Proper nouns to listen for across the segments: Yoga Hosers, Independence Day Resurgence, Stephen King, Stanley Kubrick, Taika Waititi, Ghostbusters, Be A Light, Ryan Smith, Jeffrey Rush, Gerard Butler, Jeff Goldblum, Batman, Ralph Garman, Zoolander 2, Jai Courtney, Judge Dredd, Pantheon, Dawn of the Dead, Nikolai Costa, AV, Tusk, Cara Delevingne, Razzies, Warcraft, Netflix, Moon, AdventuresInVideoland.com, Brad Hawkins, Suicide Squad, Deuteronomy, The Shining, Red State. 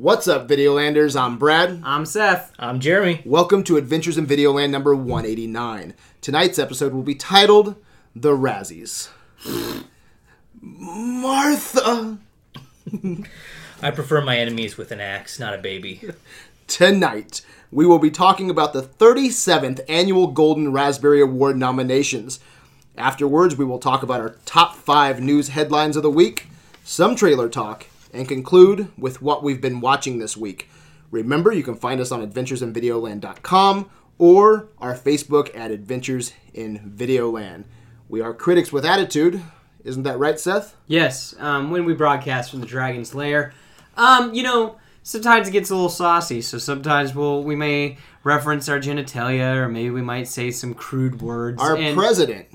What's up, Videolanders? I'm Brad. I'm Seth. I'm Jeremy. Welcome to Adventures in Videoland number 189. Tonight's episode will be titled The Razzies. Martha! I prefer my enemies with an axe, not a baby. Tonight, we will be talking about the 37th Annual Golden Raspberry Award nominations. Afterwards, we will talk about our top 5 news headlines of the week, some trailer talk, and conclude with what we've been watching this week. Remember, you can find us on adventuresinvideoland.com or our Facebook at Adventures in Videoland. We are critics with attitude. Isn't that right, Seth? Yes, when we broadcast from the Dragon's Lair. Sometimes it gets a little saucy, so sometimes we may reference our genitalia, or maybe we might say some crude words. Our president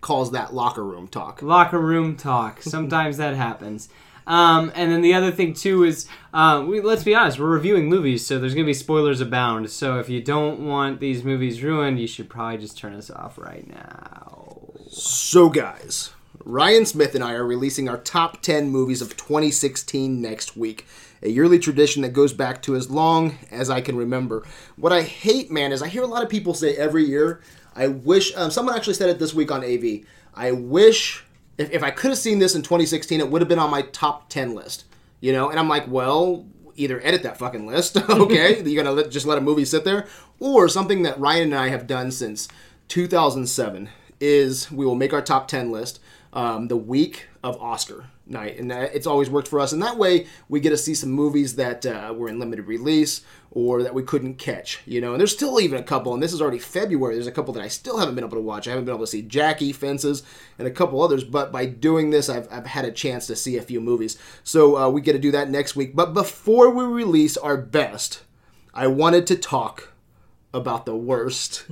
calls that locker room talk. Locker room talk. Sometimes that happens. And then the other thing, too, is, let's be honest, we're reviewing movies, so there's going to be spoilers abound. So if you don't want these movies ruined, you should probably just turn us off right now. So, guys, Ryan Smith and I are releasing our top 10 movies of 2016 next week, a yearly tradition that goes back to as long as I can remember. What I hate, man, is I hear a lot of people say every year, I wish, someone actually said it this week on AV, I wish... If I could have seen this in 2016, it would have been on my top 10 list, you know? And I'm like, well, either edit that fucking list, okay? You're going to just let a movie sit there? Or something that Ryan and I have done since 2007 is we will make our top 10 list the week of Oscar night. And it's always worked for us. And that way, we get to see some movies that were in limited release or that we couldn't catch, you know? And there's still even a couple, and this is already February, there's a couple that I still haven't been able to watch. I haven't been able to see Jackie, Fences, and a couple others, but by doing this, I've had a chance to see a few movies. So we get to do that next week. But before we release our best, I wanted to talk about the worst.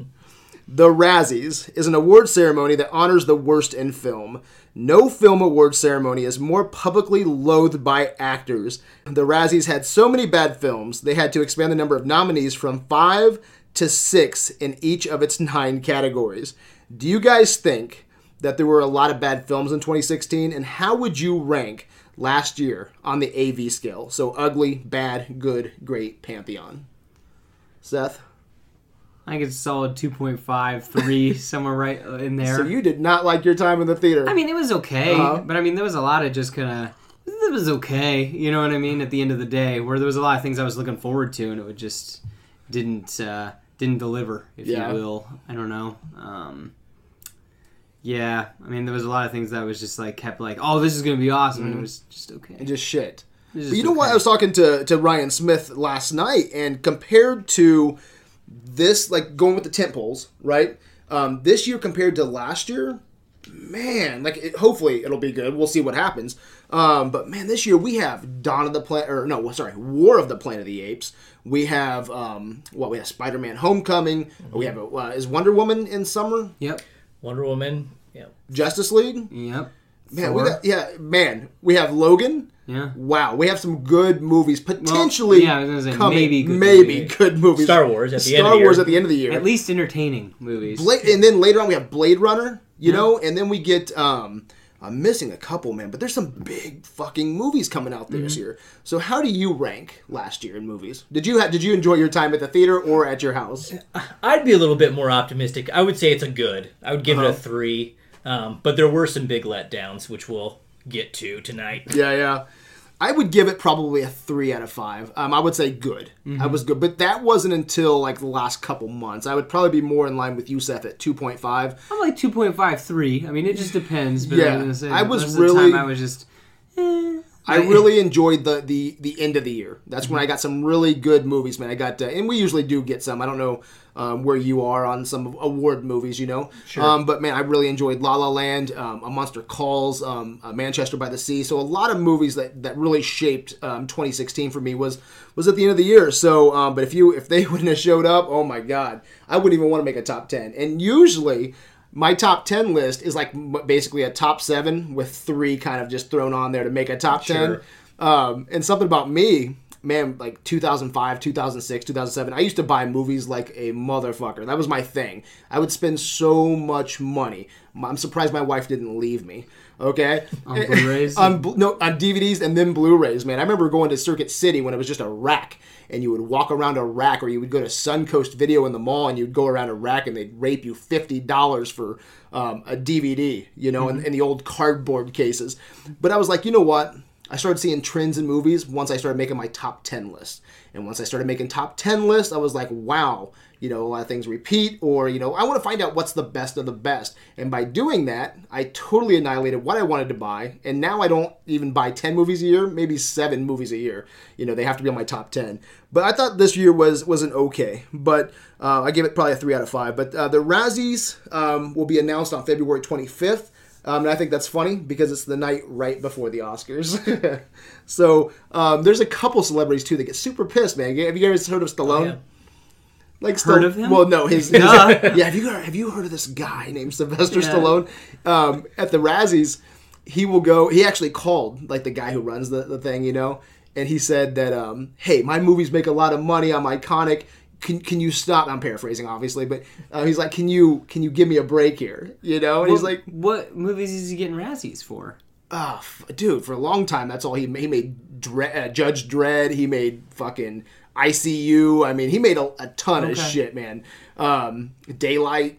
The Razzies is an award ceremony that honors the worst in film. No film award ceremony is more publicly loathed by actors. The Razzies had so many bad films, they had to expand the number of nominees from 5 to 6 in each of its 9 categories. Do you guys think that there were a lot of bad films in 2016? And how would you rank last year on the AV scale? So ugly, bad, good, great, Pantheon. Seth? I think it's a solid 2.5, 3, somewhere right in there. So you did not like your time in the theater. I mean, it was okay, but I mean, there was a lot of just kind of, it was okay, you know what I mean, at the end of the day, where there was a lot of things I was looking forward to, and it just didn't deliver, if you will. I don't know. Yeah, I mean, there was a lot of things that I was just like, kept like, oh, this is going to be awesome, and it was just okay. And just shit. But you know what, I was talking to Ryan Smith last night, and compared to... This, like, going with the tent poles, right? This year compared to last year, man, like, hopefully it'll be good. We'll see what happens. But, man, this year we have War of the Planet of the Apes. We have, we have Spider-Man Homecoming. Mm-hmm. We have, is Wonder Woman in summer? Yep. Wonder Woman, yep. Justice League? Yep. Man, we have Logan. Yeah. Wow, we have some good movies potentially coming. Maybe good movies. Star Wars at the end of the year. At least entertaining movies. And then later on we have Blade Runner, you know, and then we get I'm missing a couple, man, but there's some big fucking movies coming out this year. So how do you rank last year in movies? Did you enjoy your time at the theater or at your house? I'd be a little bit more optimistic. I would say it's a good. I would give it a 3. But there were some big letdowns, which we'll get to tonight. Yeah. I would give it probably a 3 out of 5. I would say good. Mm-hmm. I was good. But that wasn't until like the last couple months. I would probably be more in line with you, Seth, at 2.5. I'm like 2.5, 3. I mean, it just depends. But yeah. I really enjoyed the end of the year. That's when I got some really good movies, man. I got, and we usually do get some. I don't know where you are on some award movies, you know. Sure. But, man, I really enjoyed La La Land, A Monster Calls, Manchester by the Sea. So a lot of movies that really shaped 2016 for me was at the end of the year. So, but if they wouldn't have showed up, oh, my God. I wouldn't even want to make a top 10. And usually... my top 10 list is like basically a top 7 with 3 kind of just thrown on there to make a top 10. And something about me, man, like 2005, 2006, 2007, I used to buy movies like a motherfucker. That was my thing. I would spend so much money. I'm surprised my wife didn't leave me. okay? On Blu-rays? No, on DVDs and then Blu-rays, man. I remember going to Circuit City when it was just a rack, and you would walk around a rack, or you would go to Suncoast Video in the mall, and you'd go around a rack, and they'd rape you $50 for a DVD, you know, in the old cardboard cases. But I was like, you know what? I started seeing trends in movies once I started making my top 10 list. And once I started making top 10 lists, I was like, wow, you know, a lot of things repeat, or, you know, I want to find out what's the best of the best. And by doing that, I totally annihilated what I wanted to buy. And now I don't even buy 10 movies a year, maybe 7 movies a year. You know, they have to be on my top 10. But I thought this year was an okay. But I gave it probably a 3 out of 5. But the Razzies will be announced on February 25th. And I think that's funny because it's the night right before the Oscars. So there's a couple celebrities, too, that get super pissed, man. Have you guys heard of Stallone? Oh, yeah. Like heard of him? Well, no. Yeah, have you heard of this guy named Sylvester Stallone? At the Razzies, he will go... He actually called, like, the guy who runs the thing, you know? And he said that, hey, my movies make a lot of money. I'm iconic. Can you stop? I'm paraphrasing, obviously, but he's like, can you give me a break here? You know, and he's like, what movies is he getting Razzies for? Oh, dude, for a long time, that's all he made. Judge Dredd. He made fucking ICU. I mean, he made a ton of shit, man. Daylight.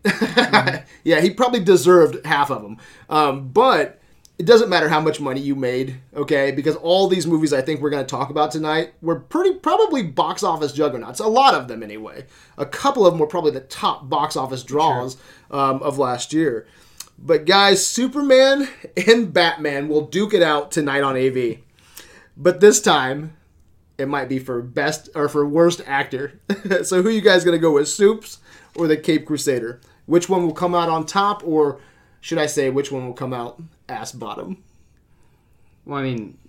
Yeah, he probably deserved half of them, but. It doesn't matter how much money you made, okay? Because all these movies I think we're going to talk about tonight were probably box office juggernauts. A lot of them, anyway. A couple of them were probably the top box office draws of last year. But guys, Superman and Batman will duke it out tonight on AV. But this time, it might be for best or for worst actor. So who are you guys going to go with, Supes or the Caped Crusader? Which one will come out on top, or should I say which one will come out ass bottom? Well, I mean,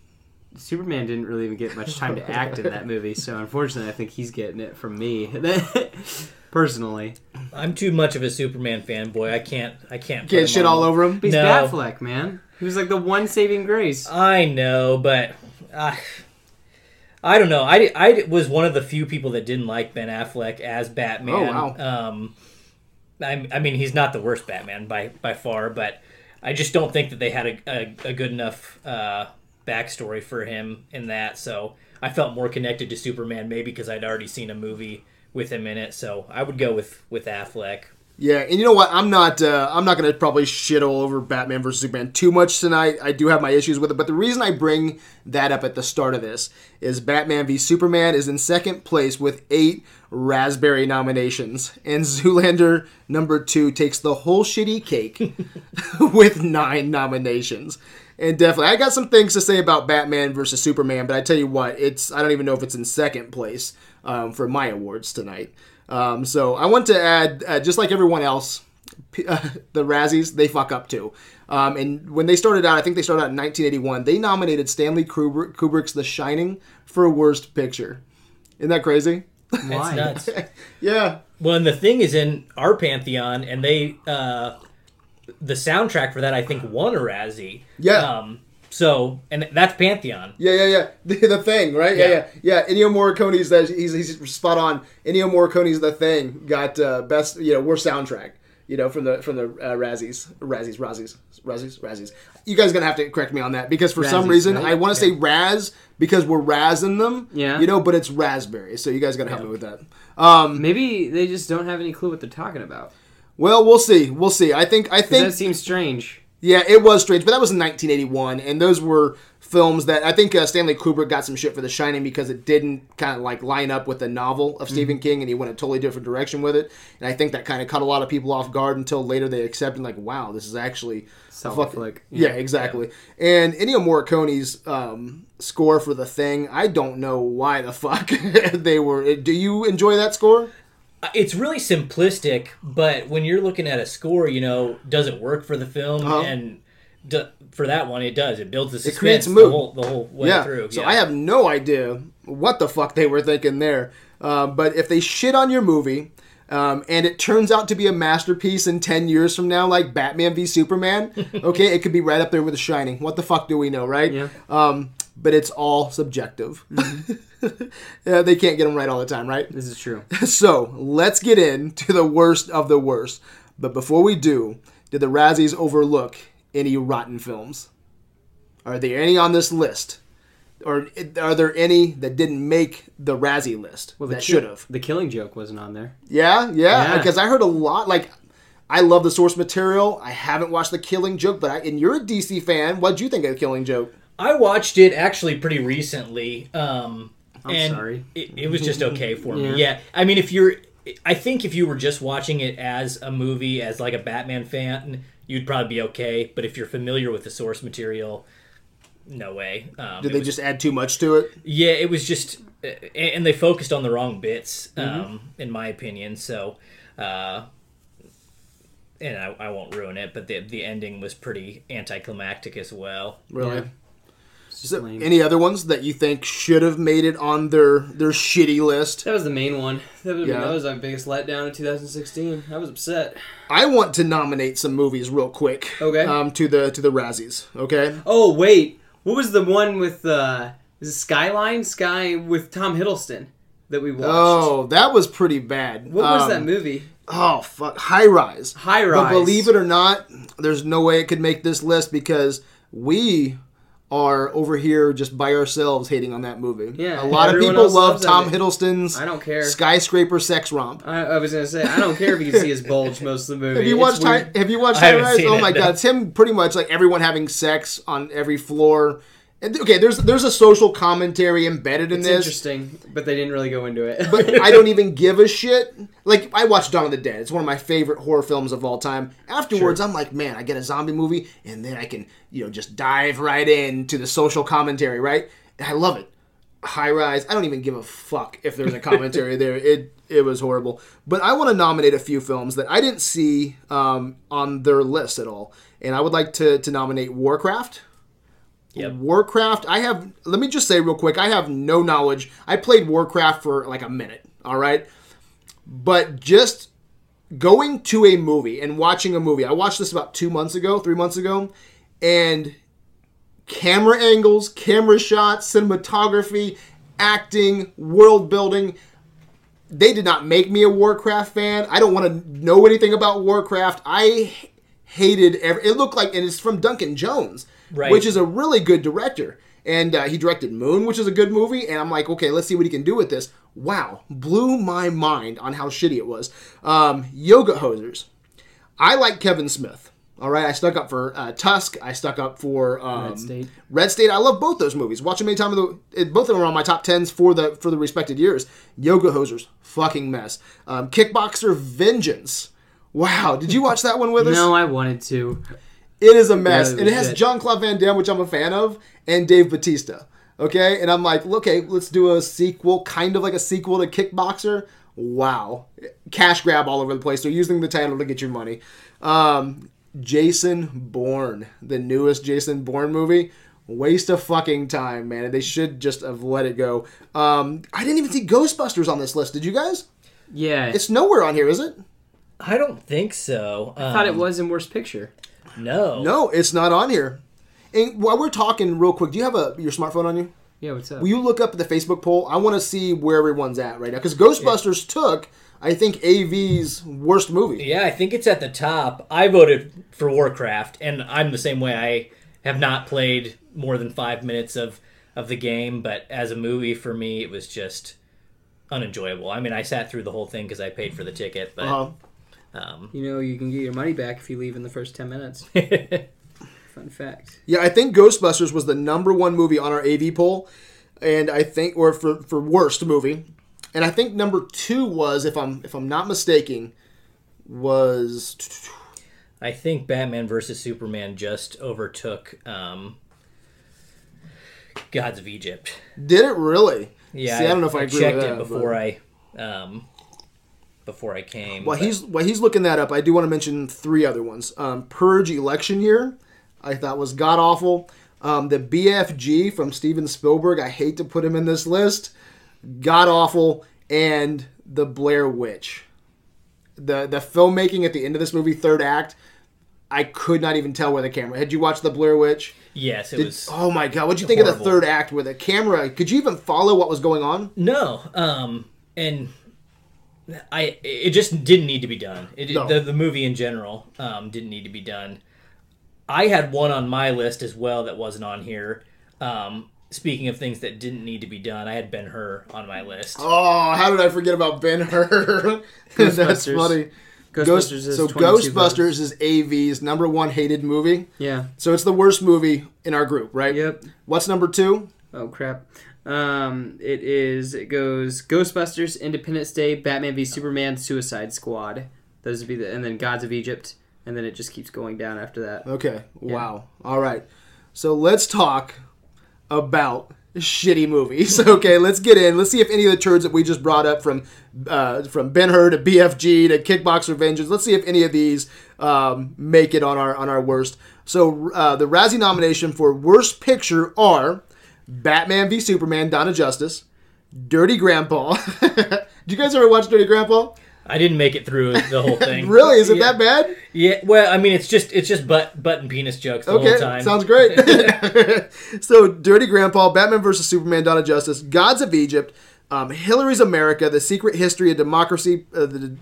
Superman didn't really even get much time to act in that movie, so unfortunately I think he's getting it from me. Personally, I'm too much of a Superman fanboy. I can't get shit all over him. He's Batfleck, man. He was like the one saving grace. I know, but I don't know. I was one of the few people that didn't like Ben Affleck as Batman. Oh, wow. I mean, he's not the worst Batman by far, but I just don't think that they had a good enough backstory for him in that. So I felt more connected to Superman, maybe because I'd already seen a movie with him in it. So I would go with Affleck. Yeah, and you know what? I'm not going to probably shit all over Batman vs. Superman too much tonight. I do have my issues with it, but the reason I bring that up at the start of this is Batman v Superman is in second place with 8 Raspberry nominations, and Zoolander number 2 takes the whole shitty cake with 9 nominations. And definitely, I got some things to say about Batman vs. Superman, but I tell you what, I don't even know if it's in second place for my awards tonight. So I want to add, just like everyone else, the Razzies, they fuck up too. And when they started out, I think they started out in 1981, they nominated Stanley Kubrick's The Shining for Worst Picture. Isn't that crazy? Why? It's nuts. Yeah. Well, and The Thing is in our Pantheon, and they, the soundtrack for that, I think, won a Razzie. Yeah. So, and that's Pantheon. Yeah. The Thing, right? Yeah. Ennio Morricone's, he's spot on. Ennio Morricone's The Thing got best, you know, worst soundtrack, you know, from the Razzies. You guys are going to have to correct me on that, because for Razzies, some reason, right? I want to say Raz, because we're razzing them, you know, but it's Raspberry, so you guys are going to help me with that. Maybe they just don't have any clue what they're talking about. Well, we'll see. I think that seems strange. Yeah, it was strange, but that was in 1981, and those were films that I think Stanley Kubrick got some shit for The Shining because it didn't kind of like line up with the novel of Stephen King, and he went a totally different direction with it. And I think that kind of caught a lot of people off guard until later they accepted, like, wow, this is actually self-flick. Yeah, exactly. And Ennio Morricone's score for The Thing, I don't know why the fuck they were. Do you enjoy that score? It's really simplistic, but when you're looking at a score, you know, does it work for the film? Uh-huh. And for that one, it does. It builds the suspense, it creates a mood the whole way through. So I have no idea what the fuck they were thinking there. But if they shit on your movie, and it turns out to be a masterpiece in 10 years from now, like Batman v Superman, okay, it could be right up there with The Shining. What the fuck do we know, right? Yeah. But it's all subjective. Yeah, they can't get them right all the time, right? This is true. So let's get into the worst of the worst. But before we do, did the Razzies overlook any rotten films? Are there any on this list? Or are there any that didn't make the Razzie list that should have? The Killing Joke wasn't on there. Yeah. Because I heard a lot. Like, I love the source material. I haven't watched The Killing Joke, but and you're a DC fan. What'd you think of The Killing Joke? I watched it actually pretty recently. I'm sorry. It was just okay for me. Yeah. I mean, I think if you were just watching it as a movie, as like a Batman fan, you'd probably be okay. But if you're familiar with the source material, no way. Did they just add too much to it? Yeah, it was just... And they focused on the wrong bits, in my opinion. So, and I won't ruin it, but the ending was pretty anticlimactic as well. Really? Yeah. So any other ones that you think should have made it on their shitty list? That was the main one. That was my biggest letdown in 2016. I was upset. I want to nominate some movies real quick. Okay. To the Razzies. Okay. Oh wait, what was the one with Skyline Sky with Tom Hiddleston that we watched? Oh, that was pretty bad. What was that movie? Oh fuck, High Rise. But believe it or not, there's no way it could make this list because we are over here just by ourselves hating on that movie. Yeah, a lot of people love Tom Hiddleston's skyscraper sex romp. I was gonna say I don't care if you can see his bulge most of the movie. Have you watched High Rise? Oh my god, it's him pretty much like everyone having sex on every floor. And okay, there's a social commentary embedded in this. It's interesting, but they didn't really go into it. But I don't even give a shit. Like, I watched Dawn of the Dead. It's one of my favorite horror films of all time. Afterwards, sure. I'm like, man, I get a zombie movie, and then I can, just dive right into the social commentary, right? And I love it. High Rise. I don't even give a fuck if there's a commentary there. It was horrible. But I want to nominate a few films that I didn't see on their list at all. And I would like to nominate Warcraft. Yep. Warcraft, let me just say real quick, I have no knowledge. I played Warcraft for like a minute, all right? But just going to a movie and watching a movie, I watched this about 3 months ago, and camera angles, camera shots, cinematography, acting, world building, they did not make me a Warcraft fan. I don't want to know anything about Warcraft. I hated it looked like, and it's from Duncan Jones. Right. Which is a really good director. And he directed Moon, which is a good movie. And I'm like, okay, let's see what he can do with this. Wow. Blew my mind on how shitty it was. Yoga Hosers. I like Kevin Smith. All right. I stuck up for Tusk. I stuck up for Red State. I love both those movies. Watch them anytime. Both of them are on my top 10s for the respected years. Yoga Hosers. Fucking mess. Kickboxer Vengeance. Wow. Did you watch that one with us? No, I wanted to. It is a mess. And it has Jean-Claude Van Damme, which I'm a fan of, and Dave Bautista. Okay? And I'm like, okay, let's do a sequel, kind of like a sequel to Kickboxer. Wow. Cash grab all over the place. They're using the title to get your money. Jason Bourne. The newest Jason Bourne movie. Waste of fucking time, man. They should just have let it go. I didn't even see Ghostbusters on this list. Did you guys? Yeah. It's nowhere on here, is it? I don't think so. I thought it was in Worst Picture. No, it's not on here. And while we're talking real quick, do you have your smartphone on you? Yeah, what's up? Will you look up the Facebook poll? I want to see where everyone's at right now. Because Ghostbusters took, I think, AV's worst movie. Yeah, I think it's at the top. I voted for Warcraft, and I'm the same way. I have not played more than 5 minutes of the game, but as a movie, for me, it was just unenjoyable. I mean, I sat through the whole thing because I paid for the ticket, but... Uh-huh. You can get your money back if you leave in the first 10 minutes. Fun fact. Yeah, I think Ghostbusters was the number one movie on our AV poll, and I think, or for worst movie, and I think number two was, if I'm not mistaken, was I think Batman v Superman just overtook Gods of Egypt. Did it really? Yeah. See, I don't know if I agree checked with that, it before but... Before I came. While he's looking that up, I do want to mention three other ones. Purge Election Year, I thought was god awful. The BFG from Steven Spielberg, I hate to put him in this list, god awful, and The Blair Witch. The filmmaking at the end of this movie, third act, I could not even tell where the camera. Had you watched The Blair Witch? Yes, it was. Oh my god, what'd you think of the third act where the camera? Could you even follow what was going on? No, and. It just didn't need to be done. The movie in general didn't need to be done. I had one on my list as well that wasn't on here. Speaking of things that didn't need to be done, I had Ben-Hur on my list. Oh, how did I forget about Ben-Hur? That's funny. Ghostbusters is AV's number one hated movie. Yeah. So it's the worst movie in our group, right? Yep. What's number two? Oh, crap. It goes Ghostbusters, Independence Day, Batman v Superman, Suicide Squad. Those would be and then Gods of Egypt. And then it just keeps going down after that. Okay. Yeah. Wow. All right. So let's talk about shitty movies. Okay, let's get in. Let's see if any of the turds that we just brought up from Ben-Hur to BFG to Kickboxer Vengeance, let's see if any of these make it on our worst. So the Razzie nomination for Worst Picture are Batman v Superman, Dawn of Justice, Dirty Grandpa. Did you guys ever watch Dirty Grandpa? I didn't make it through the whole thing. Really? Is it that bad? Yeah. Well, I mean, it's just butt and penis jokes the whole time. Sounds great. So, Dirty Grandpa, Batman vs. Superman, Dawn of Justice, Gods of Egypt, Hillary's America, The Secret History of Democracy,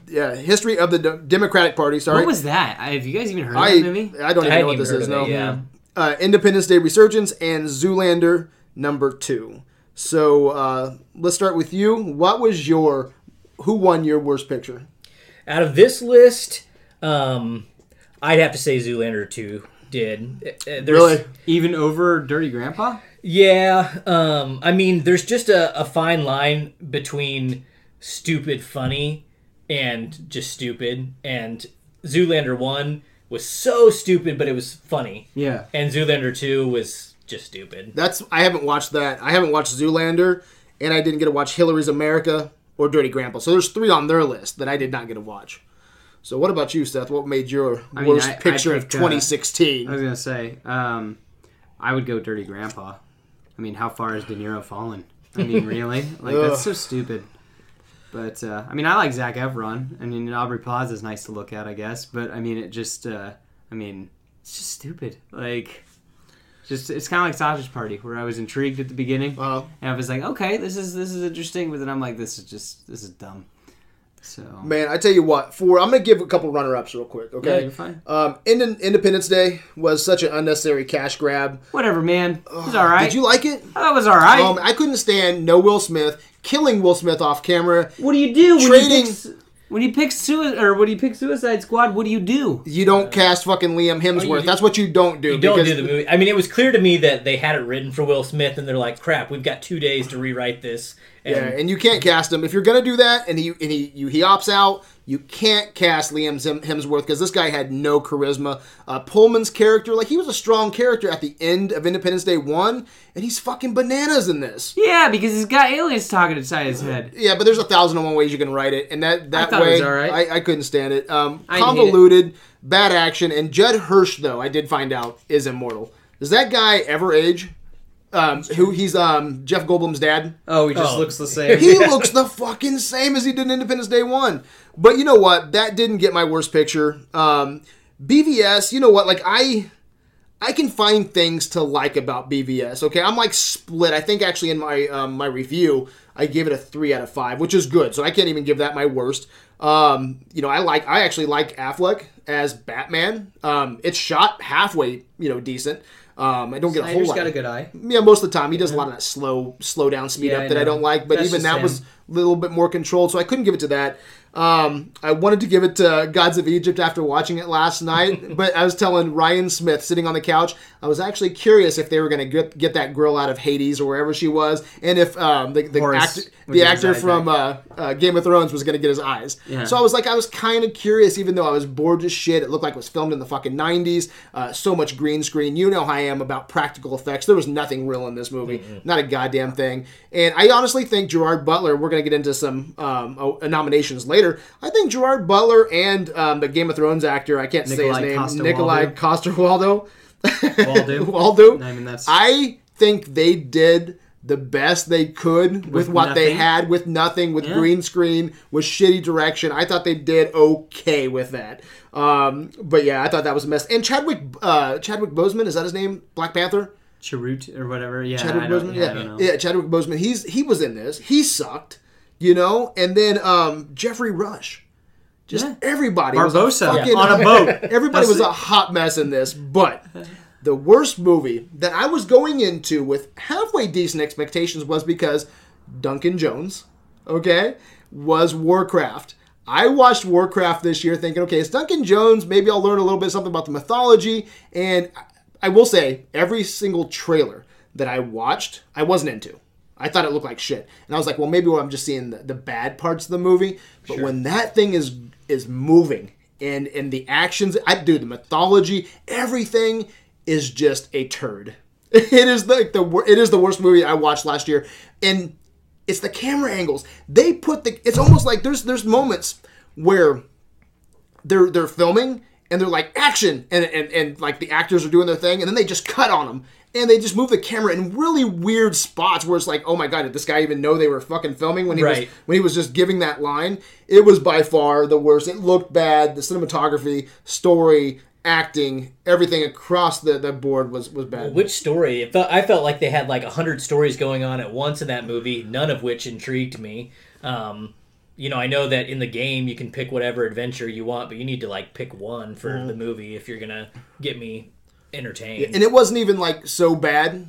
History of the Democratic Party. Sorry. What was that? Have you guys even heard of that movie? I don't even know what this is. No. Yeah. Independence Day Resurgence and Zoolander #2. So, let's start with you. What was your... Who won your worst picture? Out of this list, I'd have to say Zoolander 2 did. Really? Even over Dirty Grandpa? Yeah. I mean, there's just a fine line between stupid funny and just stupid. And Zoolander 1 was so stupid, but it was funny. Yeah. And Zoolander 2 was just stupid. I haven't watched that. I haven't watched Zoolander, and I didn't get to watch Hillary's America or Dirty Grandpa. So there's three on their list that I did not get to watch. So what about you, Seth? What made your worst picture of 2016? I was going to say, I would go Dirty Grandpa. I mean, how far has De Niro fallen? I mean, really? Like, that's so stupid. But, I mean, I like Zac Efron. I mean, Aubrey Plaza's nice to look at, I guess. But, I mean, it's just stupid. Like... it's kind of like Sausage Party, where I was intrigued at the beginning, and I was like, "Okay, this is interesting," but then I'm like, "This is dumb." So, man, I tell you what, I'm gonna give a couple runner-ups real quick. Okay, yeah, you're fine. Independence Day was such an unnecessary cash grab. Whatever, man. It was all right. Did you like it? I thought it was all right. I couldn't stand Will Smith killing Will Smith off camera. What do you do? When you pick Suicide Squad, what do you do? You don't cast fucking Liam Hemsworth. That's what you don't do. You don't do the movie. I mean, it was clear to me that they had it written for Will Smith, and they're like, "Crap, we've got 2 days to rewrite this." And you can't cast him if you're gonna do that, and he opts out. You can't cast Liam Hemsworth because this guy had no charisma. Pullman's character, he was a strong character at the end of Independence Day 1, and he's fucking bananas in this. Yeah, because he's got aliens talking inside his head. Yeah, but there's 1,001 ways you can write it, and that I way, it was all right. I couldn't stand it. Convoluted, it. Bad action, and Judd Hirsch, though, I did find out, is immortal. Does that guy ever age? He's Jeff Goldblum's dad. Oh, he just looks the same. He looks the fucking same as he did in Independence Day 1. But you know what? That didn't get my worst picture. BVS, you know what? I can find things to like about BVS, okay? I'm split. I think actually in my my review, I gave it a 3 out of 5, which is good. So I can't even give that my worst. I actually like Affleck as Batman. It's shot halfway, decent. I don't get a whole lot. Snyder's got a good eye. Yeah, most of the time. He does a lot of that slow down, speed up that I don't like. But even that was a little bit more controlled, so I couldn't give it to that. I wanted to give it to Gods of Egypt after watching it last night, but I was telling Ryan Smith, sitting on the couch, I was actually curious if they were going to get that girl out of Hades or wherever she was, and if the actor from Game of Thrones was going to get his eyes. Yeah. So I was kind of curious, even though I was bored as shit. It looked like it was filmed in the fucking 90s. So much green screen. You know how I am about practical effects. There was nothing real in this movie. Mm-hmm. Not a goddamn thing. And I honestly think Gerard Butler, we're going to get into some nominations later, I think Gerard Butler and the Game of Thrones actor, I can't say his name, Nikolai Coster-Waldau. Waldo. I mean, I think they did the best they could with what nothing. They had, with nothing, with green screen, with shitty direction. I thought they did okay with that. But yeah, I thought that was a mess. And Chadwick Boseman, is that his name? Black Panther? Chirrut or whatever. Yeah, Chadwick Boseman. I don't know. Yeah, Chadwick Boseman. He was in this. He sucked. And then Jeffrey Rush. Just everybody. Barbosa on a boat. Everybody was a hot mess in this, but the worst movie that I was going into with halfway decent expectations was because Duncan Jones, was Warcraft. I watched Warcraft this year thinking, okay, it's Duncan Jones. Maybe I'll learn a little bit something about the mythology. And I will say, every single trailer that I watched, I wasn't into. I thought it looked like shit. And I was like, well, maybe I'm just seeing the bad parts of the movie. But when that thing is moving and the actions, the mythology, everything is just a turd. It is the worst movie I watched last year. And it's the camera angles. They put it's almost like there's moments where they're filming and they're like action and like the actors are doing their thing and then they just cut on them and they just move the camera in really weird spots where it's like, oh my God, did this guy even know they were fucking filming when he was just giving that line? It was by far the worst. It looked bad. The cinematography, story, acting, everything across the board was bad. Well, which story? I felt like they had like 100 stories going on at once in that movie, none of which intrigued me. I know that in the game you can pick whatever adventure you want, but you need to like pick one for the movie if you're going to get me entertained. Yeah, and it wasn't even like so bad.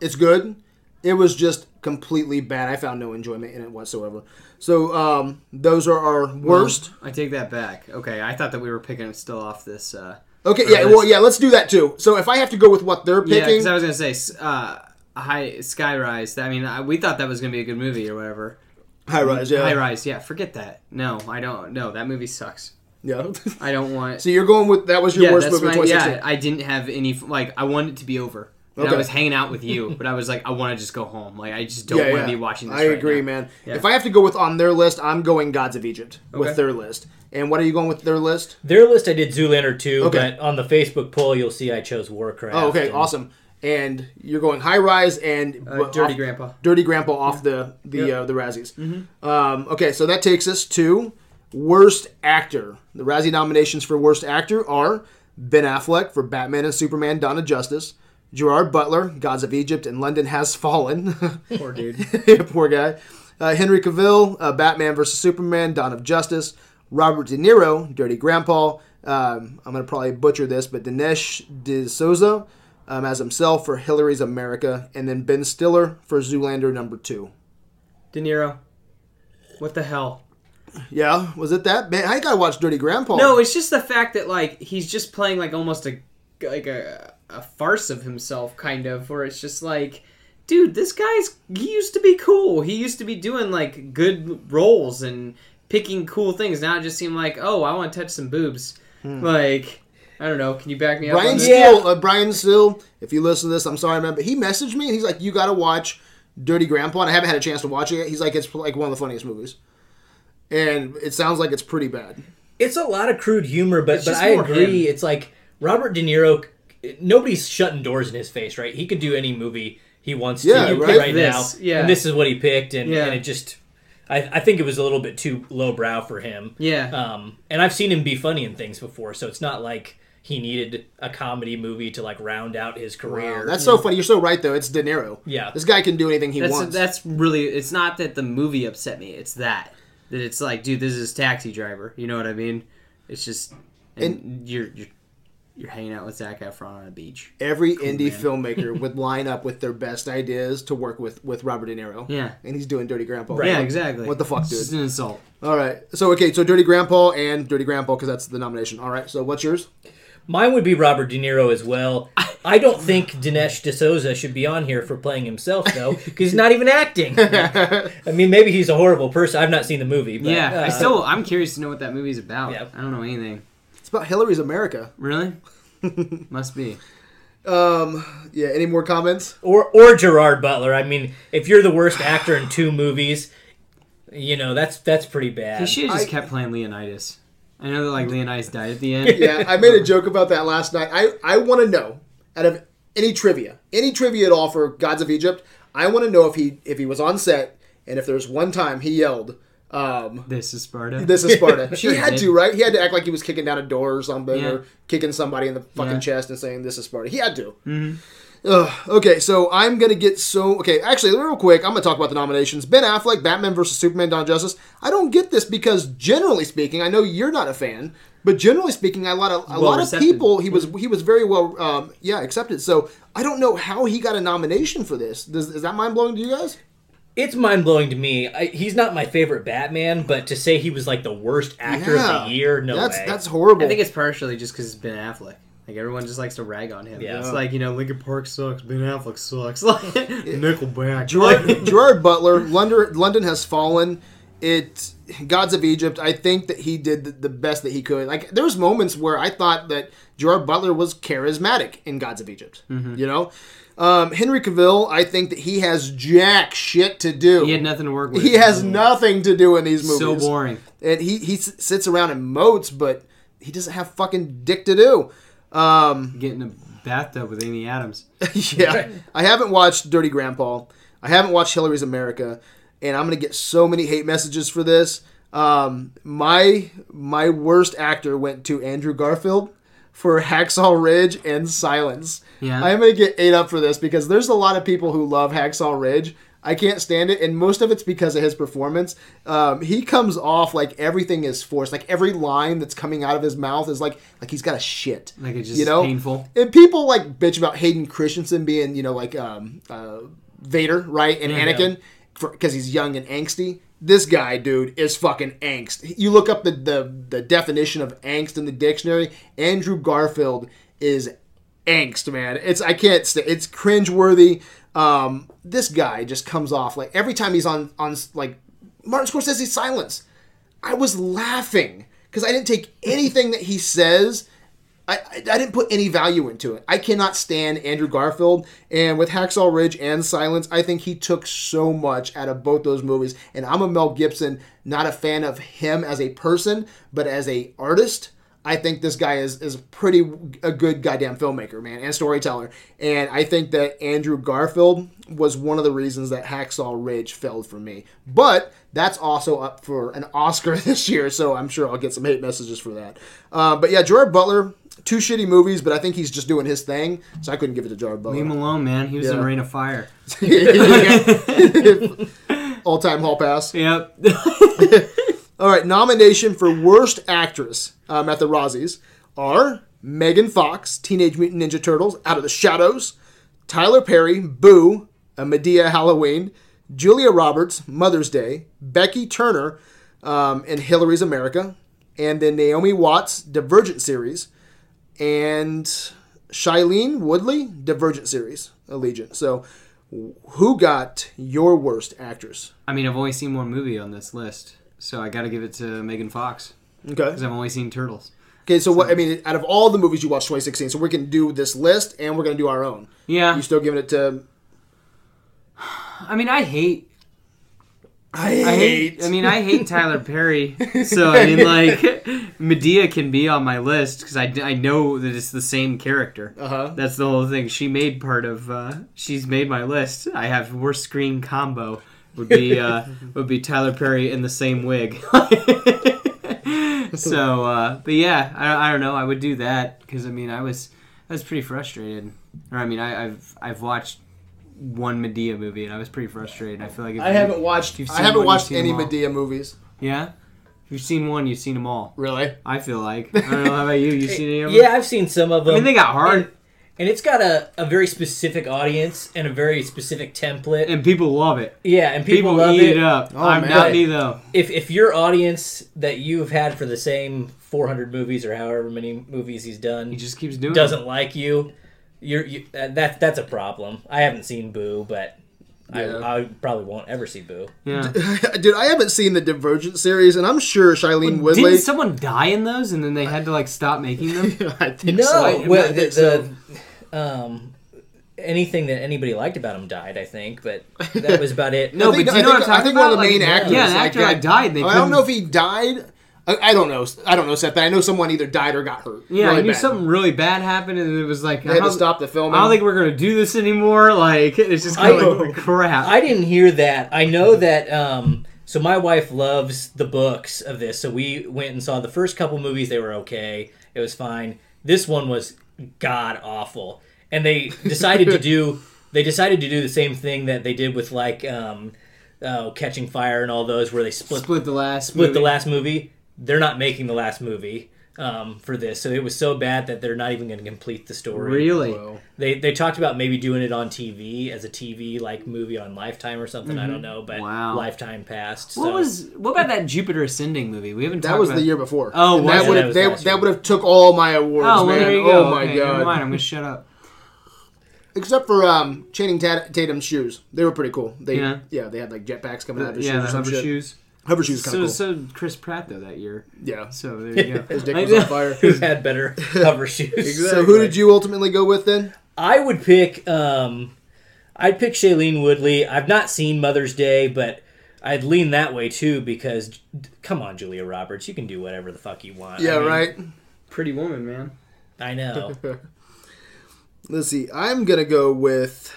It's good. It was just completely bad. I found no enjoyment in it whatsoever. So those are our worst. I take that back. Okay, I thought that we were picking still off this. Let's do that too. So if I have to go with what they're picking, because I was gonna say Sky Rise. I mean, we thought that was gonna be a good movie or whatever. High Rise. Forget that. No, I don't. No, that movie sucks. Yeah, I don't want. So you're going with that was your worst movie? Yeah, I didn't have any. Like, I wanted it to be over. Okay. I was hanging out with you, but I was like, I want to just go home. Like, I just don't want to be watching this. I agree, man. Yeah. If I have to go with on their list, I'm going Gods of Egypt with their list. And what are you going with their list? Their list, I did Zoolander 2, but on the Facebook poll, you'll see I chose Warcraft. Oh, okay, awesome. And you're going High Rise and Dirty Grandpa off the Razzies. Mm-hmm. So that takes us to worst actor. The Razzie nominations for worst actor are Ben Affleck for Batman and Superman: Dawn of Justice, Gerard Butler, Gods of Egypt, and London Has Fallen. Poor dude. Poor guy. Henry Cavill, Batman v Superman, Dawn of Justice. Robert De Niro, Dirty Grandpa. I'm going to probably butcher this, but Dinesh D'Souza as himself for Hillary's America. And then Ben Stiller for Zoolander number 2. De Niro. What the hell? Yeah, was it that? Man, I got to watch Dirty Grandpa. No, it's just the fact that like he's just playing like almost a farce of himself, kind of, where it's just like, dude, this guy's, he used to be cool. He used to be doing like good roles and picking cool things. Now it just seemed like, oh, I want to touch some boobs. Like, I don't know. Can you back me up on this? Brian Steele, if you listen to this, I'm sorry, man, but he messaged me and he's like, you got to watch Dirty Grandpa. And I haven't had a chance to watch it yet. He's like, it's like one of the funniest movies. And it sounds like it's pretty bad. It's a lot of crude humor, but I agree. Him. It's like Robert De Niro. Nobody's shutting doors in his face, right? He could do any movie he wants to right now. Yeah. And this is what he picked, and it just... I think it was a little bit too lowbrow for him. Yeah. And I've seen him be funny in things before, so it's not like he needed a comedy movie to like round out his career. Wow, that's so funny. You're so right, though. It's De Niro. Yeah. This guy can do anything he wants. That's really... It's not that the movie upset me. It's that it's like, dude, this is Taxi Driver. You know what I mean? It's just... And you're hanging out with Zac Efron on a beach. Every indie filmmaker would line up with their best ideas to work with Robert De Niro. Yeah. And he's doing Dirty Grandpa. Right. Yeah, exactly. What the fuck, dude? It's an insult. All right. So Dirty Grandpa and Dirty Grandpa, because that's the nomination. All right. So what's yours? Mine would be Robert De Niro as well. I don't think Dinesh D'Souza should be on here for playing himself, though, because he's not even acting. I mean, maybe he's a horrible person. I've not seen the movie. But, I'm curious to know what that movie's about. Yeah. I don't know anything. It's about Hillary's America. Really? Must be. Any more comments? Or Gerard Butler. I mean, if you're the worst actor in 2 movies, that's pretty bad. He should have just kept playing Leonidas. I know that like Leonidas died at the end. Yeah, I made a joke about that last night. I want to know, out of any trivia at all for Gods of Egypt, I want to know if he was on set and if there was one time he yelled, This is Sparta. She had to, right? He had to act like he was kicking down a door or something, or kicking somebody in the fucking chest and saying, "This is Sparta." He had to. Mm-hmm. Okay, so I'm going to get so... Okay, actually, real quick, I'm going to talk about the nominations. Ben Affleck, Batman v Superman, Dawn of Justice. I don't get this because, generally speaking, I know you're not a fan, but generally speaking, a lot of people, he was very well accepted. So I don't know how he got a nomination for this. Is that mind-blowing to you guys? It's mind-blowing to me. He's not my favorite Batman, but to say he was like the worst actor of the year, no way. That's horrible. I think it's partially just because it's Ben Affleck. Like, everyone just likes to rag on him. Yeah. It's like, you know, Linkin Park sucks, Ben Affleck sucks, like, Nickelback. Gerard Butler, London Has Fallen, Gods of Egypt. I think that he did the best that he could. Like, there was moments where I thought that Gerard Butler was charismatic in Gods of Egypt, you know? Henry Cavill, I think that he has jack shit to do. He had nothing to work with. He has nothing to do in these movies. So boring. And he sits around and motes, but he doesn't have fucking dick to do. Getting a bathtub with Amy Adams. Yeah. I haven't watched Dirty Grandpa. I haven't watched Hillary's America. And I'm going to get so many hate messages for this. My worst actor went to Andrew Garfield for Hacksaw Ridge and Silence. Yeah. I'm going to get ate up for this because there's a lot of people who love Hacksaw Ridge. I can't stand it, and most of it's because of his performance. He comes off like everything is forced. Like, every line that's coming out of his mouth is like he's got a shit. Like, it's just painful. And people, like, bitch about Hayden Christensen being, you know, like Vader, right, and Anakin, because he's young and angsty. This guy, dude, is fucking angst. You look up the definition of angst in the dictionary, Andrew Garfield is angst, man. It's cringeworthy. This guy just comes off like every time he's on like Martin Scorsese's Silence, I was laughing because I didn't take anything that he says. I didn't put any value into it. I cannot stand Andrew Garfield, and with Hacksaw Ridge and Silence, I think he took so much out of both those movies. And I'm a Mel Gibson, not a fan of him as a person, but as an artist. I think this guy is a good goddamn filmmaker, man, and storyteller. And I think that Andrew Garfield was one of the reasons that Hacksaw Ridge failed for me. But that's also up for an Oscar this year, so I'm sure I'll get some hate messages for that. But yeah, Gerard Butler, two shitty movies, but I think he's just doing his thing, so I couldn't give it to Gerard Butler. Leave him alone, man. He was in Rain of Fire. All-time hall pass. Yep. All right, nomination for Worst Actress at the Razzies are Megan Fox, Teenage Mutant Ninja Turtles, Out of the Shadows, Tyler Perry, Boo, A Medea Halloween, Julia Roberts, Mother's Day, Becky Turner, and Hillary's America, and then Naomi Watts, Divergent Series, and Shailene Woodley, Divergent Series, Allegiant. So who got your Worst Actress? I mean, I've only seen one movie on this list. So I got to give it to Megan Fox. Okay. Because I've only seen Turtles. Okay, so what, I mean, out of all the movies you watched 2016, so we're going to do this list and we're going to do our own. Yeah. You still giving it to... I mean, I hate Tyler Perry. So, I mean, like, Medea can be on my list because I know that it's the same character. Uh-huh. That's the whole thing. She made part of... she's made my list. I have worst screen combo. Would be Tyler Perry in the same wig. So, but yeah, I don't know. I would do that because I mean I was pretty frustrated. Or I mean I've watched one Medea movie and I was pretty frustrated. I feel like I haven't watched any Medea movies. Yeah. If you've seen one, you've seen them all. Really? I feel like. I don't know. How about you? You've seen any of them? Yeah, I've seen some of them. I mean, they got hard. And it's got a very specific audience and a very specific template. And people love it. Yeah, and people love it. It up. Oh, I'm nutty, though. If your audience that you've had for the same 400 movies or however many movies he's done... He just keeps doing doesn't like you, that's a problem. I haven't seen Boo, but... Yeah. I probably won't ever see Boo. Yeah. Dude, I haven't seen the Divergent series, and I'm sure Shailene Woodley... Didn't someone die in those, and then they had to, like, stop making them? I think so. No, well, anything that anybody liked about him died, I think, but that was about it. No, but do you know what I'm talking about? I think one of the main actors... Yeah, an actor died. They I don't know if he died... I don't know. I don't know, Seth, but I know someone either died or got hurt. Yeah, really I knew bad. Something really bad happened, and it was like... They had to stop the filming. I don't think we're going to do this anymore. Like, it's just kind of like crap. I didn't hear that. I know that... so my wife loves the books of this, so we went and saw the first couple movies. They were okay. It was fine. This one was god-awful. And they decided to do the same thing that they did with like Catching Fire and all those, where they split the last movie. They're not making the last movie for this, so it was so bad that they're not even going to complete the story. Really? Whoa. They talked about maybe doing it on TV as a TV like movie on Lifetime or something. Mm-hmm. I don't know, but wow. Lifetime passed. So. What about that Jupiter Ascending movie? We haven't. That was the year before. Oh, wow. That would have took all my awards. Oh, man. Well, there you go. Oh my god! Never mind. I'm gonna shut up. Except for Channing Tatum's shoes, they were pretty cool. They had like jetpacks coming out of his shoes. Yeah, hover shoes. Hover shoes, kind of cool. So Chris Pratt though that year. Yeah. So there you go. His dick was on fire. Who's had better hover shoes? Exactly. So who did you ultimately go with then? I would pick. I'd pick Shailene Woodley. I've not seen Mother's Day, but I'd lean that way too because, come on, Julia Roberts, you can do whatever the fuck you want. Yeah, right. Pretty Woman, man. I know. Let's see. I'm going to go with...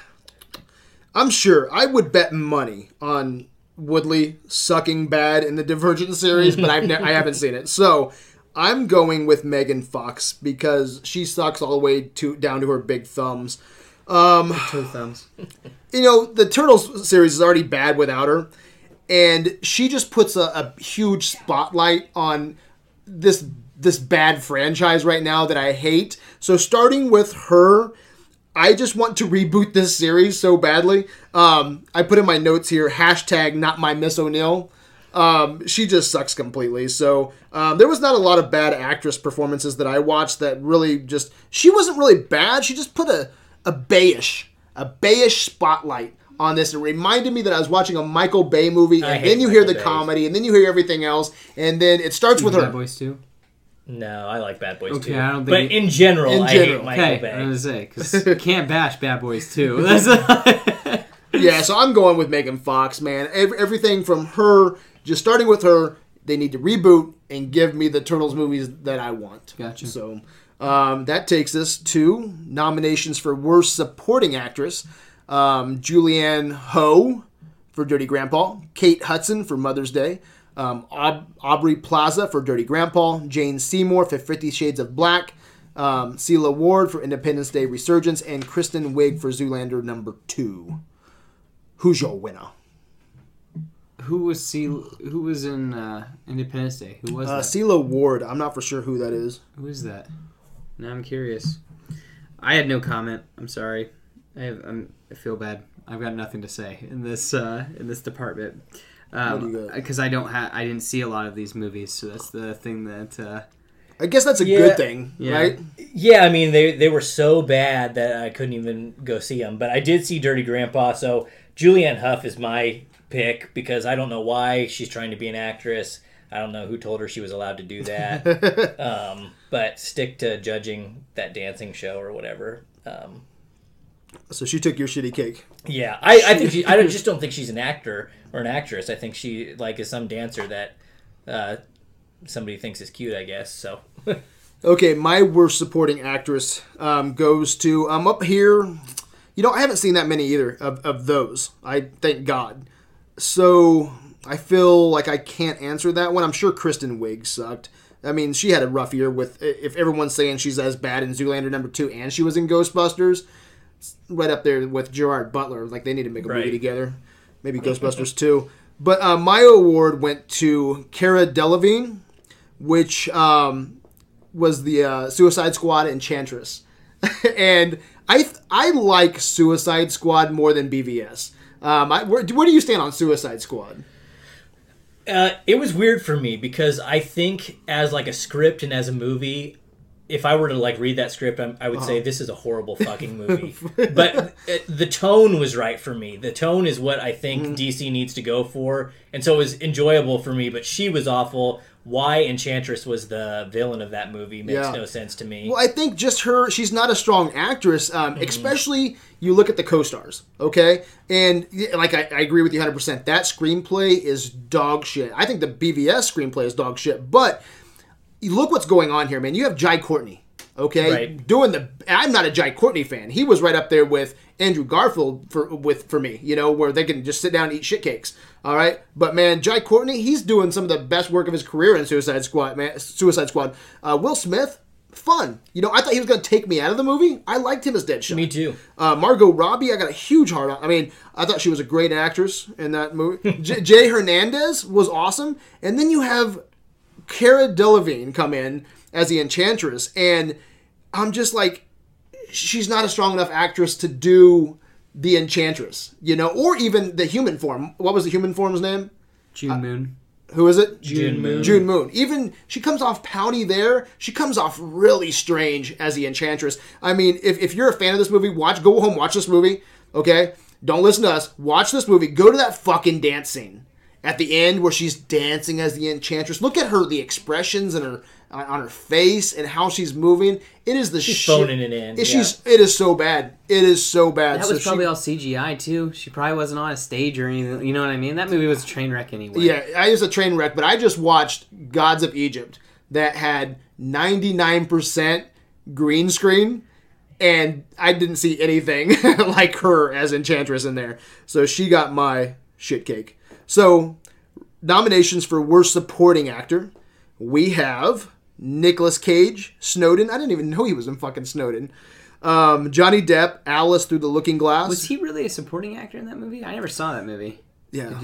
I'm sure I would bet money on Woodley sucking bad in the Divergent series, but I haven't seen it. So I'm going with Megan Fox because she sucks all the way down to her big thumbs. Two thumbs. You know, the Turtles series is already bad without her, and she just puts a huge spotlight on this bad franchise right now that I hate. So starting with her, I just want to reboot this series so badly. I put in my notes here, #NotMyMissO'Neill. She just sucks completely. So there was not a lot of bad actress performances that I watched that really just... She wasn't really bad. She just put a bayish spotlight on this. It reminded me that I was watching a Michael Bay movie, and then you hear the comedy, and then you hear everything else, and then it starts with her. Bad Boys too? No, I like Bad Boys 2. I don't think in general, I hate Michael Bay. I was going to say, because you can't bash Bad Boys 2. Yeah, so I'm going with Megan Fox, man. Everything from her, just starting with her, they need to reboot and give me the Turtles movies that I want. Gotcha. So that takes us to nominations for Worst Supporting Actress. Julianne Hough for Dirty Grandpa. Kate Hudson for Mother's Day. Aubrey Plaza for Dirty Grandpa, Jane Seymour for 50 Shades of Black, Celia Ward for Independence Day Resurgence, and Kristen Wiig for Zoolander #2. Who's your winner? Who was in Independence Day? Who was that? Celia Ward. I'm not for sure who that is. Who is that? Now I'm curious. I had no comment. I'm sorry. I feel bad. I've got nothing to say in this department. Because I didn't see a lot of these movies, so that's the thing that I guess that's a good thing, right? Yeah, I mean they were so bad that I couldn't even go see them, but I did see Dirty Grandpa. So Julianne Hough is my pick because I don't know why she's trying to be an actress. I don't know who told her she was allowed to do that. But stick to judging that dancing show or whatever. So she took your shitty cake. Yeah, I think I just don't think she's an actor or an actress. I think she is some dancer that somebody thinks is cute, I guess. So. Okay, my worst supporting actress goes to up here. You know, I haven't seen that many either of those. I thank God. So I feel like I can't answer that one. I'm sure Kristen Wiig sucked. I mean, she had a rough year with. If everyone's saying she's as bad in Zoolander #2 and she was in Ghostbusters. Right up there with Gerard Butler. Like, they need to make a movie together. Maybe Ghostbusters 2. But my award went to Cara Delevingne, which was the Suicide Squad Enchantress. And I like Suicide Squad more than BVS. Where do you stand on Suicide Squad? It was weird for me because I think as, a script and as a movie... If I were to read that script, I would say this is a horrible fucking movie. But the tone was right for me. The tone is what I think DC needs to go for, and so it was enjoyable for me. But she was awful. Why Enchantress was the villain of that movie makes no sense to me. Well, I think just her. She's not a strong actress, especially you look at the co-stars. Okay, and I agree with you 100%. That screenplay is dog shit. I think the BVS screenplay is dog shit, but. You look what's going on here, man. You have Jai Courtney, okay? Right. I'm not a Jai Courtney fan. He was right up there with Andrew Garfield for me, you know, where they can just sit down and eat shit cakes, all right? But, man, Jai Courtney, he's doing some of the best work of his career in Suicide Squad. Will Smith, fun. You know, I thought he was going to take me out of the movie. I liked him as Deadshot. Me too. Margot Robbie, I got a huge heart on. I mean, I thought she was a great actress in that movie. Jay Hernandez was awesome. And then you have Cara Delevingne come in as the Enchantress. And I'm just like, she's not a strong enough actress to do the Enchantress, you know, or even the human form. What was the human form's name? June Moon. Who is it? June Moon. June Moon. Even, she comes off pouty there. She comes off really strange as the Enchantress. I mean, if you're a fan of this movie, go home, watch this movie, okay? Don't listen to us. Watch this movie. Go to that fucking dance scene at the end where she's dancing as the Enchantress. Look at her, the expressions and her on her face and how she's moving. It is the shit. She's phoning it in. It is so bad. It is so bad. That was probably all CGI, too. She probably wasn't on a stage or anything. You know what I mean? That movie was a train wreck anyway. Yeah, it was a train wreck, but I just watched Gods of Egypt that had 99% green screen, and I didn't see anything like her as Enchantress in there. So she got my shit cake. So, nominations for Worst Supporting Actor. We have Nicolas Cage, Snowden. I didn't even know he was in fucking Snowden. Johnny Depp, Alice Through the Looking Glass. Was he really a supporting actor in that movie? I never saw that movie. Yeah.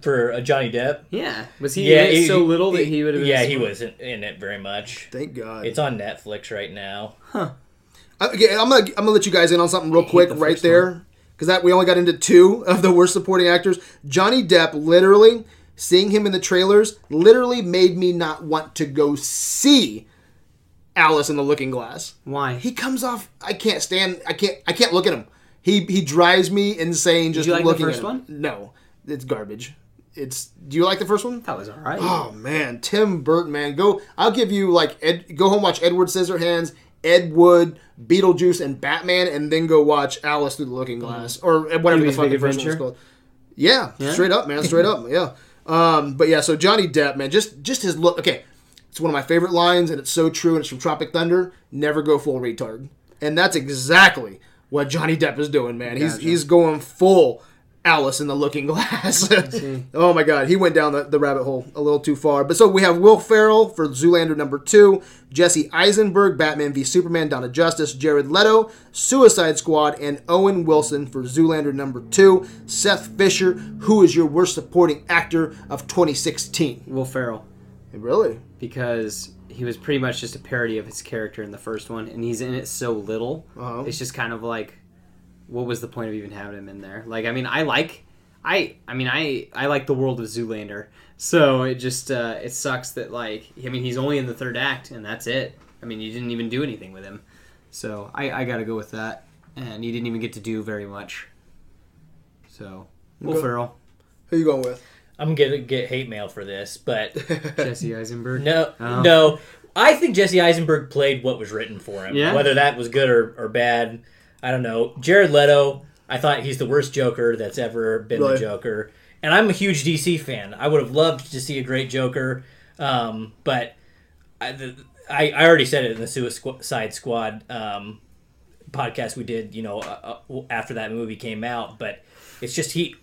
For Johnny Depp? Yeah. Was he so little that he would have been... Yeah, he wasn't in it very much. Thank God. It's on Netflix right now. Huh. Okay, I'm gonna let you guys in on something real quick right there. Because we only got into two of the worst supporting actors. Johnny Depp, literally... Seeing him in the trailers literally made me not want to go see Alice in the Looking Glass. Why? He comes off. I can't look at him. He drives me insane just looking at him. Did you like the first one? No. It's garbage. Do you like the first one? That was all right. Oh man, Tim Burton, man. I'll give you go home, watch Edward Scissorhands, Ed Wood, Beetlejuice, and Batman, and then go watch Alice Through the Looking Glass. Or whatever the fucking first one was called. Yeah, straight up, man. Straight up, yeah. But yeah, so Johnny Depp, man, just his look. Okay, it's one of my favorite lines, and it's so true, and it's from Tropic Thunder. Never go full retard, and that's exactly what Johnny Depp is doing, man. Gotcha. He's going full Alice in the Looking Glass. Oh my God, he went down the rabbit hole a little too far. But so we have Will Ferrell for Zoolander 2, Jesse Eisenberg, Batman v Superman, Dawn of Justice, Jared Leto, Suicide Squad, and Owen Wilson for Zoolander 2. Seth Fisher, who is your worst supporting actor of 2016? Will Ferrell. Really? Because he was pretty much just a parody of his character in the first one, and he's in it so little. Uh-huh. It's just kind of like, what was the point of even having him in there? Like, I mean, I like the world of Zoolander. So it just, it sucks that, he's only in the third act, and that's it. I mean, you didn't even do anything with him. So I got to go with that. And he didn't even get to do very much. So, Will Ferrell. Who you going with? I'm going to get hate mail for this, but... Jesse Eisenberg? No. I think Jesse Eisenberg played what was written for him. Yeah? Whether that was good or bad, I don't know. Jared Leto, I thought he's the worst Joker that's ever been the Joker. And I'm a huge DC fan. I would have loved to see a great Joker, but I already said it in the Suicide Squad podcast we did, you know, after that movie came out. But it's just he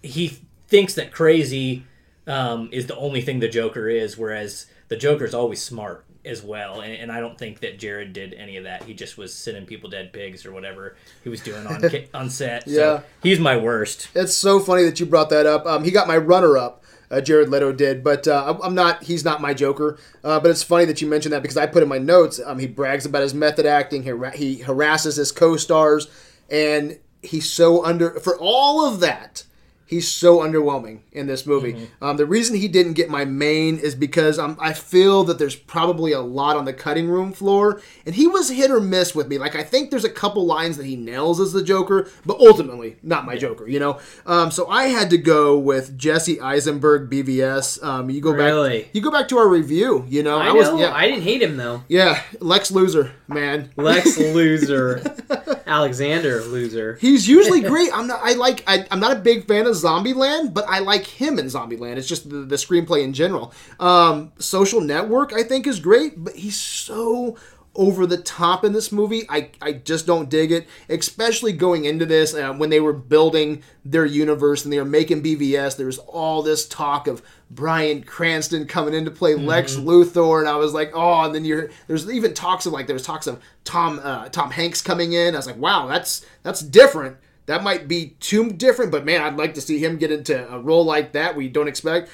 thinks that crazy is the only thing the Joker is, whereas the Joker's always smart as well. And I don't think that Jared did any of that. He just was sending people dead pigs or whatever he was doing on on set. Yeah. So he's my worst. It's so funny that you brought that up. He got my runner-up, Jared Leto did, but he's not my Joker. But it's funny that you mentioned that because I put in my notes, he brags about his method acting, he harasses his co-stars, and for all of that, he's so underwhelming in this movie. Mm-hmm. The reason he didn't get my main is because I feel that there's probably a lot on the cutting room floor. And he was hit or miss with me. Like, I think there's a couple lines that he nails as the Joker, but ultimately not my Joker, you know? So I had to go with Jesse Eisenberg, BVS. You go back to our review, you know? I didn't hate him, though. Yeah, Lex Luthor, man. Lex Luthor. Alexander Luthor. He's usually great. I'm not a big fan of Zombieland, but I like him in Zombieland. It's just the screenplay in general. Social Network, I think, is great, but he's so over the top in this movie. I just don't dig it, especially going into this when they were building their universe and they were making BVS. There was all this talk of Bryan Cranston coming in to play Lex Luthor, and I was like, oh. And then there's even talks of Tom Hanks coming in. I was like, wow, that's different. That might be too different, but man, I'd like to see him get into a role like that we don't expect.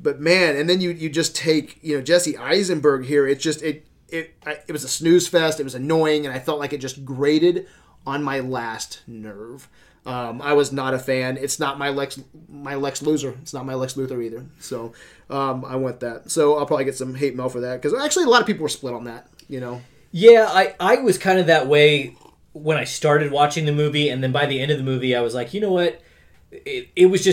But man, and then you just take Jesse Eisenberg here. It's just it was a snooze fest. It was annoying, and I felt like it just grated on my last nerve. I was not a fan. It's not my Lex Luthor. It's not my Lex Luthor either. So I want that. So I'll probably get some hate mail for that, because actually a lot of people were split on that. Yeah, I was kind of that way when I started watching the movie, and then by the end of the movie, I was like, you know what? It was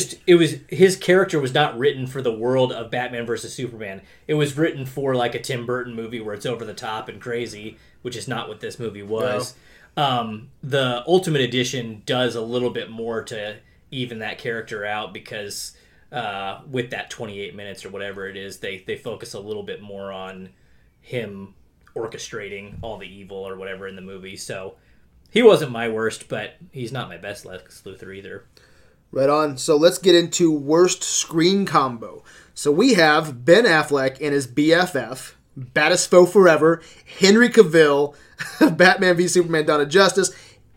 his character was not written for the world of Batman versus Superman. It was written for like a Tim Burton movie where it's over the top and crazy, which is not what this movie was. No. The Ultimate Edition does a little bit more to even that character out, because with that 28 minutes or whatever it is, they focus a little bit more on him orchestrating all the evil or whatever in the movie. So he wasn't my worst, but he's not my best Lex Luthor either. Right on. So let's get into worst screen combo. So we have Ben Affleck and his BFF, baddest foe forever, Henry Cavill, Batman v Superman: Dawn of Justice,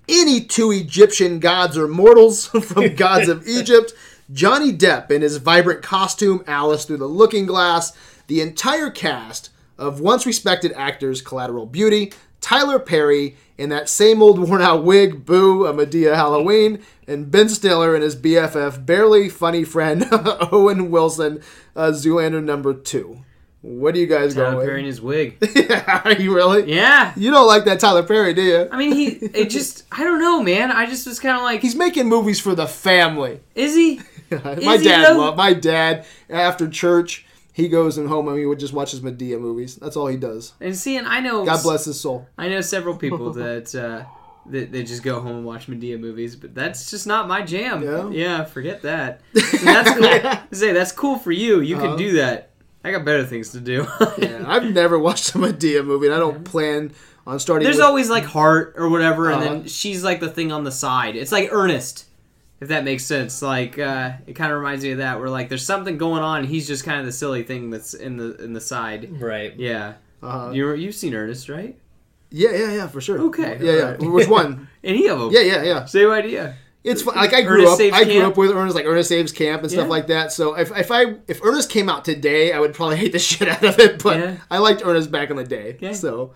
any two Egyptian gods or mortals from Gods of Egypt, Johnny Depp in his vibrant costume, Alice Through the Looking Glass, the entire cast of once respected actors Collateral Beauty, Tyler Perry in that same old worn-out wig, Boo, a Medea Halloween, and Ben Stiller and his BFF, barely funny friend, Owen Wilson, Zoolander number 2. What do you guys go with? Tyler Perry in his wig. Yeah, are you really? Yeah. You don't like that Tyler Perry, do you? I mean, I don't know, man. I just was kind of like... He's making movies for the family. Is he? My dad, after church... He goes and home and he would just watch his Medea movies. That's all he does. And I know... God bless his soul. I know several people that they just go home and watch Medea movies, but that's just not my jam. Yeah forget that. So that's cool. Say, that's cool for you. You can do that. I got better things to do. Yeah, I've never watched a Medea movie, and I don't plan on starting... There's always like Heart or whatever, and then she's like the thing on the side. It's like Ernest. If that makes sense, it kind of reminds me of that, where there's something going on, and he's just kind of the silly thing that's in the side, right? Yeah, you've seen Ernest, right? Yeah, for sure. Okay, yeah. Right. Which one? Any of them? Yeah. Same idea. It's fun. I grew up with Ernest, like Ernest Saves Camp and stuff like that. So if Ernest came out today, I would probably hate the shit out of it. But I liked Ernest back in the day. Okay. So,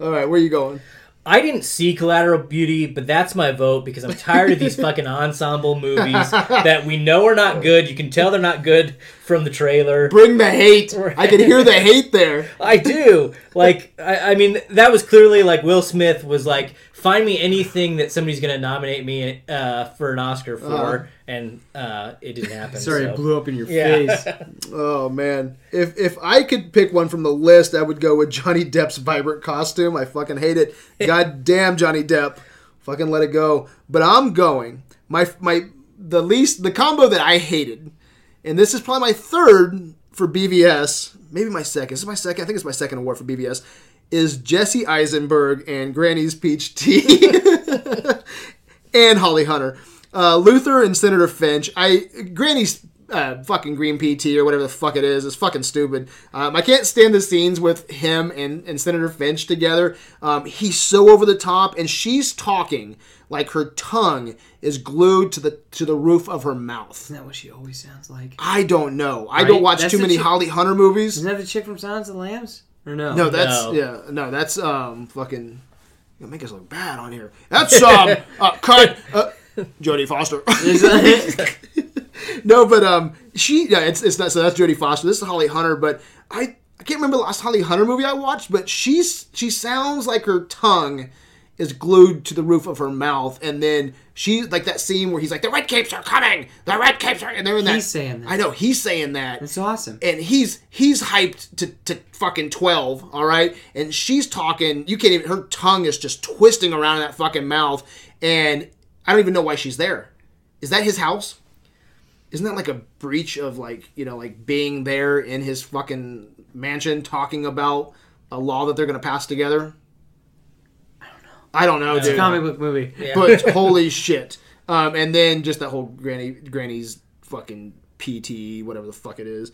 all right, where are you going? I didn't see Collateral Beauty, but that's my vote, because I'm tired of these fucking ensemble movies that we know are not good. You can tell they're not good from the trailer. Bring the hate. I can hear the hate there. I do. I mean, that was clearly Will Smith was like, find me anything that somebody's going to nominate me for an Oscar for, and it didn't happen. Sorry, it blew up in your face. Oh, man. If I could pick one from the list, I would go with Johnny Depp's vibrant costume. I fucking hate it. God damn, Johnny Depp. Fucking let it go. But I'm going. The combo that I hated... And this is probably my third for BVS, maybe my second. I think it's my second award for BVS, is Jesse Eisenberg and Granny's Peach Tea and Holly Hunter. Luther and Senator Finch. Granny's fucking green PT or whatever the fuck it is. It's fucking stupid. I can't stand the scenes with him and Senator Finch together. He's so over the top, and she's talking like her tongue is glued to the roof of her mouth. Isn't that what she always sounds like? I don't know. Right? I don't watch too many Holly Hunter movies. Isn't that the chick from Silence of the Lambs? Or no? No, that's fucking... You'll make us look bad on here. That's Jodie Foster. No, but it's not. So that's Jodie Foster. This is Holly Hunter, but I can't remember the last Holly Hunter movie I watched, but she sounds like her tongue is glued to the roof of her mouth, and then she that scene where he's like, the red capes are coming, the red capes are, and they're in that. He's saying that. I know he's saying that. It's awesome. And he's hyped to fucking 12, all right. And she's talking. You can't even. Her tongue is just twisting around in that fucking mouth, and I don't even know why she's there. Is that his house? Isn't that a breach of being there in his fucking mansion talking about a law that they're going to pass together? I don't know, dude. It's a comic book movie. Yeah. But holy shit. And then just that whole Granny's fucking PT, whatever the fuck it is.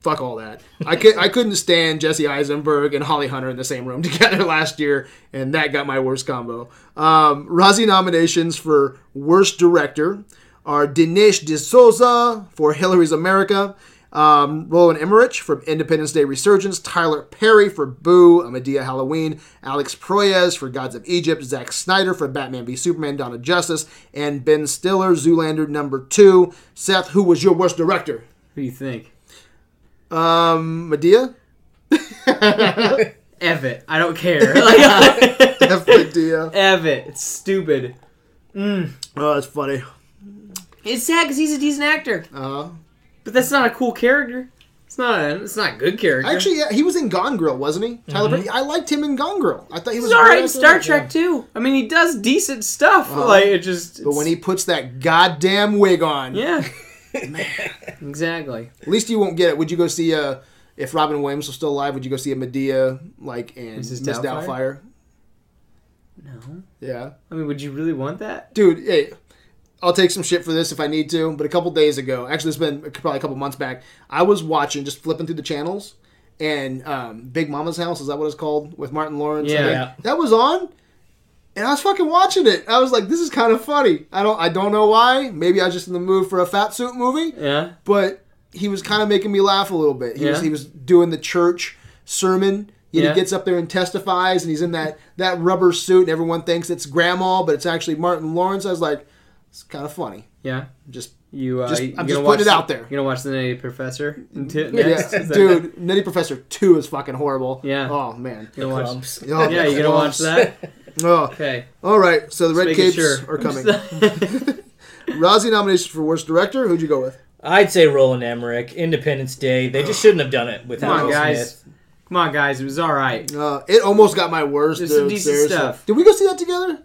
Fuck all that. I couldn't stand Jesse Eisenberg and Holly Hunter in the same room together last year, and that got my worst combo. Razzie nominations for Worst Director are Dinesh D'Souza for Hillary's America, Roland Emmerich for Independence Day Resurgence, Tyler Perry for Boo, Amadea Halloween, Alex Proyas for Gods of Egypt, Zack Snyder for Batman v Superman, Dawn of Justice, and Ben Stiller, Zoolander number 2. Seth, who was your worst director? Who do you think? Medea? Ev it. I don't care. Ev Medea. Ev it. It's stupid. Oh, that's funny. It's sad because he's a decent actor. But that's not a cool character. It's not a good character. Actually, yeah, he was in Gone Girl, wasn't he? Tyler Perry. I liked him in Gone Girl. I thought he was alright in Star Trek too. I mean, he does decent stuff. But when he puts that goddamn wig on, yeah. Man. Exactly. At least you won't get it. Would you go see if Robin Williams was still alive? Would you go see a Medea and Miss Doubtfire? No. Yeah. I mean, would you really want that, dude? Hey, I'll take some shit for this if I need to. But a couple days ago, actually, it's been probably a couple months back. I was watching, just flipping through the channels, and Big Mama's House, is that what it's called, with Martin Lawrence? Yeah. That was on. And I was fucking watching it. I was like, this is kind of funny. I don't know why. Maybe I was just in the mood for a fat suit movie. Yeah. But he was kind of making me laugh a little bit. He was doing the church sermon. He gets up there and testifies, and he's in that rubber suit, and everyone thinks it's grandma, but it's actually Martin Lawrence. I was like, it's kind of funny. Yeah. I'm just putting it out there. You're going to watch The Nutty Professor next? Yeah. Dude, Nutty Professor 2 is fucking horrible. Yeah. Oh, man. You're going to watch that? Oh. Okay. All right. So the just red capes are coming. Razzie nominations for worst director. Who'd you go with? I'd say Roland Emmerich. Independence Day. They just shouldn't have done it without Will Smith. Come on, guys. It was all right. It almost got my worst. There's some decent stuff. Did we go see that together?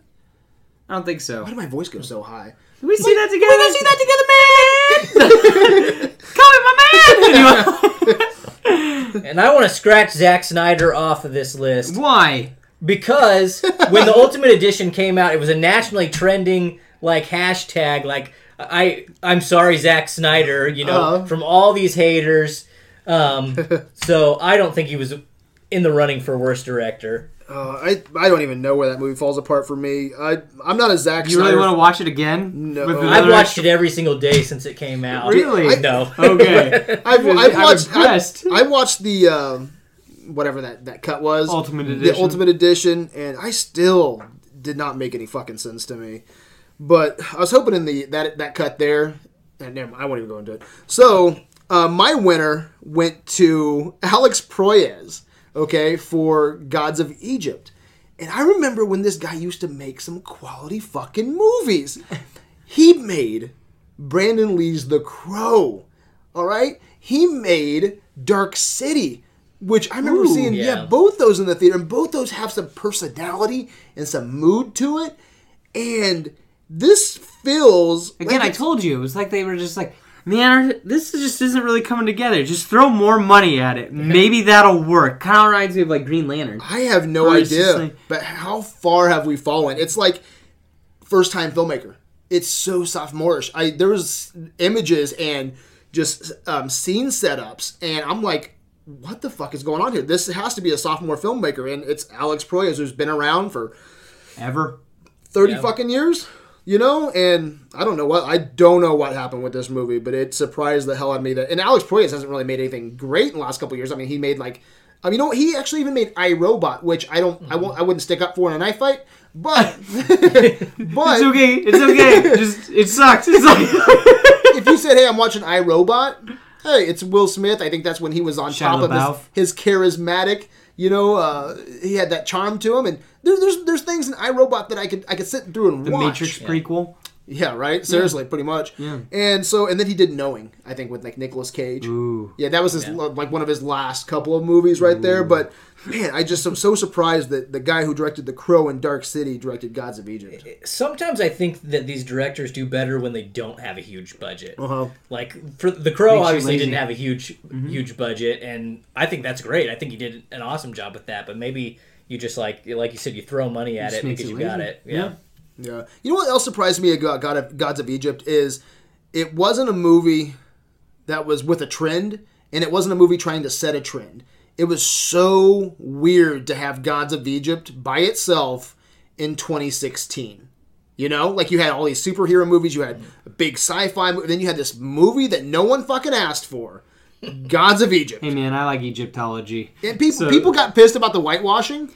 I don't think so. Why did my voice go so high? Did we see that together? We didn't see that together, man. Call me my man. And I want to scratch Zack Snyder off of this list. Why? Because when the Ultimate Edition came out, it was a nationally trending hashtag. I'm sorry, Zack Snyder. From all these haters. So I don't think he was in the running for worst director. I don't even know where that movie falls apart for me. I'm not a Zack Snyder. You really want to watch it again? No, I've watched it every single day since it came out. Really? No. Okay. I watched the. Whatever that cut was. The Ultimate Edition. And I still did not make any fucking sense to me. But I was hoping in that cut there. And never mind, I won't even go into it. So, my winner went to Alex Proyas, for Gods of Egypt. And I remember when this guy used to make some quality fucking movies. He made Brandon Lee's The Crow. All right? He made Dark City. Which I remember seeing, both those in the theater, and both those have some personality and some mood to it. And this feels again. I told you, it was like they were just like, man, this just isn't really coming together. Just throw more money at it, maybe that'll work. Kind of reminds me of Green Lantern. I have no idea, but how far have we fallen? It's like first time filmmaker. It's so sophomorish. There was images and just scene setups, and I'm like, what the fuck is going on here? This has to be a sophomore filmmaker, and it's Alex Proyas, who's been around for ever 30 fucking years, And I don't know what happened with this movie, but it surprised the hell out of me. And Alex Proyas hasn't really made anything great in the last couple of years. I mean, he made he actually even made iRobot, which I wouldn't stick up for in a knife fight, but it's okay. Just it sucks. It's like if you said, "Hey, I'm watching iRobot." Hey, it's Will Smith. I think that's when he was on Shia top of his charismatic, he had that charm to him. And there's things in iRobot that I could sit through and watch. The Matrix prequel. Yeah, right? Seriously, pretty much. Yeah. And then he did Knowing, I think, with Nicolas Cage. Ooh. Yeah, that was his one of his last couple of movies right there. But man, I'm so surprised that the guy who directed The Crow and Dark City directed Gods of Egypt. Sometimes I think that these directors do better when they don't have a huge budget. Uh-huh. For The Crow, obviously didn't have a huge budget, and I think that's great. I think he did an awesome job with that, but maybe you just like you said, you throw money at it because you got it. Yeah. Yeah. You know what else surprised me about Gods of Egypt is it wasn't a movie that was with a trend, and it wasn't a movie trying to set a trend. It was so weird to have Gods of Egypt by itself in 2016. You know, like you had all these superhero movies, you had a big sci-fi movie, then you had this movie that no one fucking asked for. Gods of Egypt. Hey man, I like Egyptology. And people got pissed about the whitewashing.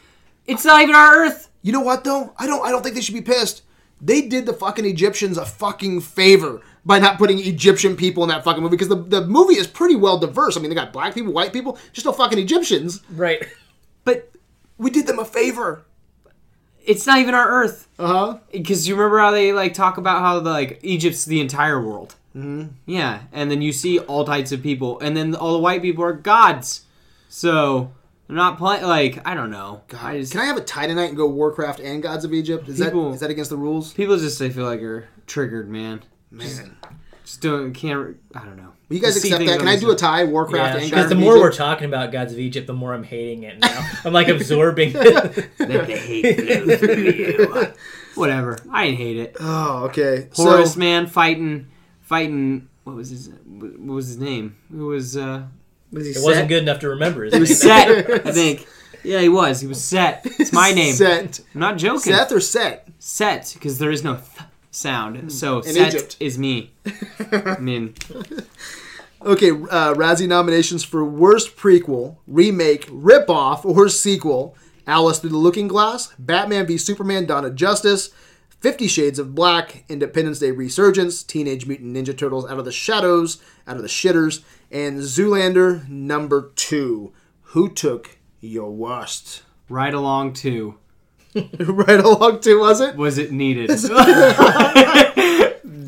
It's not even our Earth. You know what though? I don't think they should be pissed. They did the fucking Egyptians a fucking favor by not putting Egyptian people in that fucking movie, because the movie is pretty well diverse. I mean, they got black people, white people, just no fucking Egyptians. Right. But we did them a favor. It's not even our Earth. Uh-huh. Because you remember how they talk about how Egypt's the entire world. Mm-hmm. Yeah, and then you see all types of people, and then all the white people are gods. So they're not playing. I don't know. God. Can I have a tie tonight and go Warcraft and Gods of Egypt? Is that against the rules? People just feel like you're triggered, man. Just can't. I don't know. Will you guys accept that? Can I do a tie? Warcraft and Gods of Egypt? Because the more we're talking about Gods of Egypt, the more I'm hating it now. I'm absorbing it. Let the hate flow through you. Whatever. I ain't hate it. Oh, okay. Horus, man, fighting. What was his name? Who was he? It Set? Wasn't good enough to remember. His name. He was Set, I think. Yeah, he was. He was Set. It's my name. Set. I'm not joking. Seth or Set? Set, because there is no sound. So in Set Egypt. Is me. I mean. Okay, Razzie nominations for worst prequel, remake, ripoff, or sequel: Alice Through the Looking Glass, Batman v Superman: Dawn of Justice, 50 Shades of Black, Independence Day Resurgence, Teenage Mutant Ninja Turtles: Out of the Shadows, Out of the Shitters, and Zoolander #2. Who took your worst? Right along 2. Right along 2, was it? Was it needed?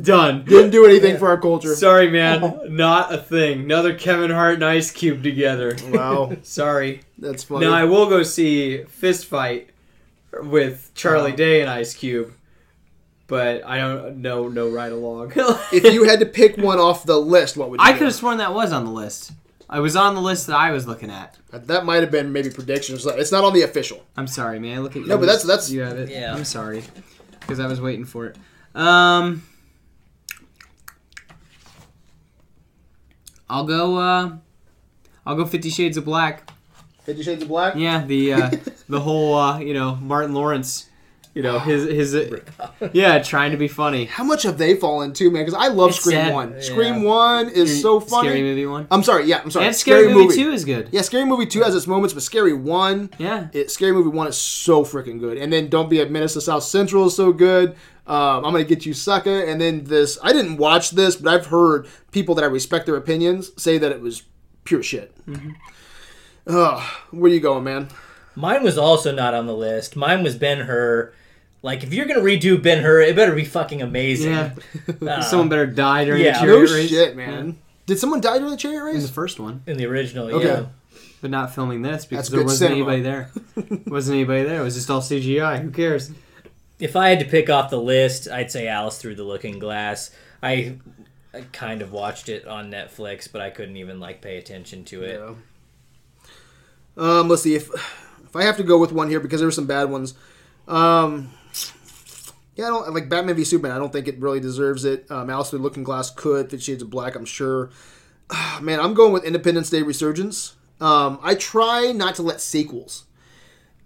Done. Didn't do anything for our culture. Sorry, man. Not a thing. Another Kevin Hart and Ice Cube together. Wow. Sorry. That's funny. Now I will go see Fist Fight with Charlie Day and Ice Cube. But I don't know, no ride along. If you had to pick one off the list, what would you do? I could have sworn that was on the list. I was on the list that I was looking at. That might have been maybe predictions. It's not on the official. I'm sorry, man. Look at you. No, but that's you have it. Yeah. I'm sorry. Because I was waiting for it. I'll go 50 Shades of Black. 50 Shades of Black? Yeah, the whole Martin Lawrence. Trying to be funny. How much have they fallen to, man? Because I love Scream 1. Yeah. Scream 1 is so funny. Scary Movie 1. I'm sorry. And Scary Movie 2 is good. Yeah, Scary Movie 2 has its moments, but Scary 1. Yeah. Scary Movie 1 is so freaking good. And then Don't Be a Menace to South Central is so good. I'm going to Get You Sucker. And then this, I didn't watch this, but I've heard people that I respect their opinions say that it was pure shit. Mm-hmm. Where you going, man? Mine was also not on the list. Mine was Ben-Hur. If you're going to redo Ben-Hur, it better be fucking amazing. Yeah. Someone better die during the chariot race. No shit, man. Yeah. Did someone die during the chariot race? In the first one. In the original, okay. But not filming this because there wasn't anybody there. It was just all CGI. Who cares? If I had to pick off the list, I'd say Alice Through the Looking Glass. I kind of watched it on Netflix, but I couldn't even, pay attention to it. Yeah. Let's see. If I have to go with one here because there were some bad ones... I don't like Batman v Superman. I don't think it really deserves it. Alice Through the Looking Glass could. 50 Shades of Black, I'm sure. I'm going with Independence Day Resurgence. I try not to let sequels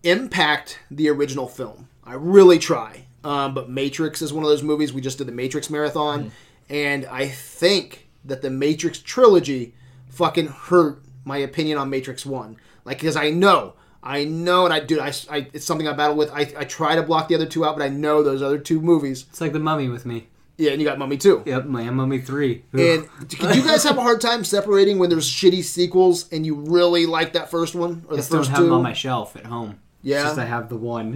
impact the original film. I really try. But Matrix is one of those movies. We just did the Matrix marathon. And I think that the Matrix trilogy fucking hurt my opinion on Matrix 1. Because I know, and I it's something I battle with. I try to block the other two out, but I know those other two movies. It's like The Mummy with me. Yeah, and you got Mummy 2. Yep, Mummy 3. Ooh. And do you guys have a hard time separating when there's shitty sequels and you really like that first one or the first two? I still have them on my shelf at home. Yeah. It's just I have the one.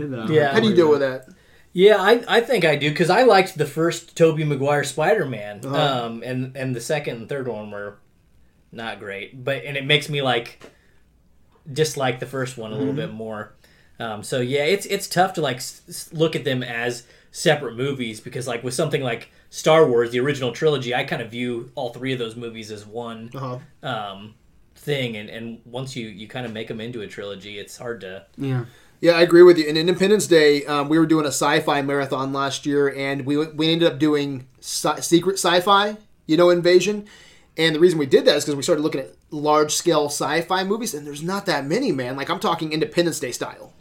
How do you deal with that? Yeah, I think I do, because I liked the first Tobey Maguire Spider-Man, and the second and third one were not great. And it makes me dislike the first one a little bit more. So yeah, it's tough to look at them as separate movies, because with something like Star Wars, the original trilogy, I kind of view all three of those movies as one thing, and once you kind of make them into a trilogy, it's hard to Yeah, I agree with you. In Independence Day, we were doing a sci-fi marathon last year, and we ended up doing secret sci-fi, invasion. And the reason we did that is because we started looking at large-scale sci-fi movies, and there's not that many, man. Like, I'm talking Independence Day style,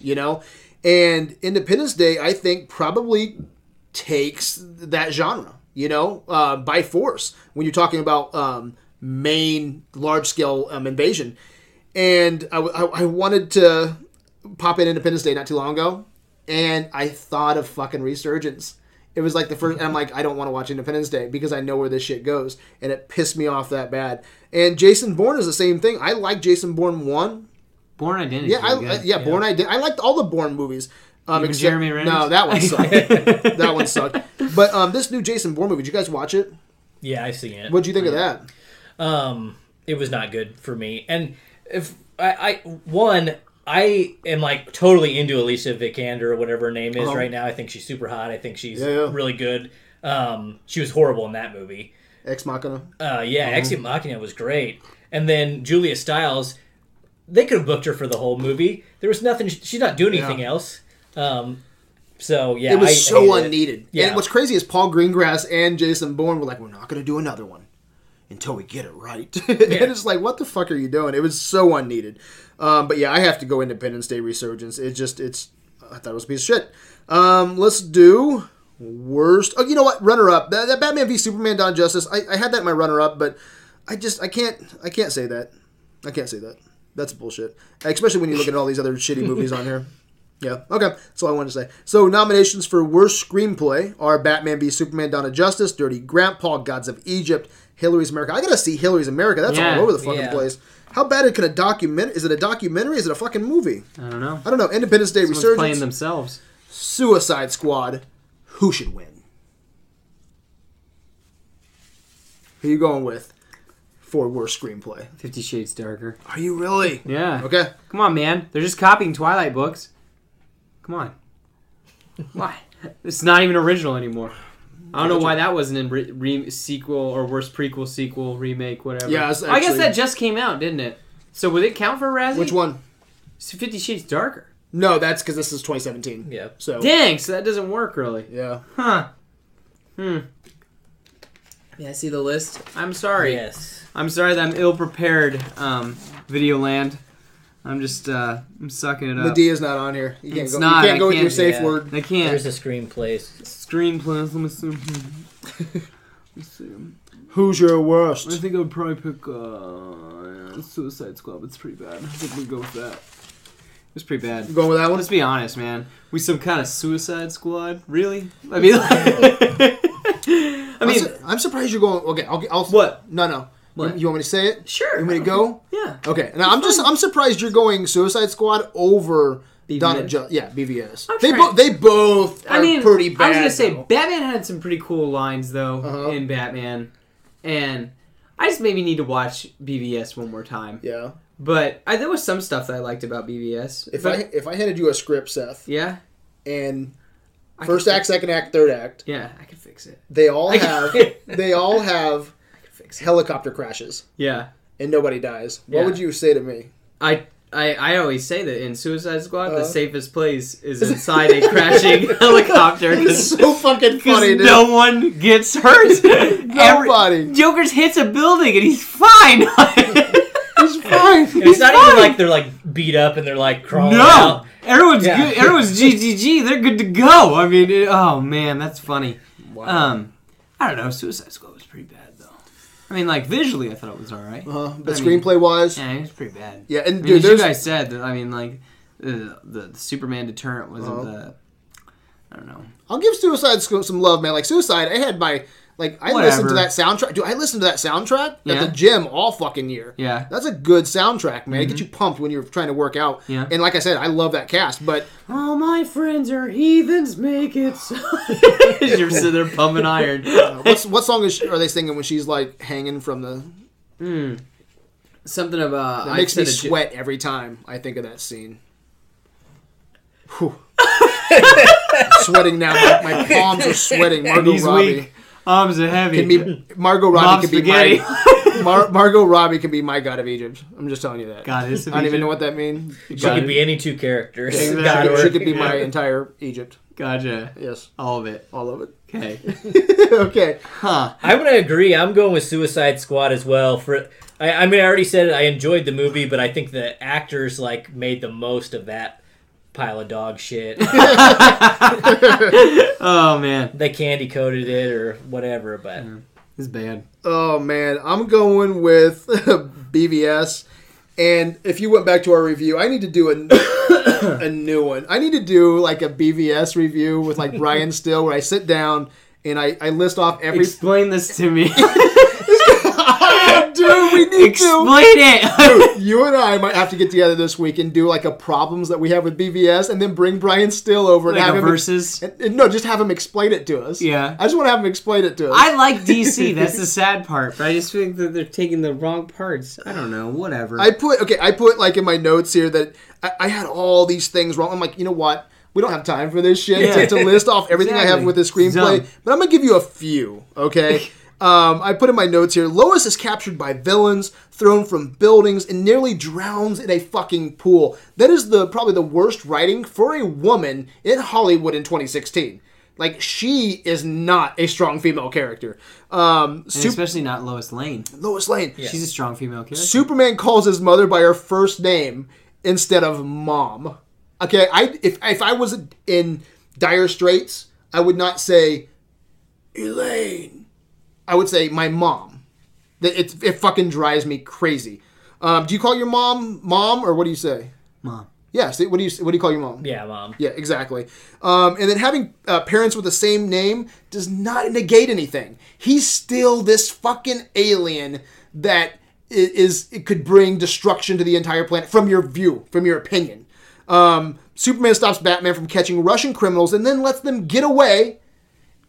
And Independence Day, I think, probably takes that genre, by force when you're talking about main large-scale invasion. And I wanted to pop in Independence Day not too long ago, and I thought of fucking Resurgence. It was like the first, and I'm like, I don't want to watch Independence Day because I know where this shit goes, and it pissed me off that bad. And Jason Bourne is the same thing. I like Jason Bourne 1. Bourne Identity. Yeah, Bourne Identity. I liked all the Bourne movies. Except Jeremy Renner. No, that one sucked. But this new Jason Bourne movie, did you guys watch it? Yeah, I've seen it. What'd you think of that? It was not good for me. And if I am like totally into Alicia Vikander or whatever her name is right now. I think she's super hot. I think she's really good. She was horrible in that movie. Ex Machina. Ex Machina was great. And then Julia Stiles, they could have booked her for the whole movie. There was nothing. She's not doing anything else. It was so unneeded. Yeah. And what's crazy is Paul Greengrass and Jason Bourne were like, we're not going to do another one until we get it right. And it's like, what the fuck are you doing? It was so unneeded. I have to go Independence Day Resurgence. I thought it was a piece of shit. Let's do worst. Oh, you know what? Runner-up. That Batman v Superman Dawn of Justice. I had that in my runner-up, but I can't say that. I can't say that. That's bullshit. Especially when you look at all these other shitty movies on here. Yeah. Okay. That's all I wanted to say. So nominations for worst screenplay are Batman v Superman Dawn of Justice, Dirty Grandpa, Gods of Egypt, Hillary's America. I gotta see Hillary's America. That's all over the fucking place. How bad can is it a documentary? Is it a fucking movie? I don't know. Independence Day Resurgence. Playing themselves. Suicide Squad. Who should win? Who are you going with for worst screenplay? 50 Shades Darker. Are you really? Yeah. Okay. Come on, man. They're just copying Twilight books. Come on. Why? It's not even original anymore. I don't know why that wasn't in sequel or worse prequel, sequel, remake, whatever. Yeah, actually, I guess that just came out, didn't it? So would it count for Razzie? Which one? It's 50 Shades Darker. No, that's because this is 2017. Yeah. So dang, so that doesn't work really. Yeah. Huh. Yeah, I see the list. I'm sorry. Yes. I'm sorry that I'm ill-prepared, Videoland. I'm just, I'm sucking it up. Medea's not on here. You can't You can't go with your safe word. I can't. There's a screenplay. Let me see. Who's your worst? I think I would probably pick Suicide Squad. It's pretty bad. I think we'd go with that. It was pretty bad. You going with that one? Let's be honest, man. We some kind of Suicide Squad? Really? I mean, I'm surprised you're going. Okay, I'll what? No. What? You want me to say it? Sure. You want me to go? Yeah. Okay. Now I'm surprised you're going Suicide Squad over BVS. BVS. They both are pretty bad. I was gonna say Batman had some pretty cool lines though in Batman, and I just maybe need to watch BVS one more time. Yeah. But there was some stuff that I liked about BVS. If I handed you a script, Seth. Yeah. And first act, second act, third act. Yeah, I could fix it. They all have helicopter crashes. Yeah. And nobody dies. What would you say to me? I always say that in Suicide Squad, the safest place is inside a crashing helicopter. It's so fucking funny, dude. No one gets hurt. Nobody. Joker's hits a building and he's fine. He's fine. It's not even like they're like beat up and they're like crawling out. Everyone's good. Everyone's GGG. They're good to go. I mean, oh man, that's funny. Wow. I don't know. Suicide Squad was pretty bad. I mean, like, visually, I thought it was all right. But screenplay-wise? Yeah, it was pretty bad. Yeah, and dude, as you guys said, the Superman deterrent wasn't I don't know. I'll give Suicide some love, man. Like, Suicide, listened to that soundtrack. Dude, I listened to that soundtrack at the gym all fucking year. Yeah. That's a good soundtrack, man. Mm-hmm. It gets you pumped when you're trying to work out. Yeah. And like I said, I love that cast, but... All my friends are heathens, make it so... You're sitting there pumping iron. What song are they singing when she's like hanging from the... Something of... It makes me sweat every time I think of that scene. Whew. I'm sweating now. My palms are sweating. Margot Robbie. Weak. Arms are heavy. Margot Robbie could be my Margot Robbie can be my God of Egypt. I'm just telling you that. Goddess of Egypt. I don't even know what that means. She could be any two characters. Exactly. She could be my entire Egypt. Gotcha. Yes. All of it. All of it. Okay. Okay. Huh. I'm going to agree. I'm going with Suicide Squad as well. I already said it. I enjoyed the movie, but I think the actors made the most of that pile of dog shit. Oh, man. They candy-coated it or whatever, but... Mm. It's bad. Oh, man. I'm going with BVS. And if you went back to our review, I need to do a new one. I need to do a BVS review with Brian Still, where I sit down and I list off every... Explain this to me. Dude, we need to explain it. Dude, you and I might have to get together this week and do a problems that we have with BVS, and then bring Brian Still over and have him versus. No, just have him explain it to us. Yeah, I just want to have him explain it to us. I like DC. That's the sad part. But I just think that they're taking the wrong parts. I don't know. Whatever. I put in my notes here that I had all these things wrong. I'm you know what? We don't have time for this shit to list off everything I have with the screenplay. Dumb. But I'm gonna give you a few. Okay. I put in my notes here, Lois is captured by villains, thrown from buildings, and nearly drowns in a fucking pool. That is probably the worst writing for a woman in Hollywood in 2016. She is not a strong female character. Especially not Lois Lane. Lois Lane. Yes. She's a strong female character. Superman calls his mother by her first name instead of mom. Okay, if I was in dire straits, I would not say, Elaine. I would say my mom. It fucking drives me crazy. Do you call your mom, or what do you say? Mom. Yes. Yeah, what do you call your mom? Yeah, mom. Yeah, exactly. And then having parents with the same name does not negate anything. He's still this fucking alien that it could bring destruction to the entire planet from your view, from your opinion. Superman stops Batman from catching Russian criminals and then lets them get away.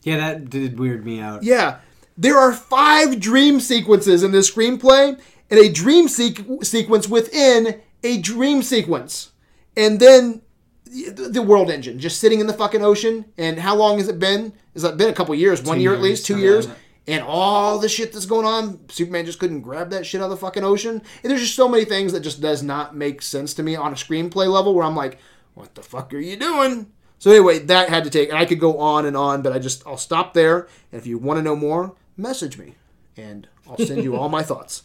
Yeah, that did weird me out. Yeah. There are 5 dream sequences in this screenplay, and a dream sequence within a dream sequence. And then the world engine, just sitting in the fucking ocean. And how long has it been? It's been a couple years, 1 year at least, 2 years. And all the shit that's going on, Superman just couldn't grab that shit out of the fucking ocean. And there's just so many things that just does not make sense to me on a screenplay level where I'm like, what the fuck are you doing? So anyway, that had to take, and I could go on and on, but I'll stop there. And if you want to know more, message me, and I'll send you all my thoughts.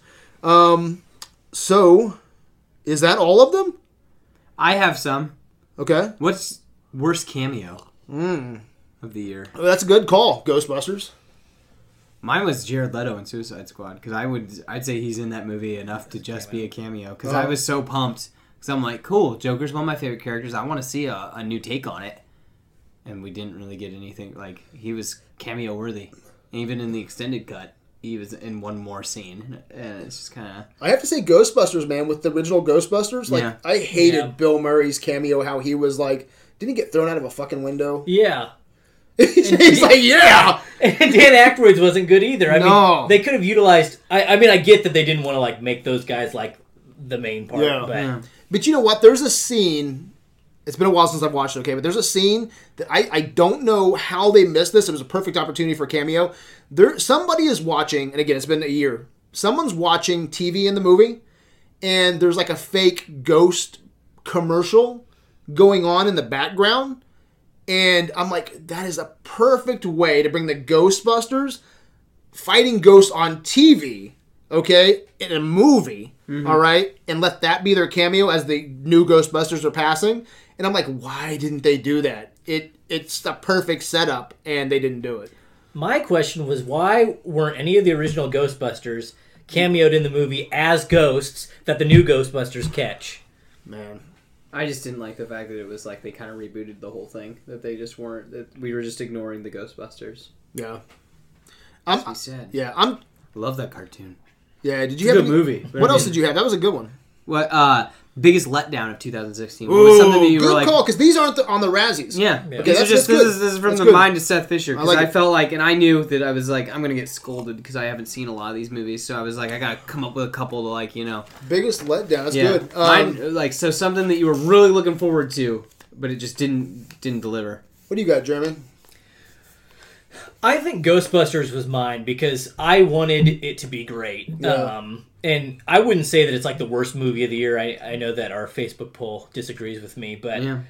So, is that all of them? I have some. Okay. What's worst cameo of the year? Oh, that's a good call, Ghostbusters. Mine was Jared Leto in Suicide Squad, because I'd say he's in that movie enough to just be a cameo, because I was so pumped, because I'm like, cool, Joker's one of my favorite characters, I want to see a new take on it. And we didn't really get anything, he was cameo worthy. Even in the extended cut, he was in one more scene, and it's just kind of... I have to say Ghostbusters, man, with the original Ghostbusters, I hated Bill Murray's cameo, how he was didn't he get thrown out of a fucking window? Yeah. He's yeah! And Dan Aykroyd's wasn't good either. I mean, they could have utilized... I mean, I get that they didn't want to, make those guys, the main part, But you know what? There's a scene... It's been a while since I've watched it, okay? But there's a scene that I don't know how they missed this. It was a perfect opportunity for a cameo. Somebody is watching, and again, it's been a year. Someone's watching TV in the movie, and there's a fake ghost commercial going on in the background. And I'm like, that is a perfect way to bring the Ghostbusters fighting ghosts on TV, okay, in a movie, all right? And let that be their cameo as the new Ghostbusters are passing. And I'm like, why didn't they do that? It's the perfect setup, and they didn't do it. My question was, why weren't any of the original Ghostbusters cameoed in the movie as ghosts that the new Ghostbusters catch? Man, I just didn't like the fact that it was they kind of rebooted the whole thing. That they just weren't. That we were just ignoring the Ghostbusters. Yeah, that's what he said. Yeah, love that cartoon. Yeah, did you have a good movie? What else did you have? That was a good one. What? Biggest letdown of 2016. Ooh, was something that you good call, because these aren't on the Razzies. Yeah. Okay, this is from the mind of Seth Fisher, because I felt and I knew that I was I'm going to get scolded because I haven't seen a lot of these movies, so I was I got to come up with a couple to Biggest letdown, that's good. Mine, so something that you were really looking forward to, but it just didn't deliver. What do you got, Jeremy? I think Ghostbusters was mine because I wanted it to be great. Yeah. And I wouldn't say that it's like the worst movie of the year. I know that our Facebook poll disagrees with me, but yeah.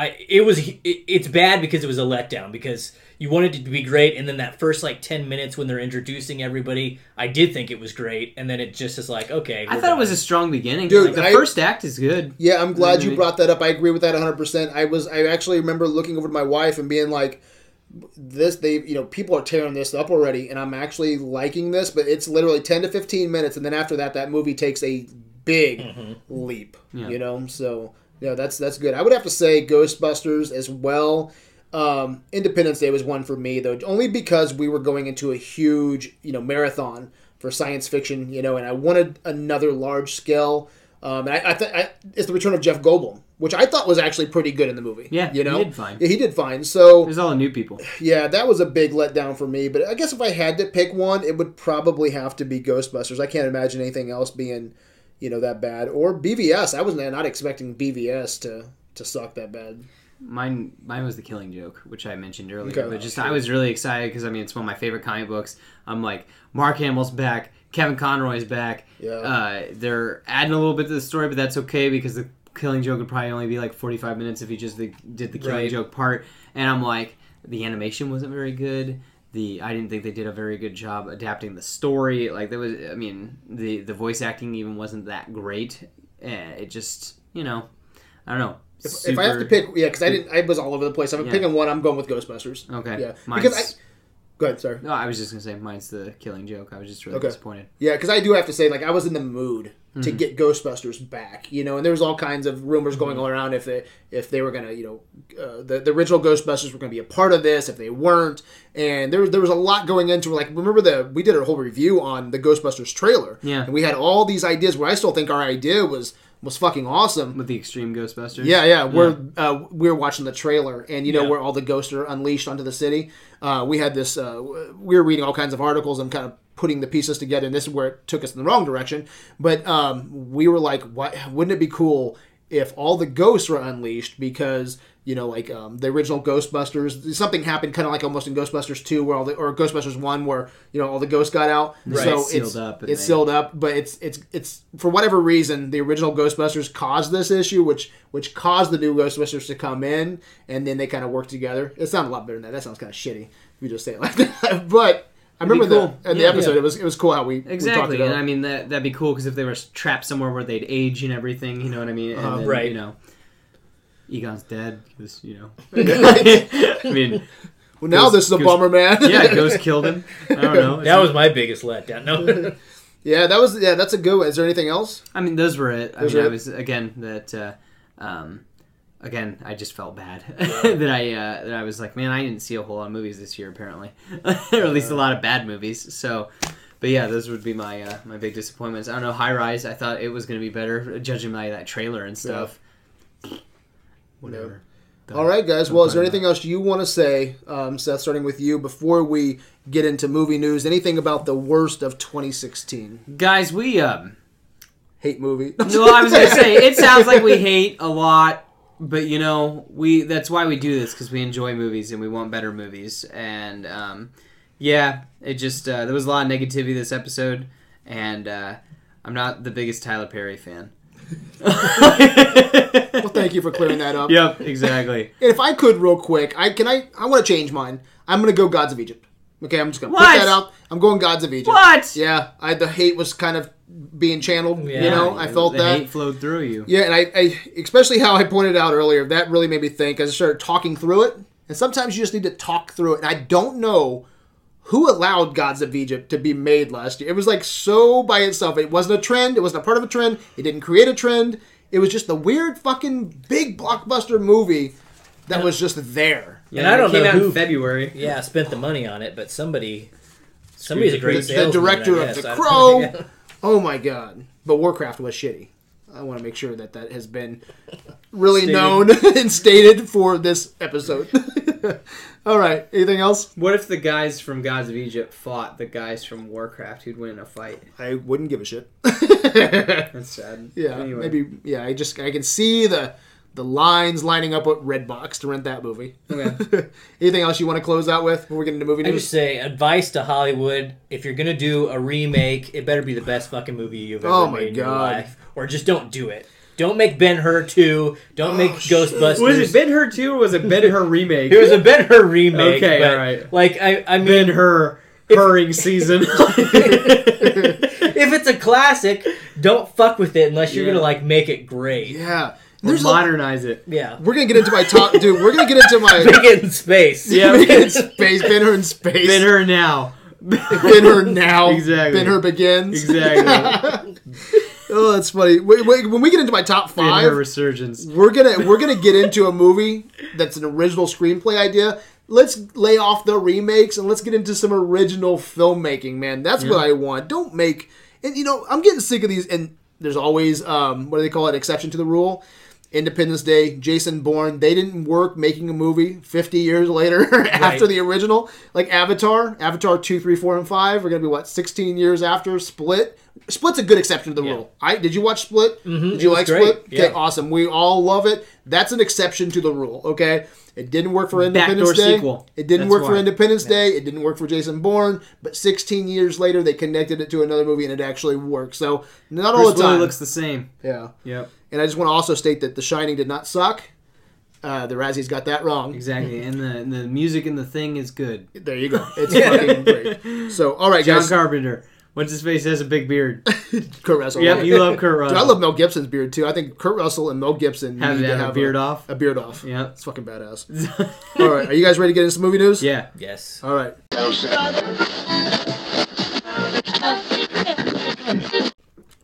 It's bad because it was a letdown because you wanted it to be great, and then that first like 10 minutes when they're introducing everybody, I did think it was great, and then it just is like, okay. I thought done. It was a strong beginning. Dude, like, the first act is good. Yeah, I'm glad you brought that up. I agree with that 100%. I actually remember looking over to my wife and being like, people are tearing this up already, and I'm actually liking this, but it's literally 10 to 15 minutes, and then after that, that movie takes a big leap. Yeah. You know, so. Yeah, that's good. I would have to say Ghostbusters as well. Independence Day was one for me, though, only because we were going into a huge, marathon for science fiction, and I wanted another large scale. And it's the return of Jeff Goldblum, which I thought was actually pretty good in the movie. Yeah, he did fine. Yeah, he did fine. So it was all new people. Yeah, that was a big letdown for me. But I guess if I had to pick one, it would probably have to be Ghostbusters. I can't imagine anything else being... that bad. Or BVS. I was not expecting BVS to suck that bad. Mine was The Killing Joke, which I mentioned earlier. Okay, but I was really excited because, it's one of my favorite comic books. I'm like, Mark Hamill's back. Kevin Conroy's back. Yeah. They're adding a little bit to the story, but that's okay because The Killing Joke would probably only be like 45 minutes if he just did the Killing Joke part. And I'm like, the animation wasn't very good. I didn't think they did a very good job adapting the story. Like there was, the voice acting even wasn't that great. It just, I don't know. If I have to pick, because I was all over the place. I'm picking one. I'm going with Ghostbusters. Okay, yeah, go ahead. Sorry. No, I was just gonna say mine's The Killing Joke. I was just really disappointed. Yeah, because I do have to say, I was in the mood to get Ghostbusters back, and there was all kinds of rumors going all around if they were gonna, the original Ghostbusters were gonna be a part of this, if they weren't, and there was a lot going into. Remember we did a whole review on the Ghostbusters trailer, yeah, and we had all these ideas where I still think our idea was fucking awesome with the Extreme Ghostbusters. Yeah. We're watching the trailer, and where all the ghosts are unleashed onto the city. We had this. We were reading all kinds of articles and kind of putting the pieces together. And this is where it took us in the wrong direction. But we were like, wouldn't it be cool if all the ghosts were unleashed? Because the original Ghostbusters, something happened kind of like almost in Ghostbusters 2 where or Ghostbusters 1 where, all the ghosts got out. Right. So it's sealed up, but it's for whatever reason, the original Ghostbusters caused this issue, which caused the new Ghostbusters to come in, and then they kind of worked together. It sounded a lot better than that. That sounds kind of shitty if you just say it like that. But I remember the episode. Yeah. It was cool how we talked about it. And that'd be cool because if they were trapped somewhere where they'd age and everything, you know what I mean? And then, right. Egon's dead, because, Well, now this is a bummer, man. Yeah, Ghost killed him. I don't know. That was my biggest letdown. No. That's a good one. Is there anything else? Those were it. I just felt bad that I was like, man, I didn't see a whole lot of movies this year, apparently. Or at least a lot of bad movies, so... But yeah, those would be my my big disappointments. I don't know, High Rise, I thought it was going to be better, judging by that trailer and stuff. Yeah. Whatever. All right, guys. Well, is there anything else you want to say, Seth, starting with you, before we get into movie news? Anything about the worst of 2016? Guys, we hate movies. No, I was going to say, it sounds like we hate a lot, but, that's why we do this, because we enjoy movies and we want better movies. And, it just there was a lot of negativity this episode, and I'm not the biggest Tyler Perry fan. Well, thank you for clearing that up. Yep, exactly. And if I could, real quick, I want to change mine. I'm going to go Gods of Egypt. Okay, I'm just going to put that out. I'm going Gods of Egypt. What? Yeah, the hate was kind of being channeled, I felt that. The hate flowed through you. Yeah, and I especially how I pointed out earlier, that really made me think. I just started talking through it, and sometimes you just need to talk through it, and I don't know who allowed Gods of Egypt to be made last year. It was like so by itself. It wasn't a trend. It wasn't a part of a trend. It didn't create a trend. It was just the weird fucking big blockbuster movie that was just there. Yeah, and I don't know who in February. Yeah, spent the money on it, but somebody's a great salesman. The director of The Crow. Yeah. Oh my god! But Warcraft was shitty. I want to make sure that has been really known and stated for this episode. All right. Anything else? What if the guys from Gods of Egypt fought the guys from Warcraft? Who'd win in a fight? I wouldn't give a shit. That's sad. Yeah. Anyway. Maybe. Yeah. I can see the the lines lining up at Redbox to rent that movie. Okay. Anything else you want to close out with before we get into movie news? I just say, advice to Hollywood, if you're going to do a remake, it better be the best fucking movie you've ever made in your life. Or just don't do it. Don't make Ben-Hur 2. Don't make Ghostbusters. Was it Ben-Hur 2 or was it Ben-Hur remake? It was a Ben-Hur remake. Okay, all right. Like, I mean... Ben-Hur purring season. If it's a classic, don't fuck with it unless you're going to, like, make it great. Yeah. Modernize it. Yeah. We're going to get into my top... Dude, we're going to get into my... Make it in space. Yeah. Make it in space. Ben-Hur in space. Ben-Hur now. Ben-Hur now. Exactly. Ben-Hur begins. Exactly. Oh, that's funny. When we get into my top five, Ben-Hur Resurgence, we're gonna get into a movie that's an original screenplay idea. Let's lay off the remakes and let's get into some original filmmaking, man. That's what I want. Don't make, and you know, I'm getting sick of these. And there's always what do they call it? Exception to the rule. Independence Day, Jason Bourne, they didn't work making a movie 50 years later after the original. Like Avatar 2, 3, 4, and 5 are going to be, 16 years after Split. Split's a good exception to the rule. Did you watch Split? Mm-hmm. Did you like Split? Yeah. Okay, awesome. We all love it. That's an exception to the rule, okay? It didn't work for Independence Day. It didn't work for Jason Bourne. But 16 years later, they connected it to another movie, and it actually worked. So, not all the time. It looks the same. Yeah. Yep. And I just want to also state that The Shining did not suck. The Razzies got that wrong. Exactly. And the music in The Thing is good. There you go. It's fucking great. So, all right, guys. John Carpenter. What's his face? Has a big beard. Kurt Russell. Yeah, you love Kurt Russell. Dude, I love Mel Gibson's beard too. I think Kurt Russell and Mel Gibson need to have a beard off. A beard off. Yeah, it's fucking badass. All right, are you guys ready to get into some movie news? Yeah. Yes. All right.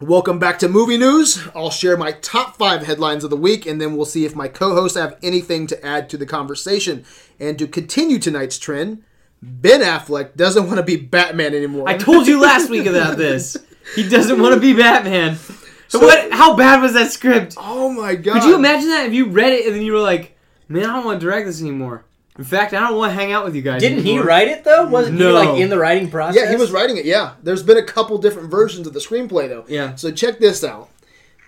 Welcome back to Movie News. I'll share my top 5 headlines of the week, and then we'll see if my co-hosts have anything to add to the conversation. And to continue tonight's trend, Ben Affleck doesn't want to be Batman anymore. I told you last week about this. He doesn't want to be Batman. So, what? How bad was that script? Oh my god. Could you imagine that if you read it and then you were like, man, I don't want to direct this anymore. In fact, I don't want to hang out with you guys anymore. He write it, though? Wasn't he, in the writing process? Yeah, he was writing it, yeah. There's been a couple different versions of the screenplay, though. Yeah. So check this out.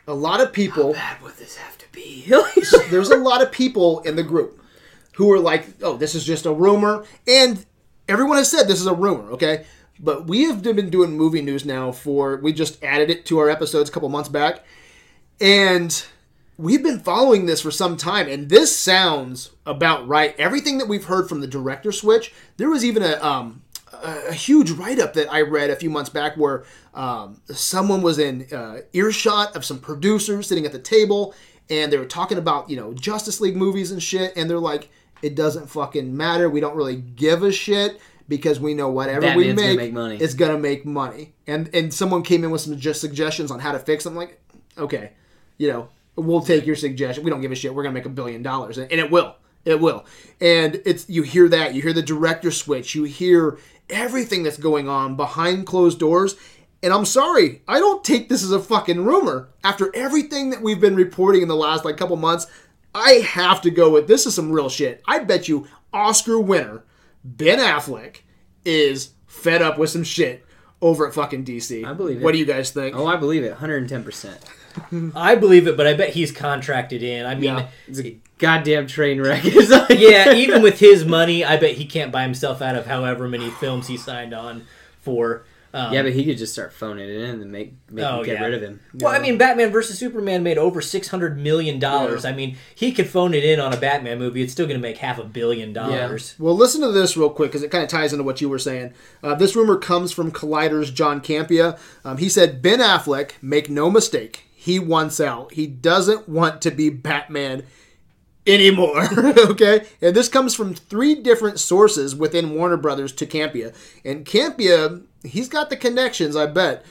A lot of people... How bad would this have to be? There's a lot of people in the group who were like, oh, this is just a rumor. And... everyone has said this is a rumor, okay? But we have been doing movie news now for... we just added it to our episodes a couple months back. And we've been following this for some time. And this sounds about right. Everything that we've heard from the director switch... there was even a huge write-up that I read a few months back where someone was in earshot of some producers sitting at the table. And they were talking about, Justice League movies and shit. And they're like... it doesn't fucking matter. We don't really give a shit because we know whatever it's going to make money. And someone came in with some just suggestions on how to fix it. I'm like, okay, we'll take your suggestion. We don't give a shit. We're going to make $1 billion. And it will. It will. And it's you hear that. You hear the director switch. You hear everything that's going on behind closed doors. And I'm sorry, I don't take this as a fucking rumor. After everything that we've been reporting in the last couple months, I have to go with this is some real shit. I bet you Oscar winner Ben Affleck is fed up with some shit over at fucking DC. I believe it. What do you guys think? Oh, I believe it. 110%. I believe it, but I bet he's contracted in. I mean... yeah. It's a goddamn train wreck. Yeah, even with his money, I bet he can't buy himself out of however many films he signed on for... yeah, but he could just start phoning it in and make him get rid of him. Well, I mean, Batman v Superman made over $600 million. Yeah. I mean, he could phone it in on a Batman movie. It's still going to make $500 million. Yeah. Well, listen to this real quick because it kind of ties into what you were saying. This rumor comes from Collider's John Campia. He said, Ben Affleck, make no mistake, he wants out. He doesn't want to be Batman anymore, okay? And this comes from 3 different sources within Warner Brothers to Campia. And Campia... he's got the connections, I bet.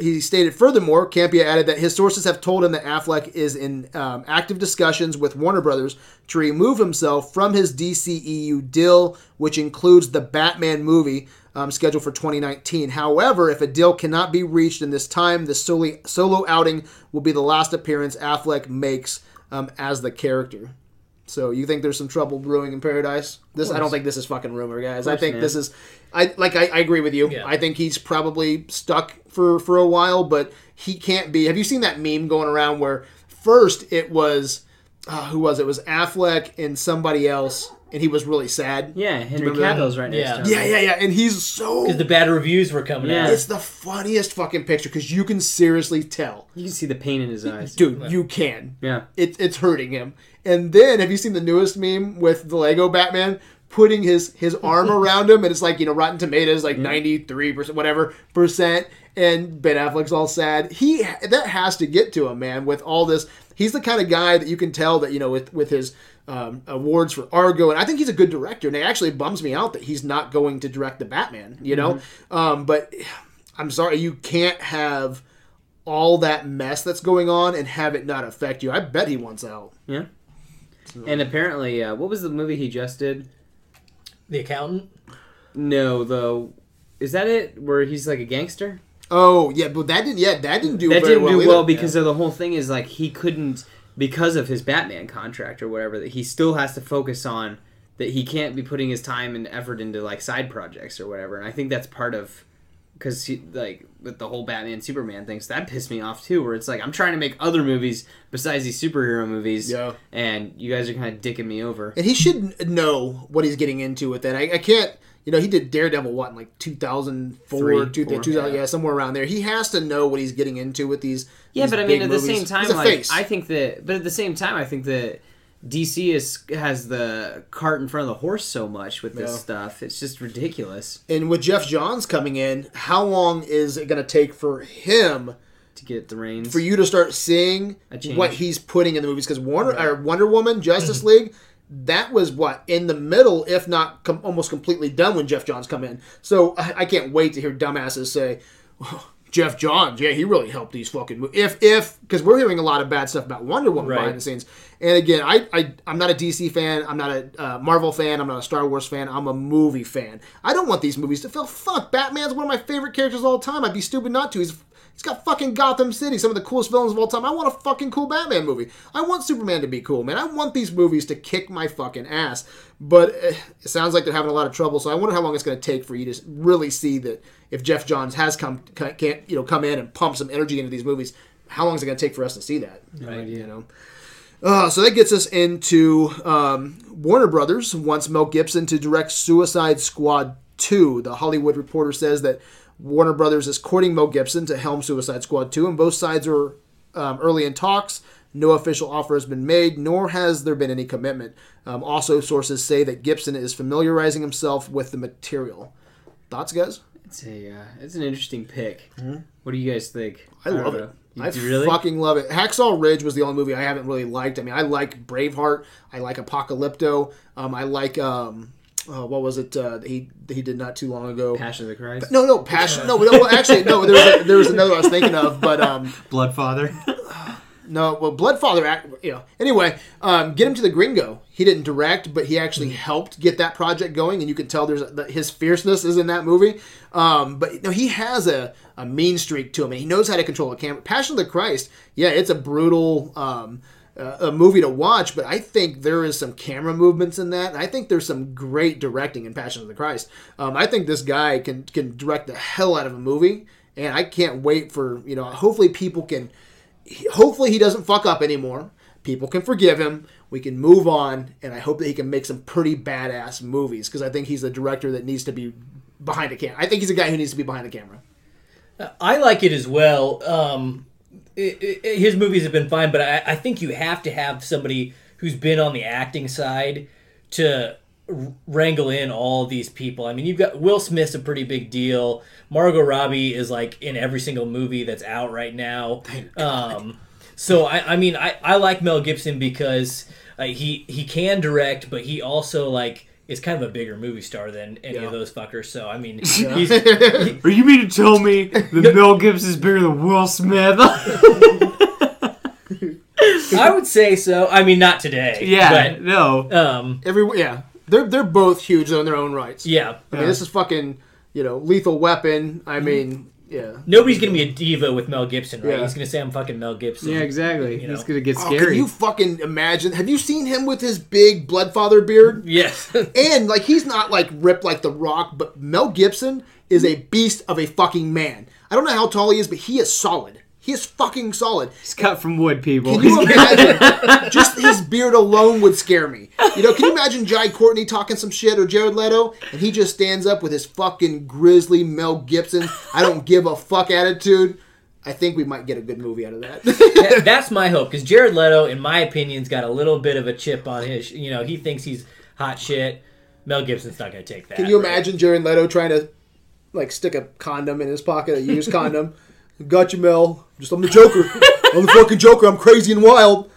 He stated, furthermore, Campia added that his sources have told him that Affleck is in active discussions with Warner Brothers to remove himself from his DCEU deal, which includes the Batman movie scheduled for 2019. However, if a deal cannot be reached in this time, the solo outing will be the last appearance Affleck makes as the character. So you think there's some trouble brewing in paradise? I don't think this is fucking rumor, guys. I think this is... I agree with you. Yeah. I think he's probably stuck for a while, but he can't be... Have you seen that meme going around where first it was who was it? It was Affleck and somebody else, and he was really sad. Yeah, Henry Cavill's right next to him. Yeah, and he's so... Because the bad reviews were coming out. It's the funniest fucking picture, because you can seriously tell. You can see the pain in his eyes. Dude, you can. Yeah. It's hurting him. And then, have you seen the newest meme with the Lego Batman putting his arm around him, and it's like, you know, Rotten Tomatoes, like 93%, whatever, percent, and Ben Affleck's all sad. That has to get to him, man, with all this... He's the kind of guy that you can tell that, you know, with his awards for Argo, and I think he's a good director, and it actually bums me out that he's not going to direct the Batman, you know? Mm-hmm. But I'm sorry, you can't have all that mess that's going on and have it not affect you. I bet he wants out. Yeah. So. And apparently, what was the movie he just did? The Accountant? No, though. Is that it? Where he's like a gangster? Oh, yeah, but that didn't do well. That didn't do well because of the whole thing is like he couldn't, because of his Batman contract or whatever, that he still has to focus on, that he can't be putting his time and effort into like side projects or whatever. And I think that's part of, because like with the whole Batman Superman thing, so that pissed me off too, where it's like I'm trying to make other movies besides these superhero movies, and you guys are kind of dicking me over. And he should know what he's getting into with that. I can't... You know, he did Daredevil, what, in like 2004, somewhere around there. He has to know what he's getting into with these I think that DC has the cart in front of the horse so much with this stuff. It's just ridiculous. And with Jeff Johns coming in, how long is it going to take for him to get the reins? For you to start seeing what he's putting in the movies? Because Wonder Woman, Justice League... That was what, in the middle, if not almost completely done when Jeff Johns come in. So I can't wait to hear dumbasses say, oh, Jeff Johns, yeah, he really helped these fucking movies. Because we're hearing a lot of bad stuff about Wonder Woman behind the scenes. And again, I'm not a DC fan. I'm not a Marvel fan. I'm not a Star Wars fan. I'm a movie fan. I don't want these movies to fail. Fuck, Batman's one of my favorite characters of all time. I'd be stupid not to. He's got fucking Gotham City, some of the coolest villains of all time. I want a fucking cool Batman movie. I want Superman to be cool, man. I want these movies to kick my fucking ass. But it sounds like they're having a lot of trouble, so I wonder how long it's going to take for you to really see that if Jeff Johns has come in and pump some energy into these movies, how long is it going to take for us to see that? Right. You know. So that gets us into Warner Brothers wants Mel Gibson to direct Suicide Squad 2. The Hollywood Reporter says that Warner Brothers is courting Mel Gibson to helm Suicide Squad 2, and both sides are early in talks. No official offer has been made, nor has there been any commitment. Also, sources say that Gibson is familiarizing himself with the material. Thoughts, guys? It's an interesting pick. Mm-hmm. What do you guys think? I love it. I fucking love it. Hacksaw Ridge was the only movie I haven't really liked. I mean, I like Braveheart. I like Apocalypto. I like... what was it he did not too long ago? Passion of the Christ? No, Passion. Yeah. No, well, actually, no, there was another I was thinking of, but... Bloodfather? No, well, Bloodfather, you know. Anyway, Get Him to the Gringo. He didn't direct, but he actually helped get that project going, and you can tell his fierceness is in that movie. But no, he has a mean streak to him, and he knows how to control a camera. Passion of the Christ, yeah, it's a brutal... a movie to watch, but I think there is some camera movements in that. I think there's some great directing in Passion of the Christ. I think this guy can direct the hell out of a movie, and I can't wait for, you know, hopefully he doesn't fuck up anymore. People can forgive him. We can move on, and I hope that he can make some pretty badass movies, because I think he's a director that needs to be behind a camera. I think he's a guy who needs to be behind the camera. I like it as well. His movies have been fine, but I think you have to have somebody who's been on the acting side to wrangle in all these people. I mean, you've got Will Smith's a pretty big deal. Margot Robbie is like in every single movie that's out right now. So I like Mel Gibson because he can direct, but he also like is kind of a bigger movie star than any of those fuckers. So, I mean... Yeah. You mean to tell me that Mel Gibson is bigger than Will Smith? I would say so. I mean, not today. Yeah, but, no. They're both huge in their own rights. Yeah. I mean, this is fucking, you know, Lethal Weapon. I mean... Yeah. Nobody's going to be a diva with Mel Gibson, right? Yeah. He's going to say, I'm fucking Mel Gibson. Yeah, exactly. You know? It's going to get scary. Can you fucking imagine? Have you seen him with his big Bloodfather beard? Yes. And, like, he's not, like, ripped like The Rock, but Mel Gibson is a beast of a fucking man. I don't know how tall he is, but he is solid. He is fucking solid. He's cut from wood, people. Can you imagine? Just his beard alone would scare me. You know, can you imagine Jai Courtney talking some shit or Jared Leto? And he just stands up with his fucking grizzly Mel Gibson, I don't give a fuck attitude. I think we might get a good movie out of that. That's my hope. Because Jared Leto, in my opinion, has got a little bit of a chip on his... You know, he thinks he's hot shit. Mel Gibson's not going to take that. Can you imagine Jared Leto trying to, like, stick a condom in his pocket, a used condom? Gotcha, Mel. I'm the Joker. I'm the fucking Joker. I'm crazy and wild.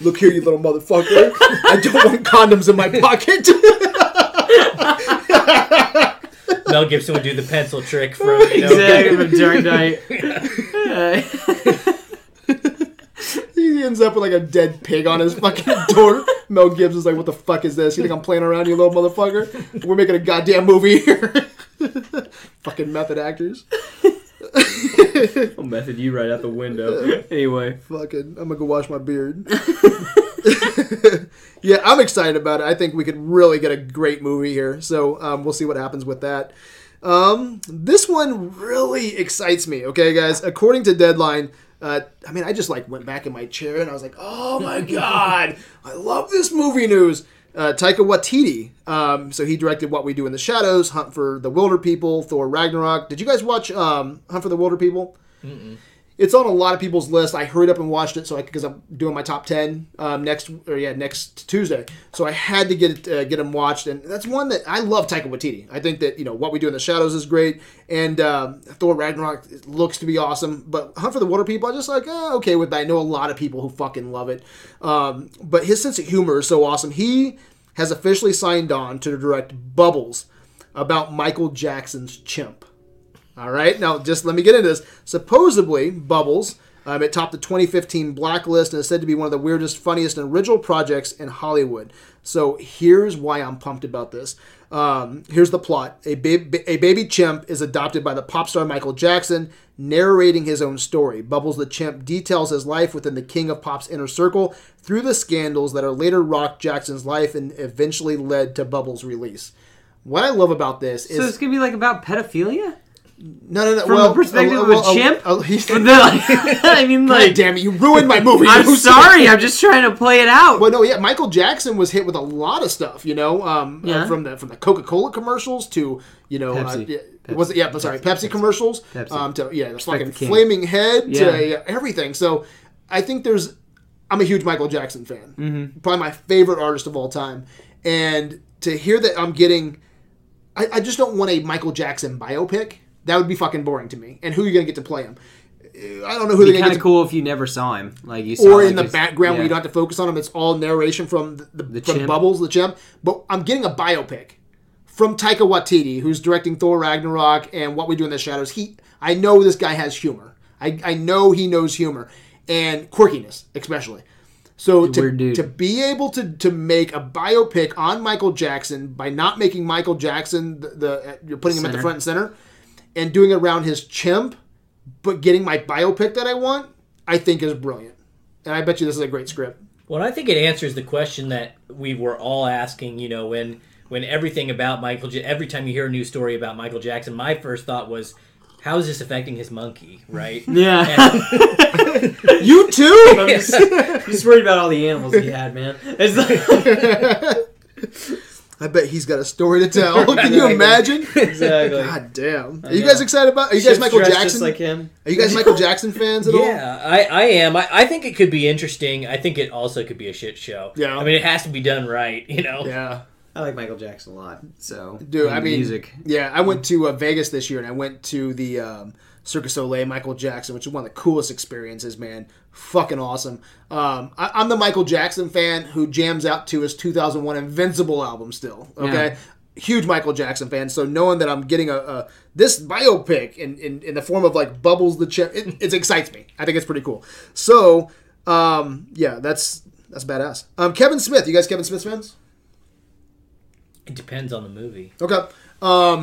Look here, you little motherfucker. I don't want condoms in my pocket. Mel Gibson would do the pencil trick from, you know, exactly, from Dark Knight. He ends up with like a dead pig on his fucking door. Mel Gibson's like, what the fuck is this? You think I'm playing around, you little motherfucker? We're making a goddamn movie here. Fucking method actors. I'll method you right out the window. Anyway. Fucking, I'm going to go wash my beard. Yeah, I'm excited about it. I think we could really get a great movie here. So we'll see what happens with that. This one really excites me. Okay, guys? According to Deadline... I just like went back in my chair and I was like, oh my God, I love this movie news. Taika Waititi. So he directed What We Do in the Shadows, Hunt for the Wilder People, Thor Ragnarok. Did you guys watch Hunt for the Wilder People? Mm-mm. It's on a lot of people's list. I hurried up and watched it because I'm doing my top 10 next Tuesday. So I had to get them watched, and that's one that I love. Taika Waititi. I think that, you know, What We Do in the Shadows is great, and Thor Ragnarok looks to be awesome. But Hunt for the Wilder People, I'm just like, okay with that. I know a lot of people who fucking love it, but his sense of humor is so awesome. He has officially signed on to direct Bubbles, about Michael Jackson's chimp. All right, now just let me get into this. Supposedly, Bubbles, it topped the 2015 blacklist and is said to be one of the weirdest, funniest, and original projects in Hollywood. So here's why I'm pumped about this. Here's the plot. A baby chimp is adopted by the pop star Michael Jackson, narrating his own story. Bubbles the chimp details his life within the king of pop's inner circle through the scandals that are later rocked Jackson's life and eventually led to Bubbles' release. What I love about this is... So it's going to be like about pedophilia? No. From the perspective of a chimp? God damn it, you ruined my movie. I'm sorry, I'm just trying to play it out. Well, no, yeah, Michael Jackson was hit with a lot of stuff, you know, from the Coca-Cola commercials to, you know... Pepsi. Pepsi commercials. Pepsi. The fucking Flaming Head to everything. So, I think I'm a huge Michael Jackson fan. Mm-hmm. Probably my favorite artist of all time. And to hear that I'm getting... I just don't want a Michael Jackson biopic. That would be fucking boring to me. And who are you going to get to play him? I don't know who they're going to get to... It'd be kind of cool if you never saw him. Like you saw or in the background where you don't have to focus on him. It's all narration from the Bubbles, the chimp. But I'm getting a biopic from Taika Waititi, who's directing Thor Ragnarok and What We Do in the Shadows. I know this guy has humor. I know he knows humor. And quirkiness, especially. So to be able to make a biopic on Michael Jackson by not making Michael Jackson, you're putting him at the front and center... and doing it around his chimp, but getting my biopic that I want, I think is brilliant. And I bet you this is a great script. Well, I think it answers the question that we were all asking, you know, when everything about every time you hear a new story about Michael Jackson, my first thought was, how is this affecting his monkey, right? Yeah. You too? I'm just worried about all the animals he had, man. It's like... I bet he's got a story to tell. Can you imagine? Exactly. God damn. Are you guys excited about? Are you guys Michael Jackson? Just like him. Are you guys Michael Jackson fans at all? Yeah, I am. I think it could be interesting. I think it also could be a shit show. Yeah. I mean, it has to be done right, you know. Yeah. I like Michael Jackson a lot. So. Dude, I mean, music. Yeah, I went to Vegas this year, and I went to the Cirque du Soleil Michael Jackson, which is one of the coolest experiences, man. Fucking awesome. I'm the Michael Jackson fan who jams out to his 2001 Invincible album still. Okay? Yeah. Huge Michael Jackson fan. So knowing that I'm getting this biopic in the form of like Bubbles the Chip, it excites me. I think it's pretty cool. So, that's badass. Kevin Smith. You guys Kevin Smith fans? It depends on the movie. Okay. I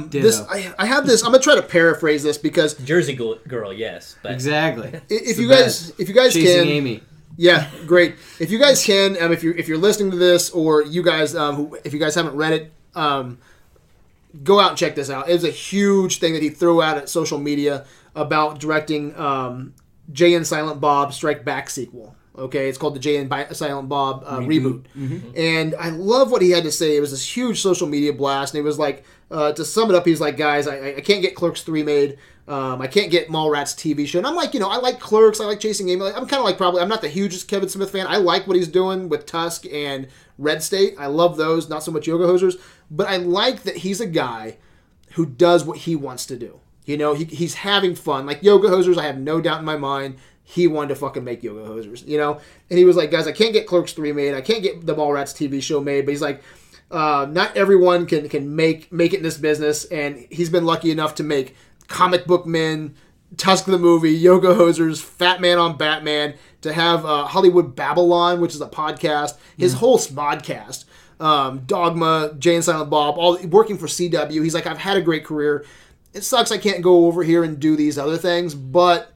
have this. I'm gonna try to paraphrase this because Jersey Girl, yes, but. Exactly. If you guys Chasing can, Amy. Yeah, great. If you guys can, if you're listening to this, or you guys, if you guys haven't read it, go out and check this out. It was a huge thing that he threw out at social media about directing Jay and Silent Bob Strike Back sequel. Okay, it's called the Jay and Silent Bob reboot. Mm-hmm. And I love what he had to say. It was this huge social media blast, and it was like, to sum it up, he's like, guys, I can't get Clerks 3 made. I can't get Mallrats TV show. And I'm like, you know, I like Clerks. I like Chasing Amy. I'm kind of like probably, I'm not the hugest Kevin Smith fan. I like what he's doing with Tusk and Red State. I love those. Not so much Yoga Hosers. But I like that he's a guy who does what he wants to do. You know, he's having fun. Like Yoga Hosers, I have no doubt in my mind, he wanted to fucking make Yoga Hosers, you know? And he was like, guys, I can't get Clerks 3 made. I can't get the Mallrats TV show made. But he's like, not everyone can make it in this business. And he's been lucky enough to make Comic Book Men, Tusk the Movie, Yoga Hosers, Fat Man on Batman, to have Hollywood Babylon, which is a podcast, his whole Smodcast, Dogma, Jay and Silent Bob, all working for CW. He's like, I've had a great career. It sucks I can't go over here and do these other things, but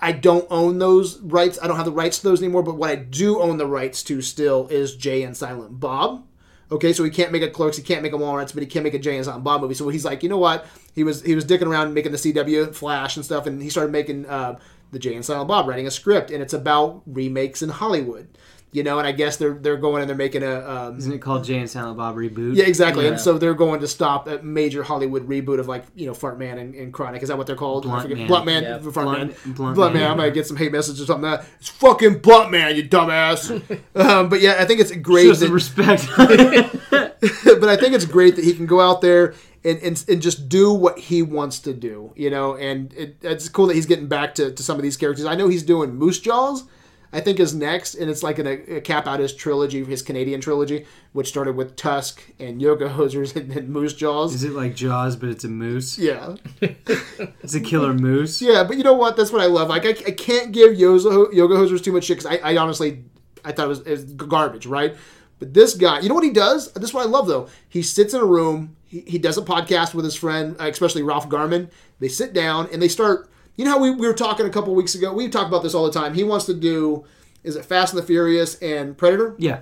I don't own those rights. I don't have the rights to those anymore, but what I do own the rights to still is Jay and Silent Bob. Okay, so he can't make a Clerks, he can't make a Mallrats, but he can make a Jay and Silent Bob movie. So he's like, you know what? He was dicking around making the CW Flash and stuff, and he started making the Jay and Silent Bob, writing a script, and it's about remakes in Hollywood. You know, and I guess they're going and they're making a... isn't it called Jay and Silent Bob Reboot? Yeah, exactly. Yeah. And so they're going to stop a major Hollywood reboot of, like, you know, Fart Man and Chronic. Is that what they're called? Blunt Man. Yeah. Blunt Man. I'm going to get some hate messages or something. It's fucking Blunt Man, you dumbass. But yeah, I think it's great. Show some respect. But I think it's great that he can go out there and just do what he wants to do, you know. And it's cool that he's getting back to some of these characters. I know he's doing Moose Jaws, I think, is next, and it's like a cap out his trilogy, his Canadian trilogy, which started with Tusk and Yoga Hosers and then Moose Jaws. Is it like Jaws, but it's a moose? Yeah. It's a killer moose? Yeah, but you know what? That's what I love. Like, I can't give Yoga Hosers too much shit, because I honestly, I thought it was garbage, right? But this guy, you know what he does? This is what I love, though. He sits in a room, he does a podcast with his friend, especially Ralph Garman. They sit down, and they start... You know how we were talking a couple weeks ago? We talk about this all the time. He wants to do, is it Fast and the Furious and Predator? Yeah.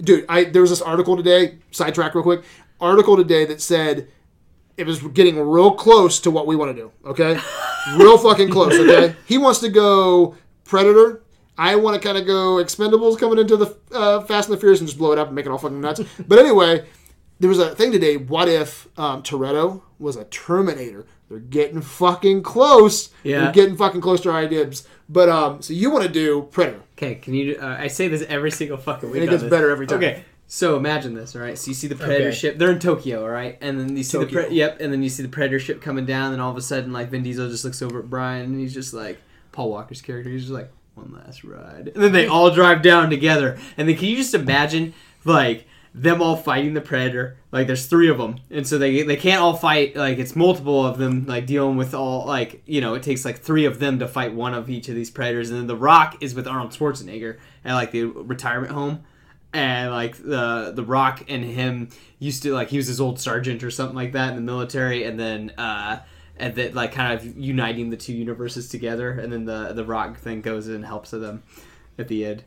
Dude, there was this article today, sidetrack real quick, that said it was getting real close to what we want to do, okay? Real fucking close, okay? He wants to go Predator. I want to kind of go Expendables coming into the Fast and the Furious and just blow it up and make it all fucking nuts. But anyway, there was a thing today, what if Toretto was a Terminator? They're getting fucking close. Yeah. They're getting fucking close to our ideas. But, so you want to do Predator. Okay, can you... I say this every single fucking week. And it gets better every time. Okay, so imagine this, all right? So you see the Predator ship. They're in Tokyo, all right? And then you see the Predator ship coming down, and all of a sudden, like, Vin Diesel just looks over at Brian, and he's just like... Paul Walker's character. He's just like, one last ride. And then they all drive down together. And then can you just imagine, like... them all fighting the Predator, like there's three of them, and so they can't all fight, like it's multiple of them, like dealing with all, like, you know, it takes like three of them to fight one of each of these Predators. And then The Rock is with Arnold Schwarzenegger at like the retirement home, and like the Rock and him used to, like, he was his old sergeant or something like that in the military, and then and that, like, kind of uniting the two universes together, and then the Rock thing goes in and helps them at the end.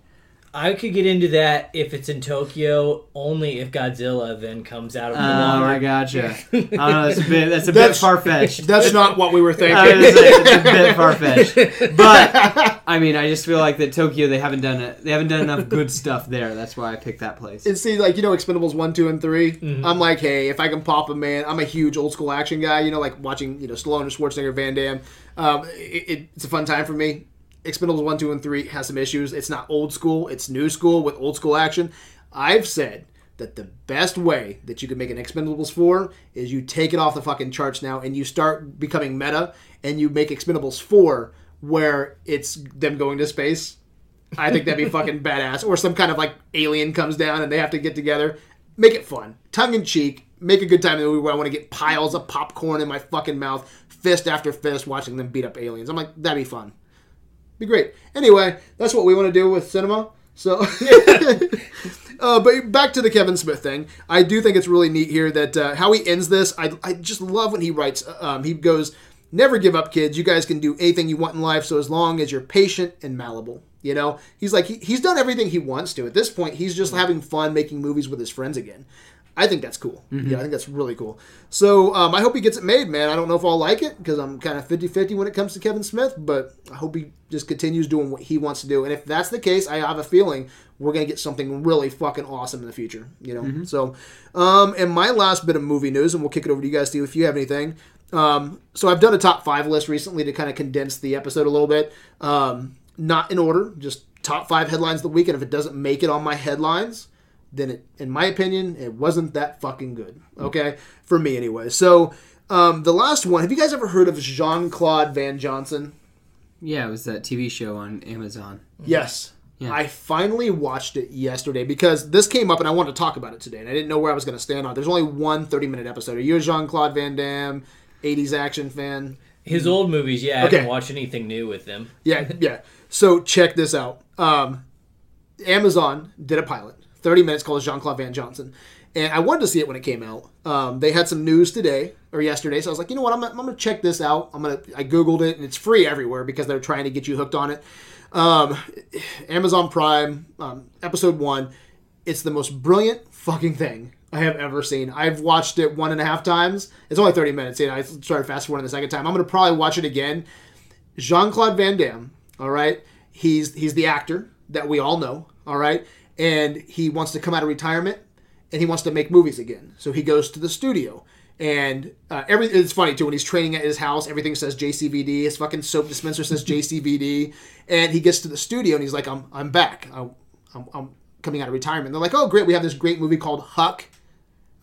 I could get into that if it's in Tokyo, only if Godzilla then comes out of the water. Oh, I gotcha. I don't know, that's a bit far-fetched. That's not what we were thinking. It's a bit far-fetched. But, I mean, I just feel like that Tokyo, they haven't done enough good stuff there. That's why I picked that place. And see, like, you know, Expendables 1, 2, and 3? Mm-hmm. I'm like, hey, if I can pop a man, I'm a huge old-school action guy, you know, like watching, you know, Stallone, Schwarzenegger, Van Damme. It's a fun time for me. Expendables 1, 2, and 3 has some issues. It's not old school. It's new school with old school action. I've said that the best way that you can make an Expendables 4 is you take it off the fucking charts now and you start becoming meta and you make Expendables 4 where it's them going to space. I think that'd be fucking badass. Or some kind of like alien comes down and they have to get together. Make it fun. Tongue in cheek. Make a good time in the movie where I want to get piles of popcorn in my fucking mouth, fist after fist, watching them beat up aliens. I'm like, that'd be fun. Be great. Anyway, that's what we want to do with cinema. So, but back to the Kevin Smith thing. I do think it's really neat here that how he ends this. I just love when he writes. He goes, "Never give up, kids. You guys can do anything you want in life, so as long as you're patient and malleable." You know, he's like he's done everything he wants to. At this point, he's just having fun making movies with his friends again. I think that's cool. Mm-hmm. Yeah, I think that's really cool. So I hope he gets it made, man. I don't know if I'll like it because I'm kind of 50-50 when it comes to Kevin Smith, but I hope he just continues doing what he wants to do. And if that's the case, I have a feeling we're going to get something really fucking awesome in the future, you know? Mm-hmm. So, and my last bit of movie news, and we'll kick it over to you guys, Steve, if you have anything. So I've done a top 5 list recently to kind of condense the episode a little bit. Not in order, just top 5 headlines of the week. And if it doesn't make it on my headlines, then it, in my opinion, it wasn't that fucking good. Okay? For me anyway. So the last one, have you guys ever heard of Jean-Claude Van Damme? Yeah, it was that TV show on Amazon. Yes. Yeah. I finally watched it yesterday because this came up and I wanted to talk about it today and I didn't know where I was going to stand on it. There's only one 30-minute episode. Are you a Jean-Claude Van Damme 80s action fan? His old movies, yeah. Okay. I haven't watched anything new with them. Yeah, yeah. So check this out. Amazon did a pilot, 30 minutes, called Jean-Claude Van Damme. And I wanted to see it when it came out. They had some news today or yesterday, so I was like, you know what, I'm going to check this out. I Googled it, and it's free everywhere because they're trying to get you hooked on it. Amazon Prime, episode 1. It's the most brilliant fucking thing I have ever seen. I've watched it 1.5 times. It's only 30 minutes. You know, I started fast forwarding the second time. I'm going to probably watch it again. Jean-Claude Van Damme, all right? He's the actor that we all know, all right? And he wants to come out of retirement, and he wants to make movies again. So he goes to the studio. And it's funny, too, when he's training at his house, everything says JCVD. His fucking soap dispenser says JCVD. And he gets to the studio, and he's like, I'm back. I'm coming out of retirement. And they're like, oh, great. We have this great movie called Huck.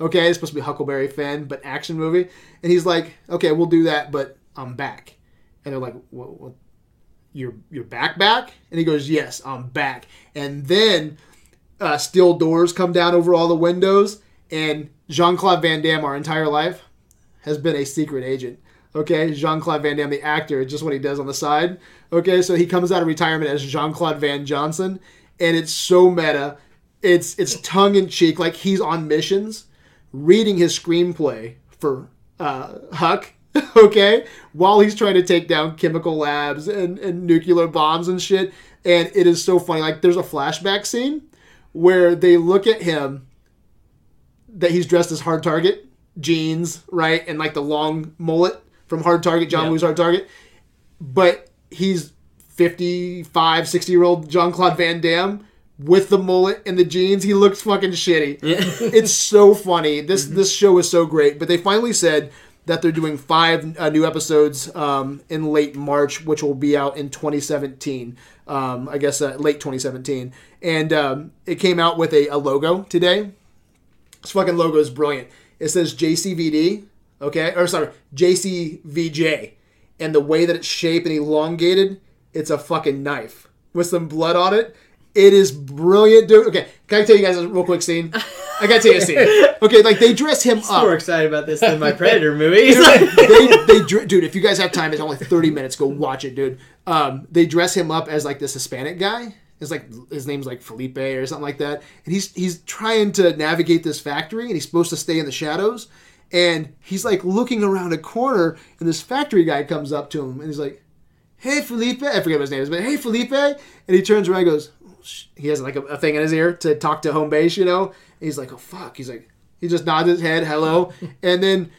Okay, it's supposed to be Huckleberry Finn, but action movie. And he's like, okay, we'll do that, but I'm back. And they're like, what? You're back? And he goes, yes, I'm back. And then steel doors come down over all the windows, and Jean-Claude Van Damme, our entire life, has been a secret agent. Okay, Jean-Claude Van Damme, the actor, just what he does on the side. Okay, so he comes out of retirement as Jean-Claude Van Johnson, and it's so meta. It's tongue-in-cheek, like he's on missions, reading his screenplay for Huck, okay, while he's trying to take down chemical labs and nuclear bombs and shit. And it is so funny. Like, there's a flashback scene where they look at him that he's dressed as Hard Target, jeans, right, and like the long mullet from Hard Target, John Woo's Hard Target. But he's 55, 60-year-old Jean-Claude Van Damme with the mullet and the jeans. He looks fucking shitty. Yeah. It's so funny. This show is so great. But they finally said that they're doing 5 new episodes in late March, which will be out in 2017. I guess late 2017. And it came out with a logo today. This fucking logo is brilliant. It says JCVD, okay? Or sorry, JCVJ. And the way that it's shaped and elongated, it's a fucking knife with some blood on it. It is brilliant, dude. Okay, can I tell you guys a real quick scene? I gotta tell you a scene. Okay, like they dress him up. I'm more excited about this than my Predator movie. Dude, if you guys have time, it's only 30 minutes. Go watch it, dude. They dress him up as like this Hispanic guy. It's like his name's like Felipe or something like that. And he's trying to navigate this factory, and he's supposed to stay in the shadows. And he's like looking around a corner, and this factory guy comes up to him, and he's like, "Hey, Felipe." I forget what his name is, but "Hey, Felipe." And he turns around and goes. He has like a thing in his ear to talk to home base, you know? And he's like, oh, fuck. He's like, he just nods his head, hello. And then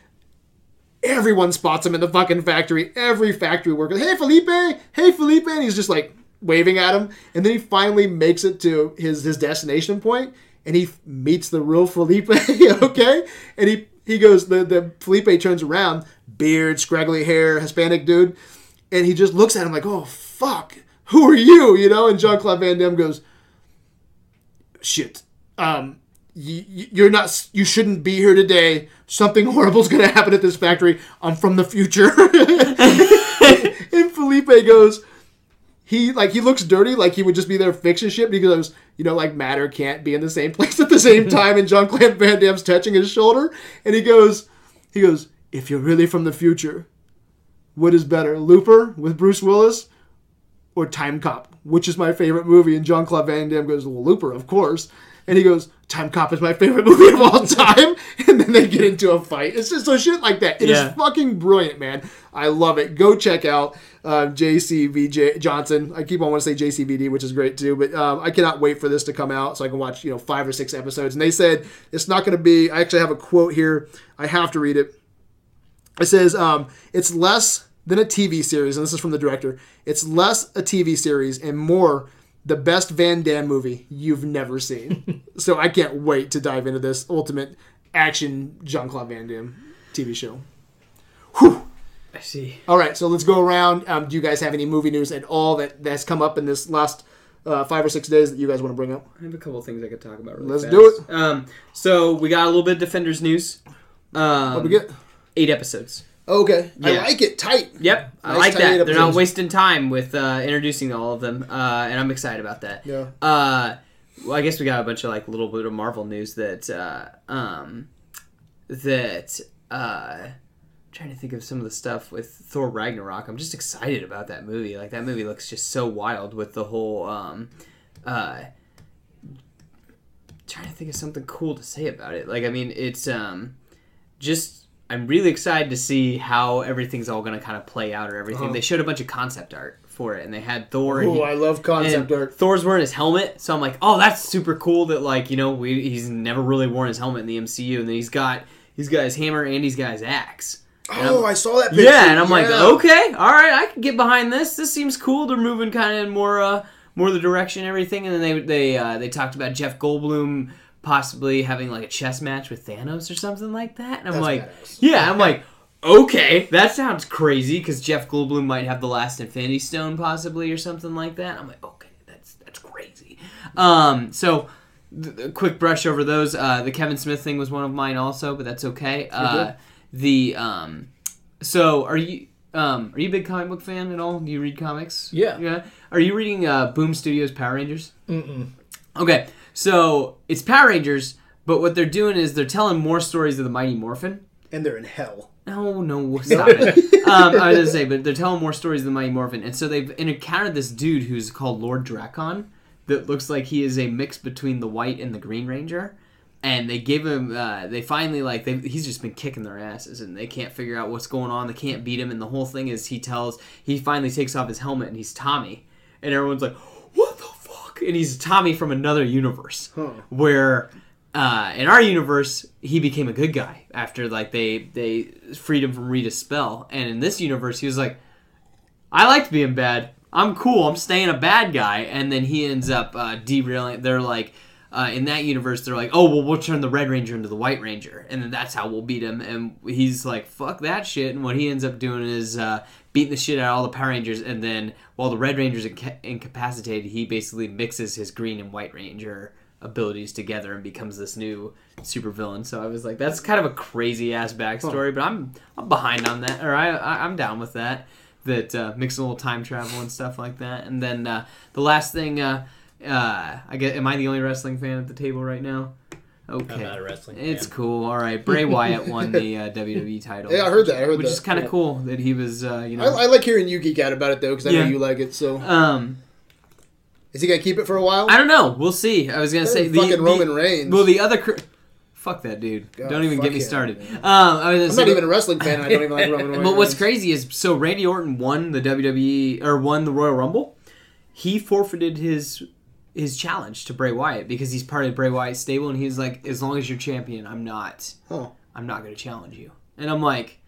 everyone spots him in the fucking factory. Every factory worker, hey, Felipe! Hey, Felipe! And he's just like waving at him. And then he finally makes it to his destination point, and he meets the real Felipe, okay? And he goes, the Felipe turns around, beard, scraggly hair, Hispanic dude. And he just looks at him like, oh, fuck. Who are you? You know, and Jean-Claude Van Damme goes, shit, you're not, you shouldn't be here today. Something horrible's going to happen at this factory. I'm from the future. And Felipe goes, he looks dirty, like he would just be there fixing shit, because, you know, like matter can't be in the same place at the same time. And Jean-Claude Van Damme's touching his shoulder. And he goes, if you're really from the future, what is better? Looper with Bruce Willis? Or Time Cop, which is my favorite movie. And Jean-Claude Van Damme goes, well, Looper, of course. and he goes, Time Cop is my favorite movie of all time, and then they get into a fight. It's just so shit like that. It is fucking brilliant, man. I love it. Go check out JCVJ Johnson. I keep on wanting to say JCVD, which is great too, but I cannot wait for this to come out so I can watch 5 or 6 episodes. And they said it's not going to be. I actually have a quote here. I have to read it. It says it's less than a TV series, and this is from the director. It's less a TV series and more the best Van Damme movie you've never seen. So I can't wait to dive into this ultimate action Jean-Claude Van Damme TV show. Whew. I see. All right, so let's go around. Do you guys have any movie news at all that has come up in this last 5 or 6 days that you guys want to bring up? I have a couple of things I could talk about really fast. Let's do it. So we got a little bit of Defenders news. What did we get? 8 episodes. Okay. Yeah. I like it. Tight. Yep. I like that. They're not wasting time with introducing all of them, and I'm excited about that. Yeah. Well, I guess we got a bunch of like little bit of Marvel news that I'm trying to think of some of the stuff with Thor Ragnarok. I'm just excited about that movie. Like, that movie looks just so wild with the whole trying to think of something cool to say about it. Like, I mean, it's just I'm really excited to see how everything's all going to kind of play out or everything. Uh-huh. They showed a bunch of concept art for it, and they had Thor. Oh, I love concept art. Thor's wearing his helmet, so I'm like, oh, that's super cool that, like, he's never really worn his helmet in the MCU, and then he's got his hammer and he's got his axe. And I saw that picture. Yeah, and I'm like, okay, all right, I can get behind this. This seems cool. They're moving kind of more the direction and everything, and then they talked about Jeff Goldblum possibly having like a chess match with Thanos or something like that, and I'm okay, that sounds crazy because Jeff Goldblum might have the last Infinity Stone possibly or something like that. I'm like, okay, that's crazy. So quick brush over those. The Kevin Smith thing was one of mine also, but that's okay. So are you a big comic book fan at all? Do you read comics? Yeah. Are you reading Boom Studios Power Rangers? Okay. So, it's Power Rangers, but what they're doing is they're telling more stories of the Mighty Morphin. And they're in hell. No, stop it. I was going to say, but they're telling more stories of the Mighty Morphin. And so they've encountered this dude who's called Lord Dracon that looks like he is a mix between the White and the Green Ranger. And they give him, he's just been kicking their asses, and they can't figure out what's going on. They can't beat him, and the whole thing is he finally takes off his helmet, and he's Tommy. And everyone's like, what the fuck? And he's Tommy from another universe, where in our universe he became a good guy after like they freed him from Rita's spell, and in this universe he was like, I liked being bad, I'm cool, I'm staying a bad guy, and then he ends up derailing. They're like, in that universe they're like, oh well, we'll turn the Red Ranger into the White Ranger, and then that's how we'll beat him, and he's like, fuck that shit, and what he ends up doing is beating the shit out of all the Power Rangers, and then while the Red Ranger's incapacitated, he basically mixes his Green and White Ranger abilities together and becomes this new supervillain. So I was like, that's kind of a crazy-ass backstory, but I'm behind on that, or I'm down with that, mixing a little time travel and stuff like that. And then the last thing, I guess, am I the only wrestling fan at the table right now? Okay. I'm not a wrestling fan. It's cool. All right. Bray Wyatt won the WWE title. Yeah, I heard that. Which is kind of cool that he was, I like hearing you geek out about it, though, because I know you like it, so. Is he going to keep it for a while? I don't know. We'll see. I was going to say. Fucking Roman Reigns. Well, the other. Fuck that dude. God, don't even get me started. I'm not even a wrestling fan. I don't even like Roman Reigns. But what's crazy is, so Randy Orton won the WWE, or won the Royal Rumble. He forfeited his challenge to Bray Wyatt because he's part of Bray Wyatt's stable, and he's like, as long as you're champion, I'm not going to challenge you. And I'm like,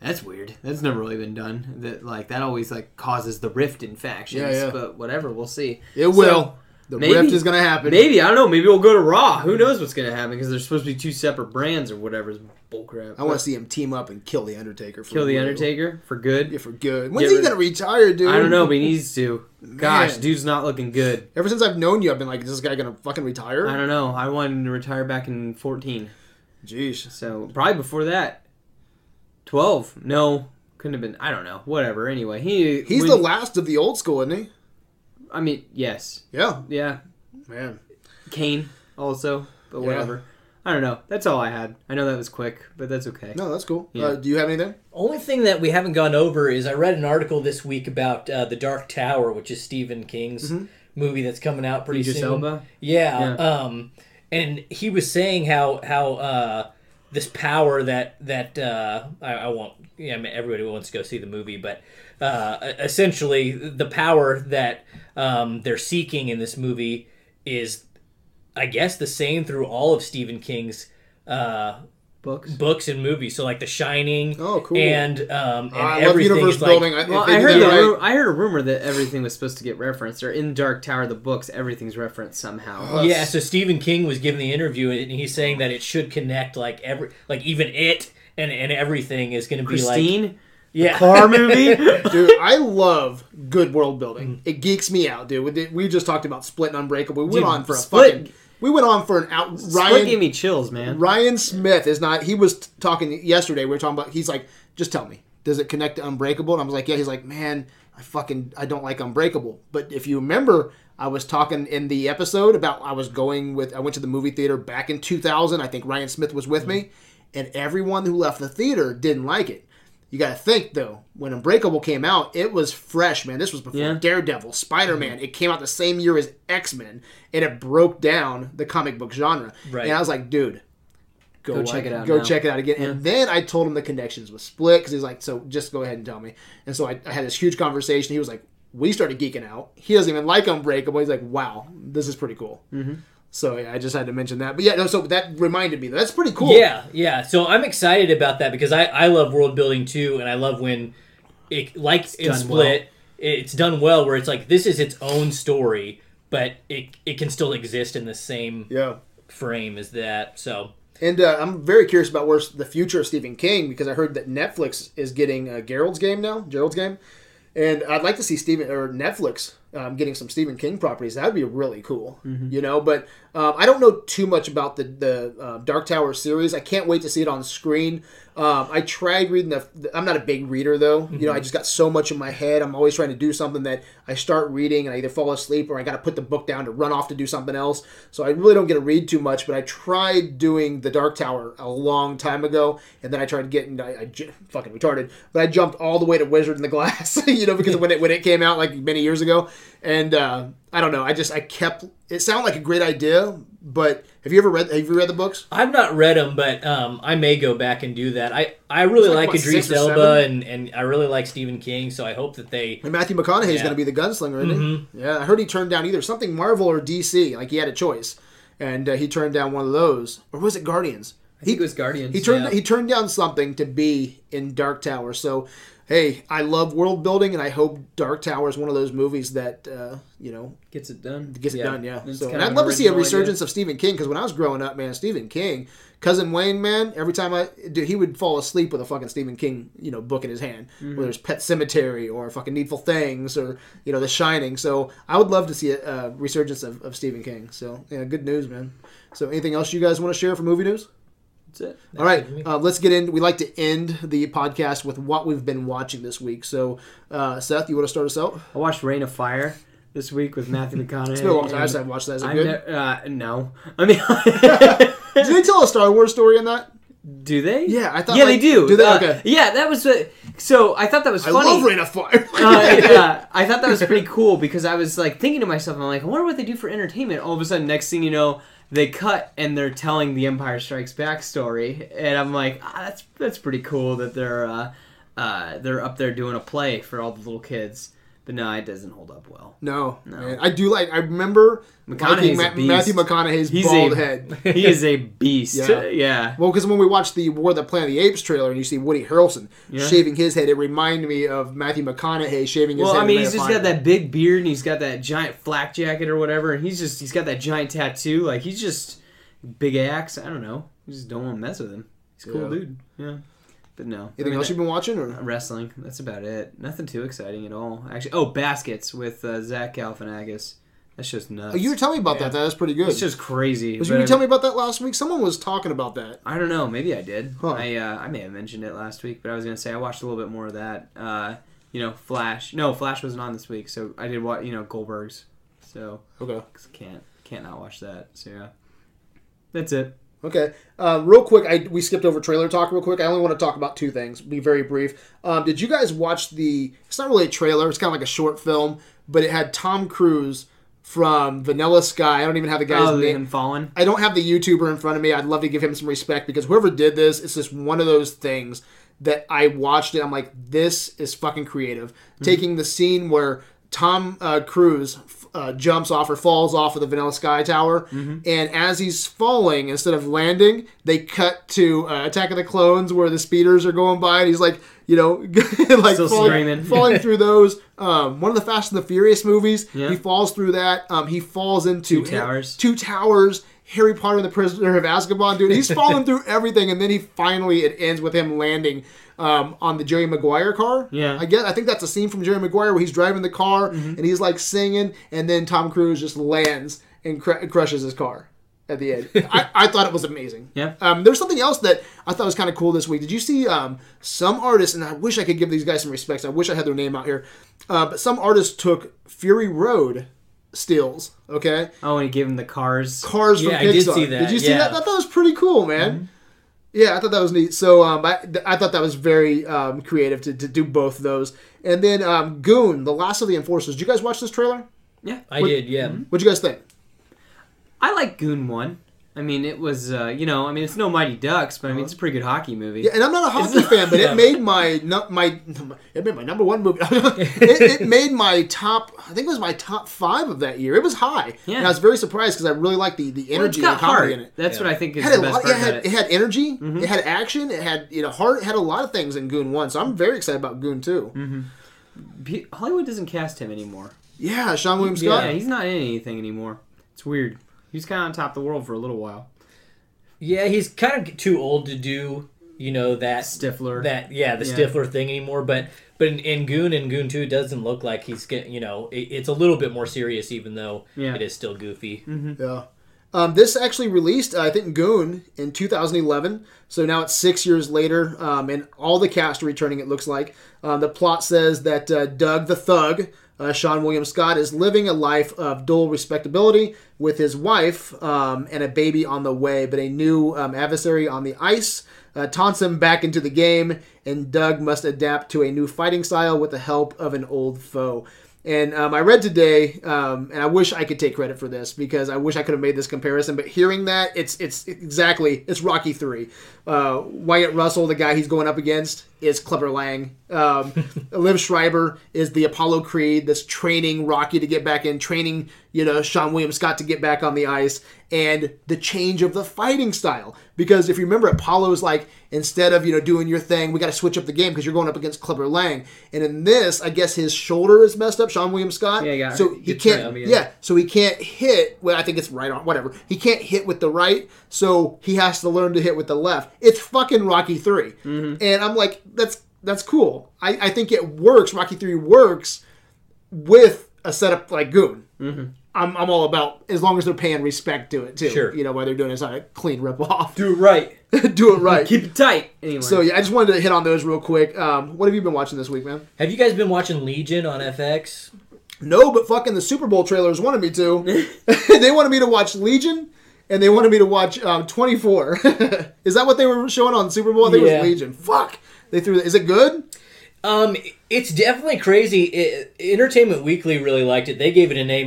that's weird. That's never really been done. That always like causes the rift in factions, but whatever, we'll see. It will. Rift is going to happen. Maybe, I don't know, maybe we'll go to Raw. Who knows what's going to happen, because there's supposed to be 2 separate brands or whatever. It's bullcrap. I want to see him team up and kill The Undertaker. For good? Yeah, for good. When's he going to retire, dude? I don't know, but he needs to. Gosh, dude's not looking good. Ever since I've known you, I've been like, is this guy going to fucking retire? I don't know. I wanted him to retire back in 14. Jeez. So, probably before that. 12. No. Couldn't have been. I don't know. Whatever. Anyway. He's the last of the old school, isn't he? I mean, yes. Yeah. Yeah. Man. Kane also, but whatever. I don't know. That's all I had. I know that was quick, but that's okay. No, that's cool. Yeah. Do you have anything? Only thing that we haven't gone over is I read an article this week about The Dark Tower, which is Stephen King's movie that's coming out pretty soon. Elba? Yeah. And he was saying how this power that everybody wants to go see the movie, but essentially the power that they're seeking in this movie is, I guess, the same through all of Stephen King's books and movies. So like The Shining. Oh, cool. And I everything love universe is building. Like, well, I heard a rumor that everything was supposed to get referenced, or in Dark Tower, the books, everything's referenced somehow. Oh, yeah. So Stephen King was giving the interview, and he's saying that it should connect, like even it and everything is going to be Christine? Like. Yeah. The car movie? Dude, I love good world building. Mm. It geeks me out, dude. We just talked about Split and Unbreakable. We went on for an out. Split gave me chills, man. Ryan Smith is not. He was talking yesterday. We were talking about. He's like, just tell me, does it connect to Unbreakable? And I was like, yeah. He's like, man, I don't like Unbreakable. But if you remember, I was talking in the episode about I went to the movie theater back in 2000. I think Ryan Smith was with me, and everyone who left the theater didn't like it. You got to think, though, when Unbreakable came out, it was fresh, man. This was before Daredevil, Spider-Man. Mm-hmm. It came out the same year as X-Men, and it broke down the comic book genre. Right. And I was like, dude, go check it out. Go check it out again. Yeah. And then I told him the connections with Split, because he's like, so just go ahead and tell me. And so I had this huge conversation. He was like, we started geeking out. He doesn't even like Unbreakable. He's like, wow, this is pretty cool. Mm-hmm. So yeah, I just had to mention that. But yeah, no, so that reminded me. That's pretty cool. Yeah, yeah. So I'm excited about that because I love world building too, and I love when it, like it's in Split, it's done well where it's like this is its own story, but it can still exist in the same frame as that. So and I'm very curious about where's the future of Stephen King because I heard that Netflix is getting Gerald's Game, and I'd like to see Netflix. Getting some Stephen King properties, that would be really cool, you know. But I don't know too much about the Dark Tower series. I can't wait to see it on screen. I tried reading I'm not a big reader though. You know, I just got so much in my head. I'm always trying to do something that I start reading and I either fall asleep or I got to put the book down to run off to do something else. So I really don't get to read too much. But I tried doing the Dark Tower a long time ago, and then I tried getting fucking retarded. But I jumped all the way to Wizard in the Glass, you know, because when it came out like many years ago. And I don't know. I kept. It sounded like a great idea, but have you read the books? I've not read them, but I may go back and do that. I really like Idris Elba, and I really like Stephen King, so I hope that they. And Matthew McConaughey's going to be the gunslinger, isn't he? Yeah, I heard he turned down either something Marvel or DC. Like he had a choice, and he turned down one of those, or was it Guardians? I think it was Guardians. He turned down something to be in Dark Tower, so. Hey, I love world building, and I hope Dark Tower is one of those movies that, you know... Gets it done, yeah. And I'd love to see a resurgence of Stephen King, because when I was growing up, man, Stephen King... Cousin Wayne, man, every time he would fall asleep with a fucking Stephen King, you know, book in his hand, whether it's Pet Sematary or fucking Needful Things or, you know, The Shining. So I would love to see a resurgence of Stephen King. So, yeah, good news, man. So anything else you guys want to share for movie news? That's it. All right, let's get in. We like to end the podcast with what we've been watching this week. So, Seth, you want to start us out? I watched Reign of Fire this week with Matthew McConaughey. It's been a long time since I've watched that. Is it good? No. I mean, do they tell a Star Wars story in that? Do they? Yeah, I thought. Yeah, they do. Do they? Okay. Yeah, that was. So I thought that was funny. I love Reign of Fire. I thought that was pretty cool because I was like thinking to myself, I'm like, I wonder what they do for entertainment. All of a sudden, next thing you know. They cut and they're telling the Empire Strikes Back story, and I'm like, that's pretty cool that they're up there doing a play for all the little kids. But no, it doesn't hold up well. No. Man. I remember Matthew McConaughey's bald head. He is a beast. Yeah. Well, because when we watched the War of the Planet of the Apes trailer and you see Woody Harrelson shaving his head, it reminded me of Matthew McConaughey shaving his head. Well, I mean, he's just got that big beard and he's got that giant flak jacket or whatever, and he's got that giant tattoo. Like, he's just big axe. I don't know. You just don't want to mess with him. He's a cool dude. Yeah. But no. Anything else you've been watching? Or wrestling. That's about it. Nothing too exciting at all. Actually, Baskets with Zach Galifianakis. That's just nuts. Oh, you were telling me about that. That was pretty good. It's just crazy. Was you telling me about that last week? Someone was talking about that. I don't know. Maybe I did. Huh. I may have mentioned it last week, but I was going to say I watched a little bit more of that. Flash. No, Flash wasn't on this week, so I did watch, Goldberg's. So, okay. Can't not watch that. So, yeah. That's it. Okay. Real quick, we skipped over trailer talk real quick. I only want to talk about two things. Be very brief. Did you guys watch it's not really a trailer. It's kind of like a short film, but it had Tom Cruise from Vanilla Sky. I don't even have the guy's name. Him Fallen. I don't have the YouTuber in front of me. I'd love to give him some respect, because whoever did this, it's just one of those things that I watched it. I'm like, this is fucking creative. Mm-hmm. Taking the scene where Tom Cruise jumps off or falls off of the Vanilla Sky Tower. Mm-hmm. And as he's falling, instead of landing, they cut to Attack of the Clones, where the speeders are going by. And he's like, you know, like falling through those. One of the Fast and the Furious movies. Yeah. He falls through that. He falls into two towers. Harry Potter and the Prisoner of Azkaban, dude. He's falling through everything, and then he finally, it ends with him landing on the Jerry Maguire car. Yeah. I think that's a scene from Jerry Maguire where he's driving the car, mm-hmm. and he's like singing, and then Tom Cruise just lands and crushes his car at the end. I thought it was amazing. Yeah. There's something else that I thought was kind of cool this week. Did you see some artists, and I wish I could give these guys some respect. I wish I had their name out here. But some artists took Fury Road stills, okay? Oh, and he gave him the cars. Cars from Pixar. I did see that. Did you see that? I thought that was pretty cool, man. Mm-hmm. Yeah, I thought that was neat. So I thought that was very creative to do both of those. And then Goon, The Last of the Enforcers. Did you guys watch this trailer? Yeah, I did, yeah. What'd you guys think? I like Goon 1. I mean, it was, it's no Mighty Ducks, but I mean, it's a pretty good hockey movie. Yeah, and I'm not a hockey fan, but it made my number one movie. it made my top, I think it was my top 5 of that year. It was high. Yeah. And I was very surprised because I really liked the energy and the comedy in it. That's what I think is the best part about it. It had energy, mm-hmm. it had action, it had heart, it had a lot of things in Goon 1, so I'm very excited about Goon 2. Mm-hmm. Hollywood doesn't cast him anymore. Yeah, Sean William Scott. Yeah, he's not in anything anymore. It's weird. He was kind of on top of the world for a little while. Yeah, he's kind of too old to do, that Stifler. Stifler thing anymore. But in Goon and Goon 2, it doesn't look like he's getting, it's a little bit more serious, even though it is still goofy. Mm-hmm. Yeah. This actually released, I think, Goon in 2011. So now it's 6 years later, and all the cast are returning, it looks like. The plot says that Doug the Thug, Sean William Scott, is living a life of dual respectability with his wife and a baby on the way, but a new adversary on the ice taunts him back into the game, and Doug must adapt to a new fighting style with the help of an old foe. And I read today, and I wish I could take credit for this because I wish I could have made this comparison. But hearing that, it's Rocky 3. Wyatt Russell, the guy he's going up against, is Clubber Lang. Liv Schreiber is the Apollo Creed that's training Rocky to get back in, training Sean William Scott to get back on the ice, and the change of the fighting style. Because if you remember, Apollo's like, instead of doing your thing, we got to switch up the game because you're going up against Clubber Lang. And in this, I guess his shoulder is messed up, Sean William Scott. Yeah. So he can't. Yeah. So he can't hit. Well, I think it's right on. Whatever. He can't hit with the right, so he has to learn to hit with the left. It's fucking Rocky 3, mm-hmm. and I'm like, that's cool. I think it works. Rocky 3 works with a setup like Goon. Mm-hmm. I'm all about, as long as they're paying respect to it too. Sure. Why they're doing it's not a clean rip off. Do it right. Do it right. Keep it tight. Anyway. So I just wanted to hit on those real quick. What have you been watching this week, man? Have you guys been watching Legion on FX? No, but fucking the Super Bowl trailers wanted me to. They wanted me to watch Legion. And they wanted me to watch 24. Is that what they were showing on Super Bowl? I think it was Legion. Fuck. They threw that. Is it good? It's definitely crazy. Entertainment Weekly really liked it. They gave it an A-.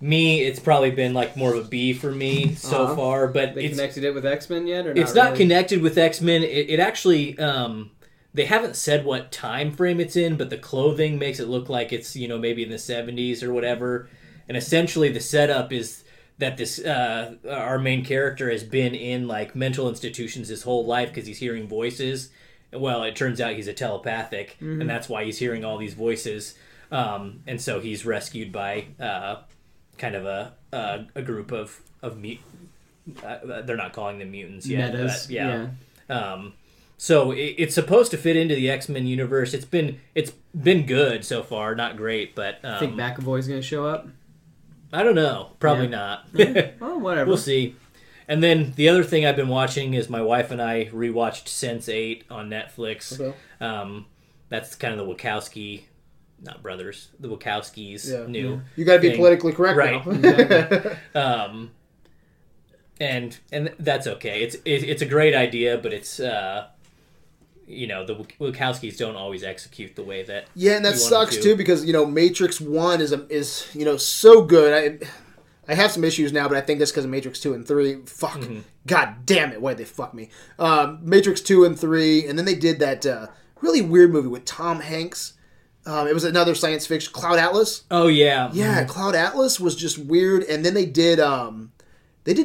Me, it's probably been like more of a B for me so far. But they connected it with X-Men yet? Or not? It's not really connected with X-Men. It actually... They haven't said what time frame it's in, but the clothing makes it look like it's, maybe in the 70s or whatever. And essentially the setup is... that this our main character has been in like mental institutions his whole life because he's hearing voices. Well, it turns out he's a telepathic, mm-hmm. and that's why he's hearing all these voices. And so he's rescued by kind of a group of they're not calling them mutants yet. Metas. But yeah. So it's supposed to fit into the X-Men universe. It's been good so far, not great, but I think McAvoy's going to show up. I don't know. Probably not. Yeah. Well, whatever. We'll see. And then the other thing I've been watching is my wife and I rewatched Sense8 on Netflix. Okay. That's kind of the Wachowski, not brothers, the Wachowskis new. You got to be politically correct, right? Now. Exactly. And that's okay. It's a great idea, but it's you know, the Wachowskis don't always execute the way that. Yeah, and that sucks too, because, you know, Matrix 1 is you know, so good. I have some issues now, but I think that's because of Matrix 2 and 3. Fuck. Mm-hmm. God damn it. Why did they fuck me? Matrix 2 and 3. And then they did that really weird movie with Tom Hanks. It was another science fiction. Cloud Atlas. Oh, yeah. Yeah, mm-hmm. Cloud Atlas was just weird. And then they did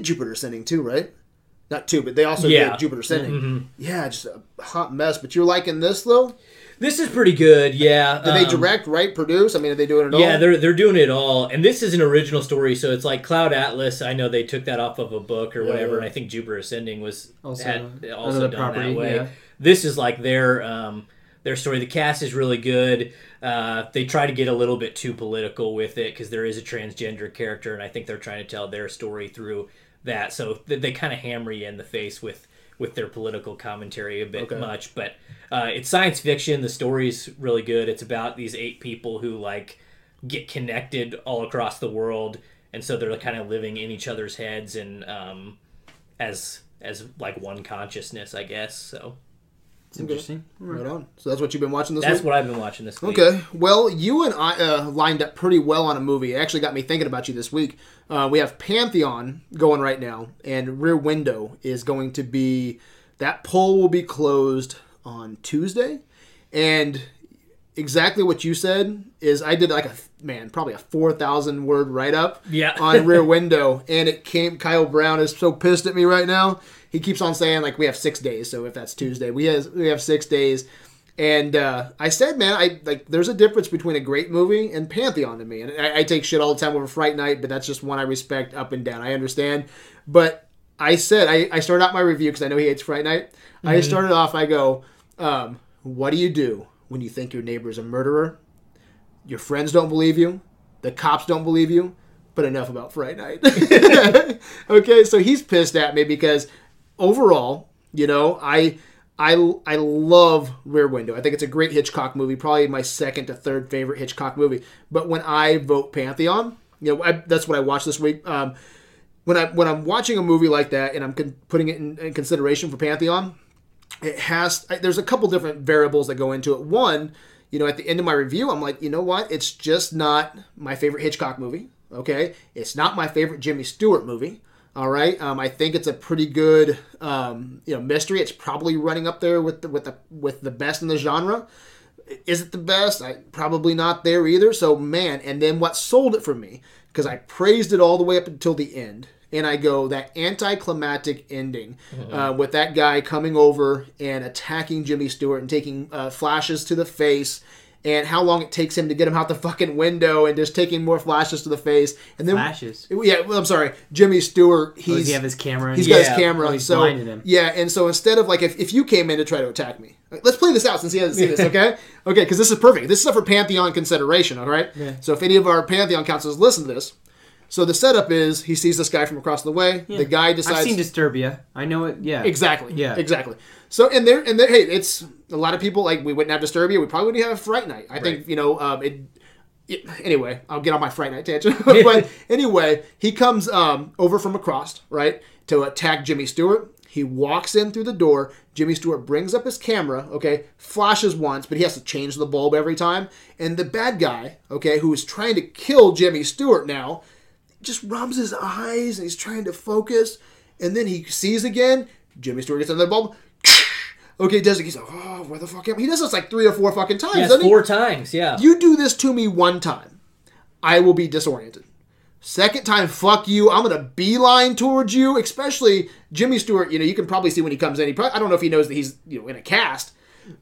Jupiter Ascending too, right? Not 2, but they also did Jupiter Ascending. Mm-hmm. Yeah, just a hot mess. But you're liking this, though? This is pretty good, yeah. Did they direct, write, produce? I mean, are they doing it all? Yeah, they're doing it all. And this is an original story, so it's like Cloud Atlas. I know they took that off of a book or whatever, and I think Jupiter Ascending was also done property, that way. Yeah. This is like their story. The cast is really good. They try to get a little bit too political with it because there is a transgender character, and I think they're trying to tell their story through that. So they kind of hammer you in the face with their political commentary a bit much, but it's science fiction. The story's really good. It's about these 8 people who like get connected all across the world, and so they're kind of living in each other's heads and as like one consciousness, I guess. So it's interesting. Right on. So that's what you've been watching this week? That's what I've been watching this week. Okay. Well, you and I lined up pretty well on a movie. It actually got me thinking about you this week. We have Pantheon going right now, and Rear Window is going to be... That poll will be closed on Tuesday, and exactly what you said is I did like probably a 4,000 word write-up on Rear Window, and it came... Kyle Brown is so pissed at me right now. He keeps on saying, like, we have 6 days, so if that's Tuesday, we have 6 days. And I said, man, there's a difference between a great movie and Pantheon to me. And I take shit all the time over Fright Night, but that's just one I respect up and down. I understand. But I said, I started out my review, because I know he hates Fright Night. Mm-hmm. I started off, I go, what do when you think your neighbor's a murderer? Your friends don't believe you. The cops don't believe you. But enough about Fright Night. Okay, so he's pissed at me because... Overall, you know, I love Rear Window. I think it's a great Hitchcock movie, probably my second to third favorite Hitchcock movie. But when I vote Pantheon, you know, that's what I watched this week. When I'm watching a movie like that and I'm putting it in consideration for Pantheon, it has there's a couple different variables that go into it. One, you know, at the end of my review, I'm like, you know what? It's just not my favorite Hitchcock movie. Okay, it's not my favorite Jimmy Stewart movie. All right. I think it's a pretty good, you know, mystery. It's probably running up there with the best in the genre. Is it the best? Probably not there either. So man, and then what sold it for me? Because I praised it all the way up until the end, and I go that anticlimactic ending with that guy coming over and attacking Jimmy Stewart and taking flashes to the face. And how long it takes him to get him out the fucking window and just taking more flashes to the face. And then flashes? Yeah, well, I'm sorry. Jimmy Stewart, he's... does he have his camera? He's got his camera. He's blinded him. Yeah, and so instead of, like, if you came in to try to attack me... Let's play this out since he hasn't seen this, okay? Okay, because this is perfect. This is up for Pantheon consideration, all right? Yeah. So if any of our Pantheon counselors listen to this... So the setup is he sees this guy from across the way. Yeah. The guy decides... I've seen Disturbia. I know it, yeah. Exactly. Yeah. Exactly. So, and there, hey, it's a lot of people, like, we wouldn't have Disturbia. We probably wouldn't have Fright Night. I think, you know, anyway, I'll get on my Fright Night tangent. But anyway, he comes over from across, right, to attack Jimmy Stewart. He walks in through the door. Jimmy Stewart brings up his camera, okay, flashes once, but he has to change the bulb every time. And the bad guy, okay, who is trying to kill Jimmy Stewart now, just rubs his eyes and he's trying to focus, and then he sees again. Jimmy Stewart gets another bulb. Okay, does it? He's like, oh, where the fuck am I? He does this like 3 or 4 fucking times. Yes, doesn't he? 4 times. Yeah. You do this to me one time, I will be disoriented. Second time, fuck you. I'm gonna beeline towards you. Especially Jimmy Stewart. You know, you can probably see when he comes in. I don't know if he knows that he's, you know, in a cast,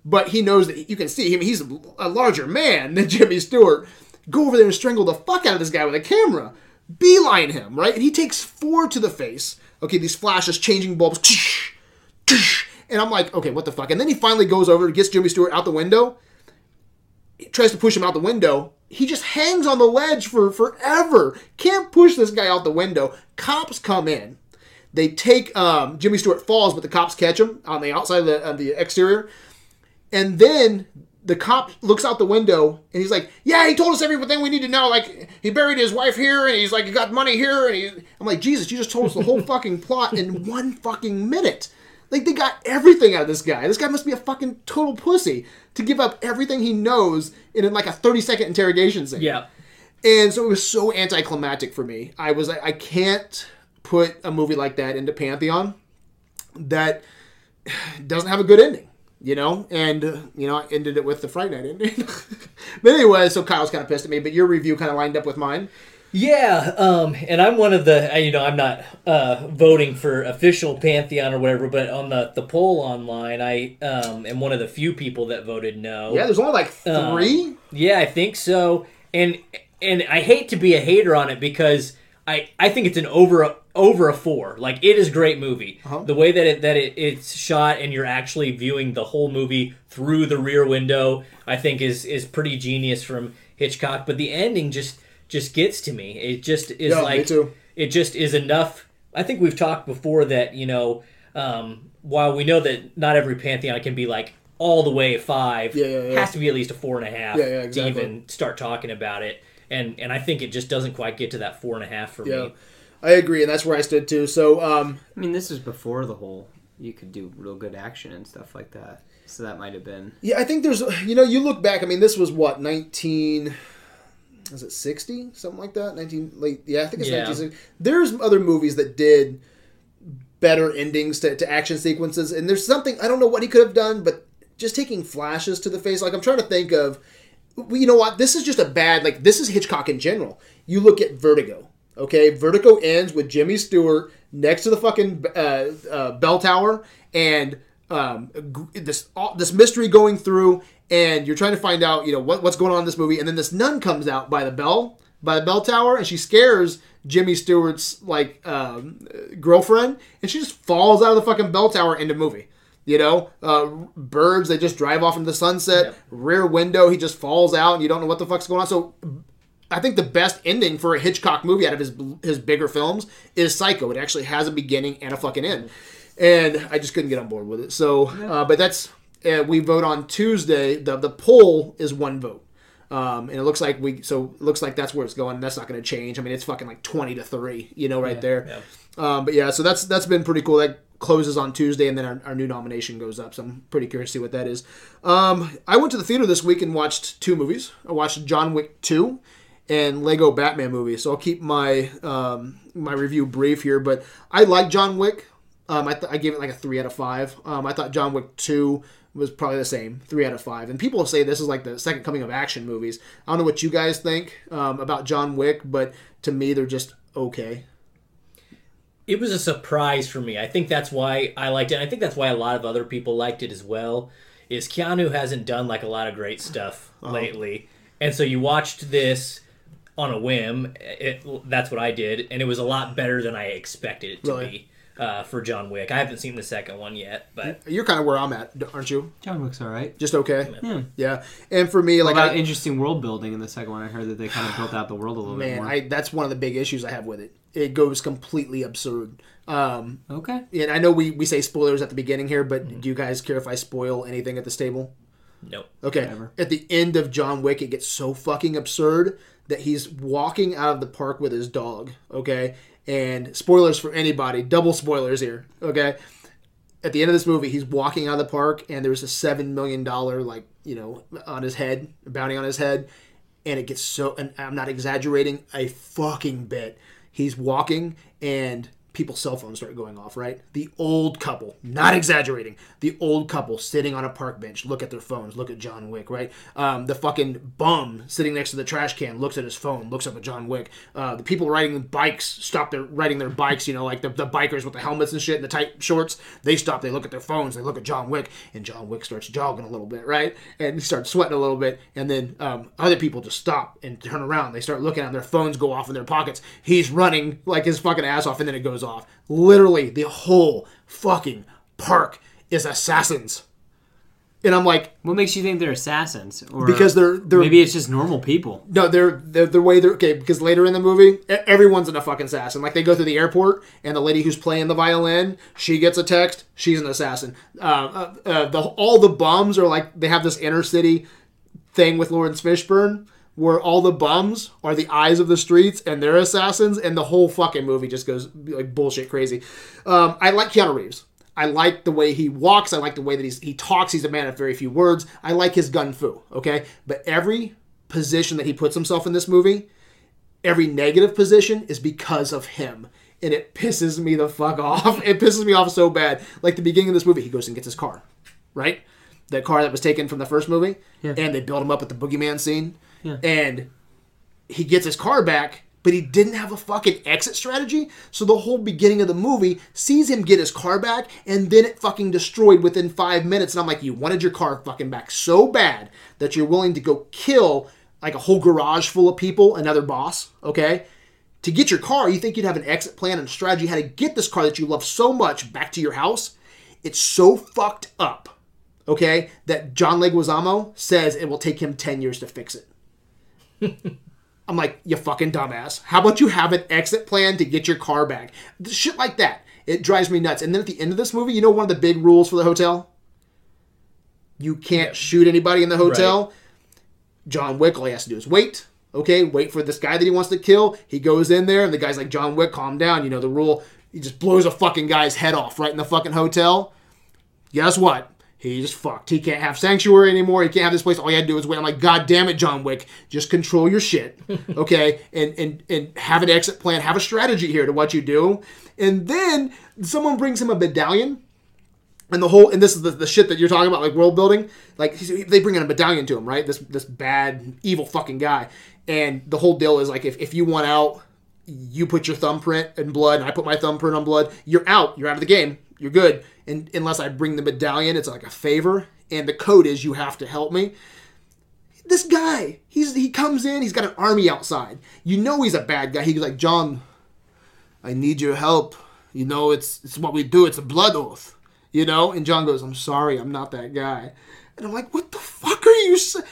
but he knows that you can see him. He's a larger man than Jimmy Stewart. Go over there and strangle the fuck out of this guy with a camera. Beeline him, right? And he takes 4 to the face. Okay, these flashes, changing bulbs. And I'm like, okay, what the fuck? And then he finally goes over and gets Jimmy Stewart out the window. He tries to push him out the window. He just hangs on the ledge for forever. Can't push this guy out the window. Cops come in. They take Jimmy Stewart falls, but the cops catch him on the outside of the exterior. And then... The cop looks out the window, and he's like, yeah, he told us everything we need to know. Like, he buried his wife here, and he's like, he got money here. And I'm like, Jesus, you just told us the whole fucking plot in 1 fucking minute. Like, they got everything out of this guy. This guy must be a fucking total pussy to give up everything he knows in, like, a 30-second interrogation scene. Yeah. And so it was so anticlimactic for me. I was like, I can't put a movie like that into Pantheon that doesn't have a good ending, you know? And, you know, I ended it with the Fright Night ending. But anyway, so Kyle's kind of pissed at me, but your review kind of lined up with mine. Yeah, and I'm one of the, you know, I'm not voting for official Pantheon or whatever, but on the poll online, I am one of the few people that voted no. Yeah, there's only like three? Yeah, I think so. And I hate to be a hater on it because I think it's an over a 4. Like, it is a great movie. Uh-huh. The way that it's shot and you're actually viewing the whole movie through the rear window, I think is pretty genius from Hitchcock. But the ending just gets to me. It just is me too. It just is enough. I think we've talked before that, you know, while we know that not every Pantheon can be like all the way 5, it has to be at least a 4.5 exactly, to even start talking about it. And I think it just doesn't quite get to that 4.5 for me. I agree, and that's where I stood too. So, I mean, this is before the whole you could do real good action and stuff like that. So that might have been. Yeah, I think there's, you know, you look back, I mean, this was what, 19... Was it 60? Something like that? 19 I think it's 1960. There's other movies that did better endings to action sequences, and there's something, I don't know what he could have done, but just taking flashes to the face. Like, I'm trying to think of, you know what, this is just a bad, like, this is Hitchcock in general. You look at Vertigo, okay? Vertigo ends with Jimmy Stewart next to the fucking bell tower, and this mystery going through, and you're trying to find out, you know, what's going on in this movie, and then this nun comes out by the bell tower, and she scares Jimmy Stewart's, like, girlfriend, and she just falls out of the fucking bell tower into movie. You know, birds, they just drive off into the sunset, rear window, he just falls out, and you don't know what the fuck's going on. So I think the best ending for a Hitchcock movie out of his bigger films is Psycho. It actually has a beginning and a fucking end. And I just couldn't get on board with it. So, but that's, we vote on Tuesday. The poll is one vote. And it looks like that's where it's going. That's not going to change. I mean, it's fucking like 20-3, you know, right there. Yeah. But yeah, so that's been pretty cool. That closes on Tuesday, and then our new nomination goes up. So I'm pretty curious to see what that is. I went to the theater this week and watched two movies. I watched John Wick 2 and Lego Batman movie. So I'll keep my my review brief here, but I like John Wick. I gave it like a 3 out of 5. I thought John Wick 2 was probably the same, 3 out of 5. And people say this is like the second coming of action movies. I don't know what you guys think about John Wick, but to me, they're just okay. It was a surprise for me. I think that's why I liked it. And I think that's why a lot of other people liked it as well, is Keanu hasn't done like a lot of great stuff lately. And so you watched this on a whim. That's what I did. And it was a lot better than I expected it to be. For John Wick. I haven't seen the second one yet, but... You're kind of where I'm at, aren't you? John Wick's alright. Just okay? Yeah. And for me, like... About interesting world building in the second one. I heard that they kind of built out the world a little bit more. Man, that's one of the big issues I have with it. It goes completely absurd. Okay. And I know we say spoilers at the beginning here, but do you guys care if I spoil anything at this table? Nope. Okay. Never. At the end of John Wick, it gets so fucking absurd that he's walking out of the park with his dog, okay? And spoilers for anybody, double spoilers here, okay? At the end of this movie, he's walking out of the park, and there's a $7 million, like, you know, on his head, bounty on his head, and it gets so, and I'm not exaggerating a fucking bit. He's walking, and people's cell phones start going off, right? The old couple, not exaggerating, the old couple sitting on a park bench, look at their phones, look at John Wick, right? The fucking bum sitting next to the trash can looks at his phone, looks up at John Wick. The people riding bikes stop riding their bikes, you know, like the bikers with the helmets and shit and the tight shorts. They stop, they look at their phones, they look at John Wick, and John Wick starts jogging a little bit, right? And he starts sweating a little bit, and then other people just stop and turn around. They start looking at them, their phones go off in their pockets. He's running like his fucking ass off, and then it goes off. Literally, the whole fucking park is assassins. And I'm like, what makes you think they're assassins? Or because they're maybe it's just normal people. No, they're the way they're okay. Because later in the movie, everyone's in a fucking assassin. Like they go through the airport, and the lady who's playing the violin, she gets a text. She's an assassin. All the bums are like they have this inner city thing with Lawrence Fishburne, where all the bums are the eyes of the streets and they're assassins, and the whole fucking movie just goes like bullshit crazy. I like Keanu Reeves. I like the way he walks. I like the way that he talks. He's a man of very few words. I like his gun fu, okay? But every position that he puts himself in this movie, every negative position is because of him. And it pisses me the fuck off. It pisses me off so bad. Like the beginning of this movie, he goes and gets his car, right? The car that was taken from the first movie. Yeah. And they build him up at the boogeyman scene. Yeah. And he gets his car back, but he didn't have a fucking exit strategy. So the whole beginning of the movie sees him get his car back, and then it fucking destroyed within 5 minutes. And I'm like, you wanted your car fucking back so bad that you're willing to go kill like a whole garage full of people, another boss, okay? To get your car, you think you'd have an exit plan and strategy how to get this car that you love so much back to your house. It's so fucked up, okay, that John Leguizamo says it will take him 10 years to fix it. I'm like, you fucking dumbass. How about you have an exit plan to get your car back? Shit like that. It drives me nuts. And then at the end of this movie, you know one of the big rules for the hotel? You can't shoot anybody in the hotel. Right. John Wick, all he has to do is wait. Okay, wait for this guy that he wants to kill. He goes in there, and the guy's like, John Wick, calm down. You know the rule. He just blows a fucking guy's head off right in the fucking hotel. Guess what? He's fucked. He can't have sanctuary anymore. He can't have this place. All you had to do is wait. I'm like, God damn it, John Wick. Just control your shit, okay? and have an exit plan. Have a strategy here to what you do. And then someone brings him a medallion. And the whole, and this is the shit that you're talking about, like world building. Like, they bring in a medallion to him, right? This bad, evil fucking guy. And the whole deal is like, if you want out, you put your thumbprint in blood, and I put my thumbprint on blood. You're out. You're out of the game. You're good. And unless I bring the medallion, it's like a favor. And the code is you have to help me. This guy, he comes in. He's got an army outside. You know he's a bad guy. He's like, John, I need your help. You know, it's what we do. It's a blood oath. You know? And John goes, I'm sorry. I'm not that guy. And I'm like, what the fuck are you saying?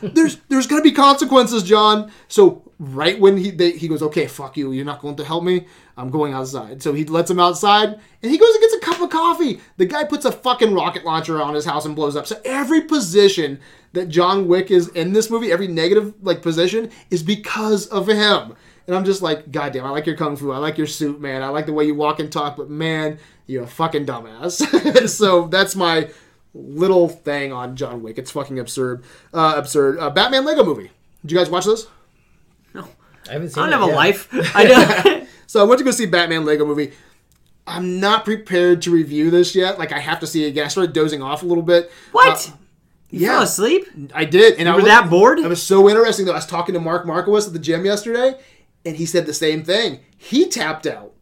There's going to be consequences, John. So right when he goes, okay, fuck you. You're not going to help me. I'm going outside. So he lets him outside, and he goes and gets a cup of coffee. The guy puts a fucking rocket launcher on his house and blows up. So every position that John Wick is in this movie, every negative like position, is because of him. And I'm just like, goddamn, I like your kung fu. I like your suit, man. I like the way you walk and talk. But, man, you're a fucking dumbass. So that's my little thing on John Wick. It's fucking absurd. Batman Lego movie. Did you guys watch this? No. I haven't seen it. I don't have a life. I don't. So I went to go see Batman Lego movie. I'm not prepared to review this yet. Like, I have to see it again. I started dozing off a little bit. What? You fell asleep? I did. And you were that bored? It was so interesting, though. I was talking to Mark Markowitz at the gym yesterday, and he said the same thing. He tapped out.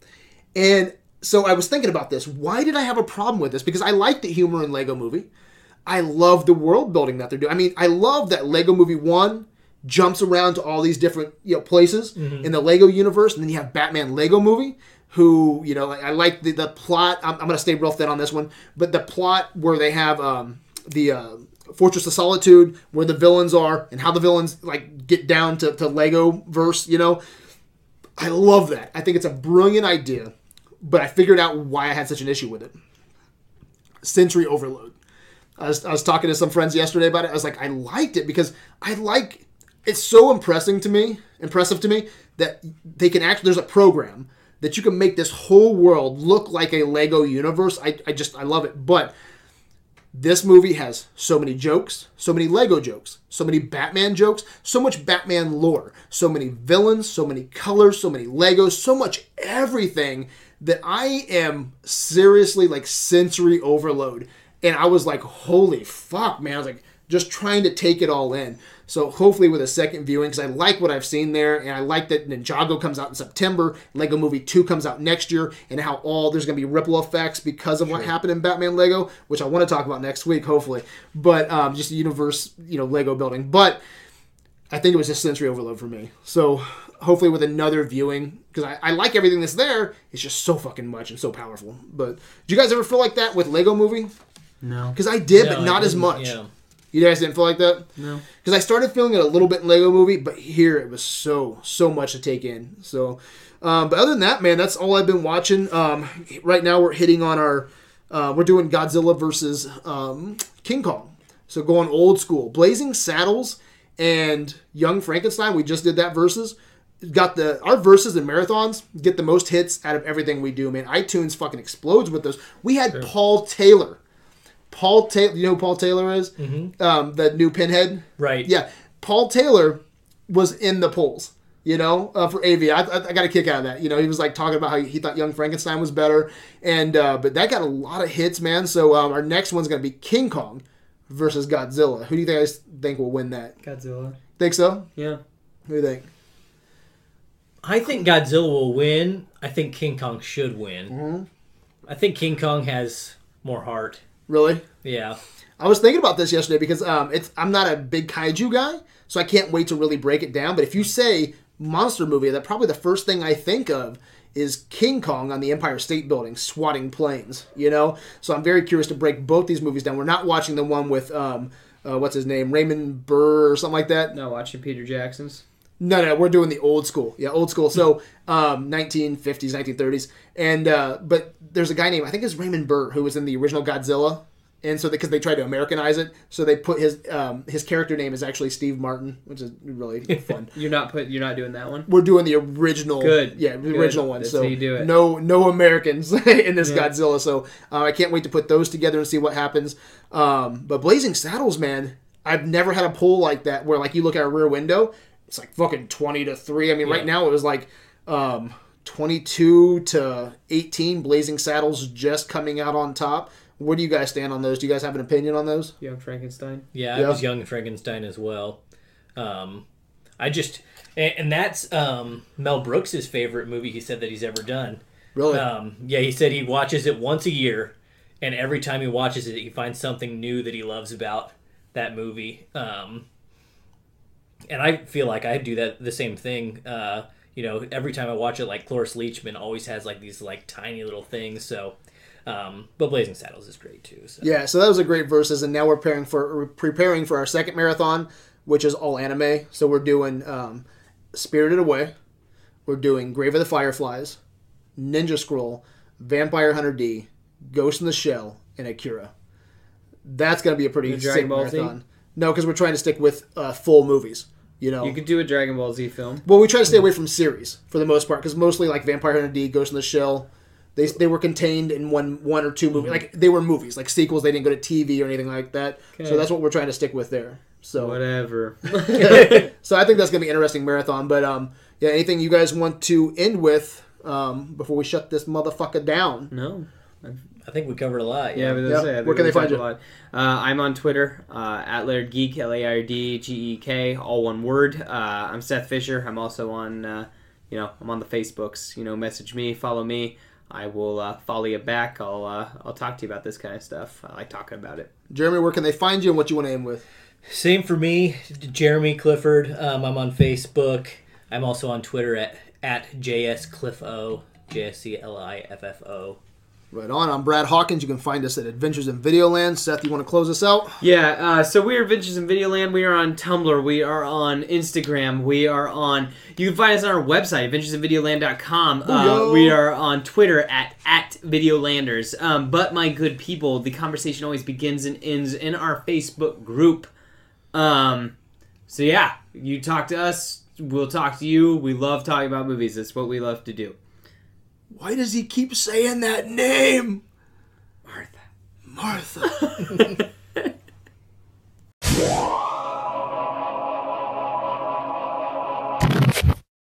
And so I was thinking about this. Why did I have a problem with this? Because I like the humor in Lego Movie. I love the world building that they're doing. I mean, I love that Lego Movie 1 jumps around to all these different places in the Lego universe. And then you have Batman Lego Movie, who, I like the plot. I'm going to stay real thin on this one. But the plot where they have the Fortress of Solitude, where the villains are, and how the villains like get down to Lego verse, I love that. I think it's a brilliant idea, but I figured out why I had such an issue with it. Sensory overload. I was talking to some friends yesterday about it. I was like, I liked it because it's so impressive to me that they can actually, there's a program that you can make this whole world look like a Lego universe. I love it. But this movie has so many jokes, so many Lego jokes, so many Batman jokes, so much Batman lore, so many villains, so many colors, so many Legos, so much everything that I am seriously like sensory overload. And I was like, holy fuck, man. I was like just trying to take it all in. So hopefully with a second viewing, because I like what I've seen there, and I like that Ninjago comes out in September, Lego Movie 2 comes out next year, and how all there's going to be ripple effects because of what happened in Batman Lego, which I want to talk about next week, hopefully. But just the universe, Lego building. But I think it was just sensory overload for me. So hopefully with another viewing, because I like everything that's there, it's just so fucking much and so powerful. But do you guys ever feel like that with Lego Movie? No. Because I did, but not as much. Yeah. You guys didn't feel like that? No. Because I started feeling it a little bit in Lego Movie, but here it was so much to take in. So, but other than that, man, that's all I've been watching. Right now we're hitting on our, we're doing Godzilla versus King Kong. So going old school. Blazing Saddles and Young Frankenstein, we just did that versus. got the our verses and marathons get the most hits out of everything we do, man. iTunes fucking explodes with those. We had Paul Taylor, you know who Paul Taylor is? Mm-hmm. The new Pinhead. Right. Yeah. Paul Taylor was in the polls, you know, for AV. I got a kick out of that. You know, he was like talking about how he thought Young Frankenstein was better. And but that got a lot of hits, man. So our next one's going to be King Kong versus Godzilla. Who do you guys think will win that? Godzilla. Think so? Yeah. Who do you think? I think Godzilla will win. I think King Kong should win. Mm-hmm. I think King Kong has more heart. Really? Yeah. I was thinking about this yesterday because I'm not a big kaiju guy, so I can't wait to really break it down. But if you say monster movie, that probably the first thing I think of is King Kong on the Empire State Building swatting planes, you know? So I'm very curious to break both these movies down. We're not watching the one with, what's his name, Raymond Burr or something like that. Not watching Peter Jackson's. No, we're doing the old school. Yeah, old school. So, 1950s, 1930s. And, but there's a guy named, I think it's Raymond Burr, who was in the original Godzilla. And so, because they tried to Americanize it, so they put his character name is actually Steve Martin, which is really fun. You're not doing that one? We're doing the original. Good. Yeah, the original one. That's so how you do it. No Americans in this Godzilla. So, I can't wait to put those together and see what happens. But Blazing Saddles, man, I've never had a poll like that where, like, you look at a Rear Window. It's like fucking 20-3. I mean, right now it was like 22-18. Blazing Saddles just coming out on top. Where do you guys stand on those? Do you guys have an opinion on those? Young Frankenstein. Yeah, I was Young Frankenstein as well. And that's Mel Brooks' favorite movie he said that he's ever done. Really? Yeah, he said he watches it once a year, and every time he watches it, he finds something new that he loves about that movie. And I feel like I do that the same thing. You know, every time I watch it, like Cloris Leachman always has like these like tiny little things. So, but Blazing Saddles is great too. So. Yeah, so that was a great versus, and now we're preparing for our second marathon, which is all anime. So we're doing Spirited Away, we're doing Grave of the Fireflies, Ninja Scroll, Vampire Hunter D, Ghost in the Shell, and Akira. That's gonna be a pretty sick marathon. Z? No, because we're trying to stick with full movies. You know, you could do a Dragon Ball Z film. Well, we try to stay away from series for the most part, because mostly like Vampire Hunter D, Ghost in the Shell, they were contained in one or two movies. Like they were movies, like sequels. They didn't go to TV or anything like that. Okay. So that's what we're trying to stick with there. So whatever. So I think that's gonna be an interesting marathon. But yeah, anything you guys want to end with before we shut this motherfucker down? No. I think we covered a lot. Yeah, but that's it. Where can they find you? I'm on Twitter, at LairdGeek, LairdGeek, all one word. I'm Seth Fisher. I'm also on, I'm on the Facebooks. You know, message me, follow me. I will follow you back. I'll talk to you about this kind of stuff. I like talking about it. Jeremy, where can they find you and what you want to end with? Same for me, Jeremy Clifford. I'm on Facebook. I'm also on Twitter at JSCliffo, JSCLIFFO. Right on. I'm Brad Hawkins. You can find us at Adventures in Videoland. Seth, you want to close us out? Yeah. So we are Adventures in Videoland. We are on Tumblr. We are on Instagram. We are on... You can find us on our website, adventuresinvideoland.com. We are on Twitter at Videolanders. But, my good people, the conversation always begins and ends in our Facebook group. So, yeah. You talk to us. We'll talk to you. We love talking about movies. That's what we love to do. Why does he keep saying that name? Martha.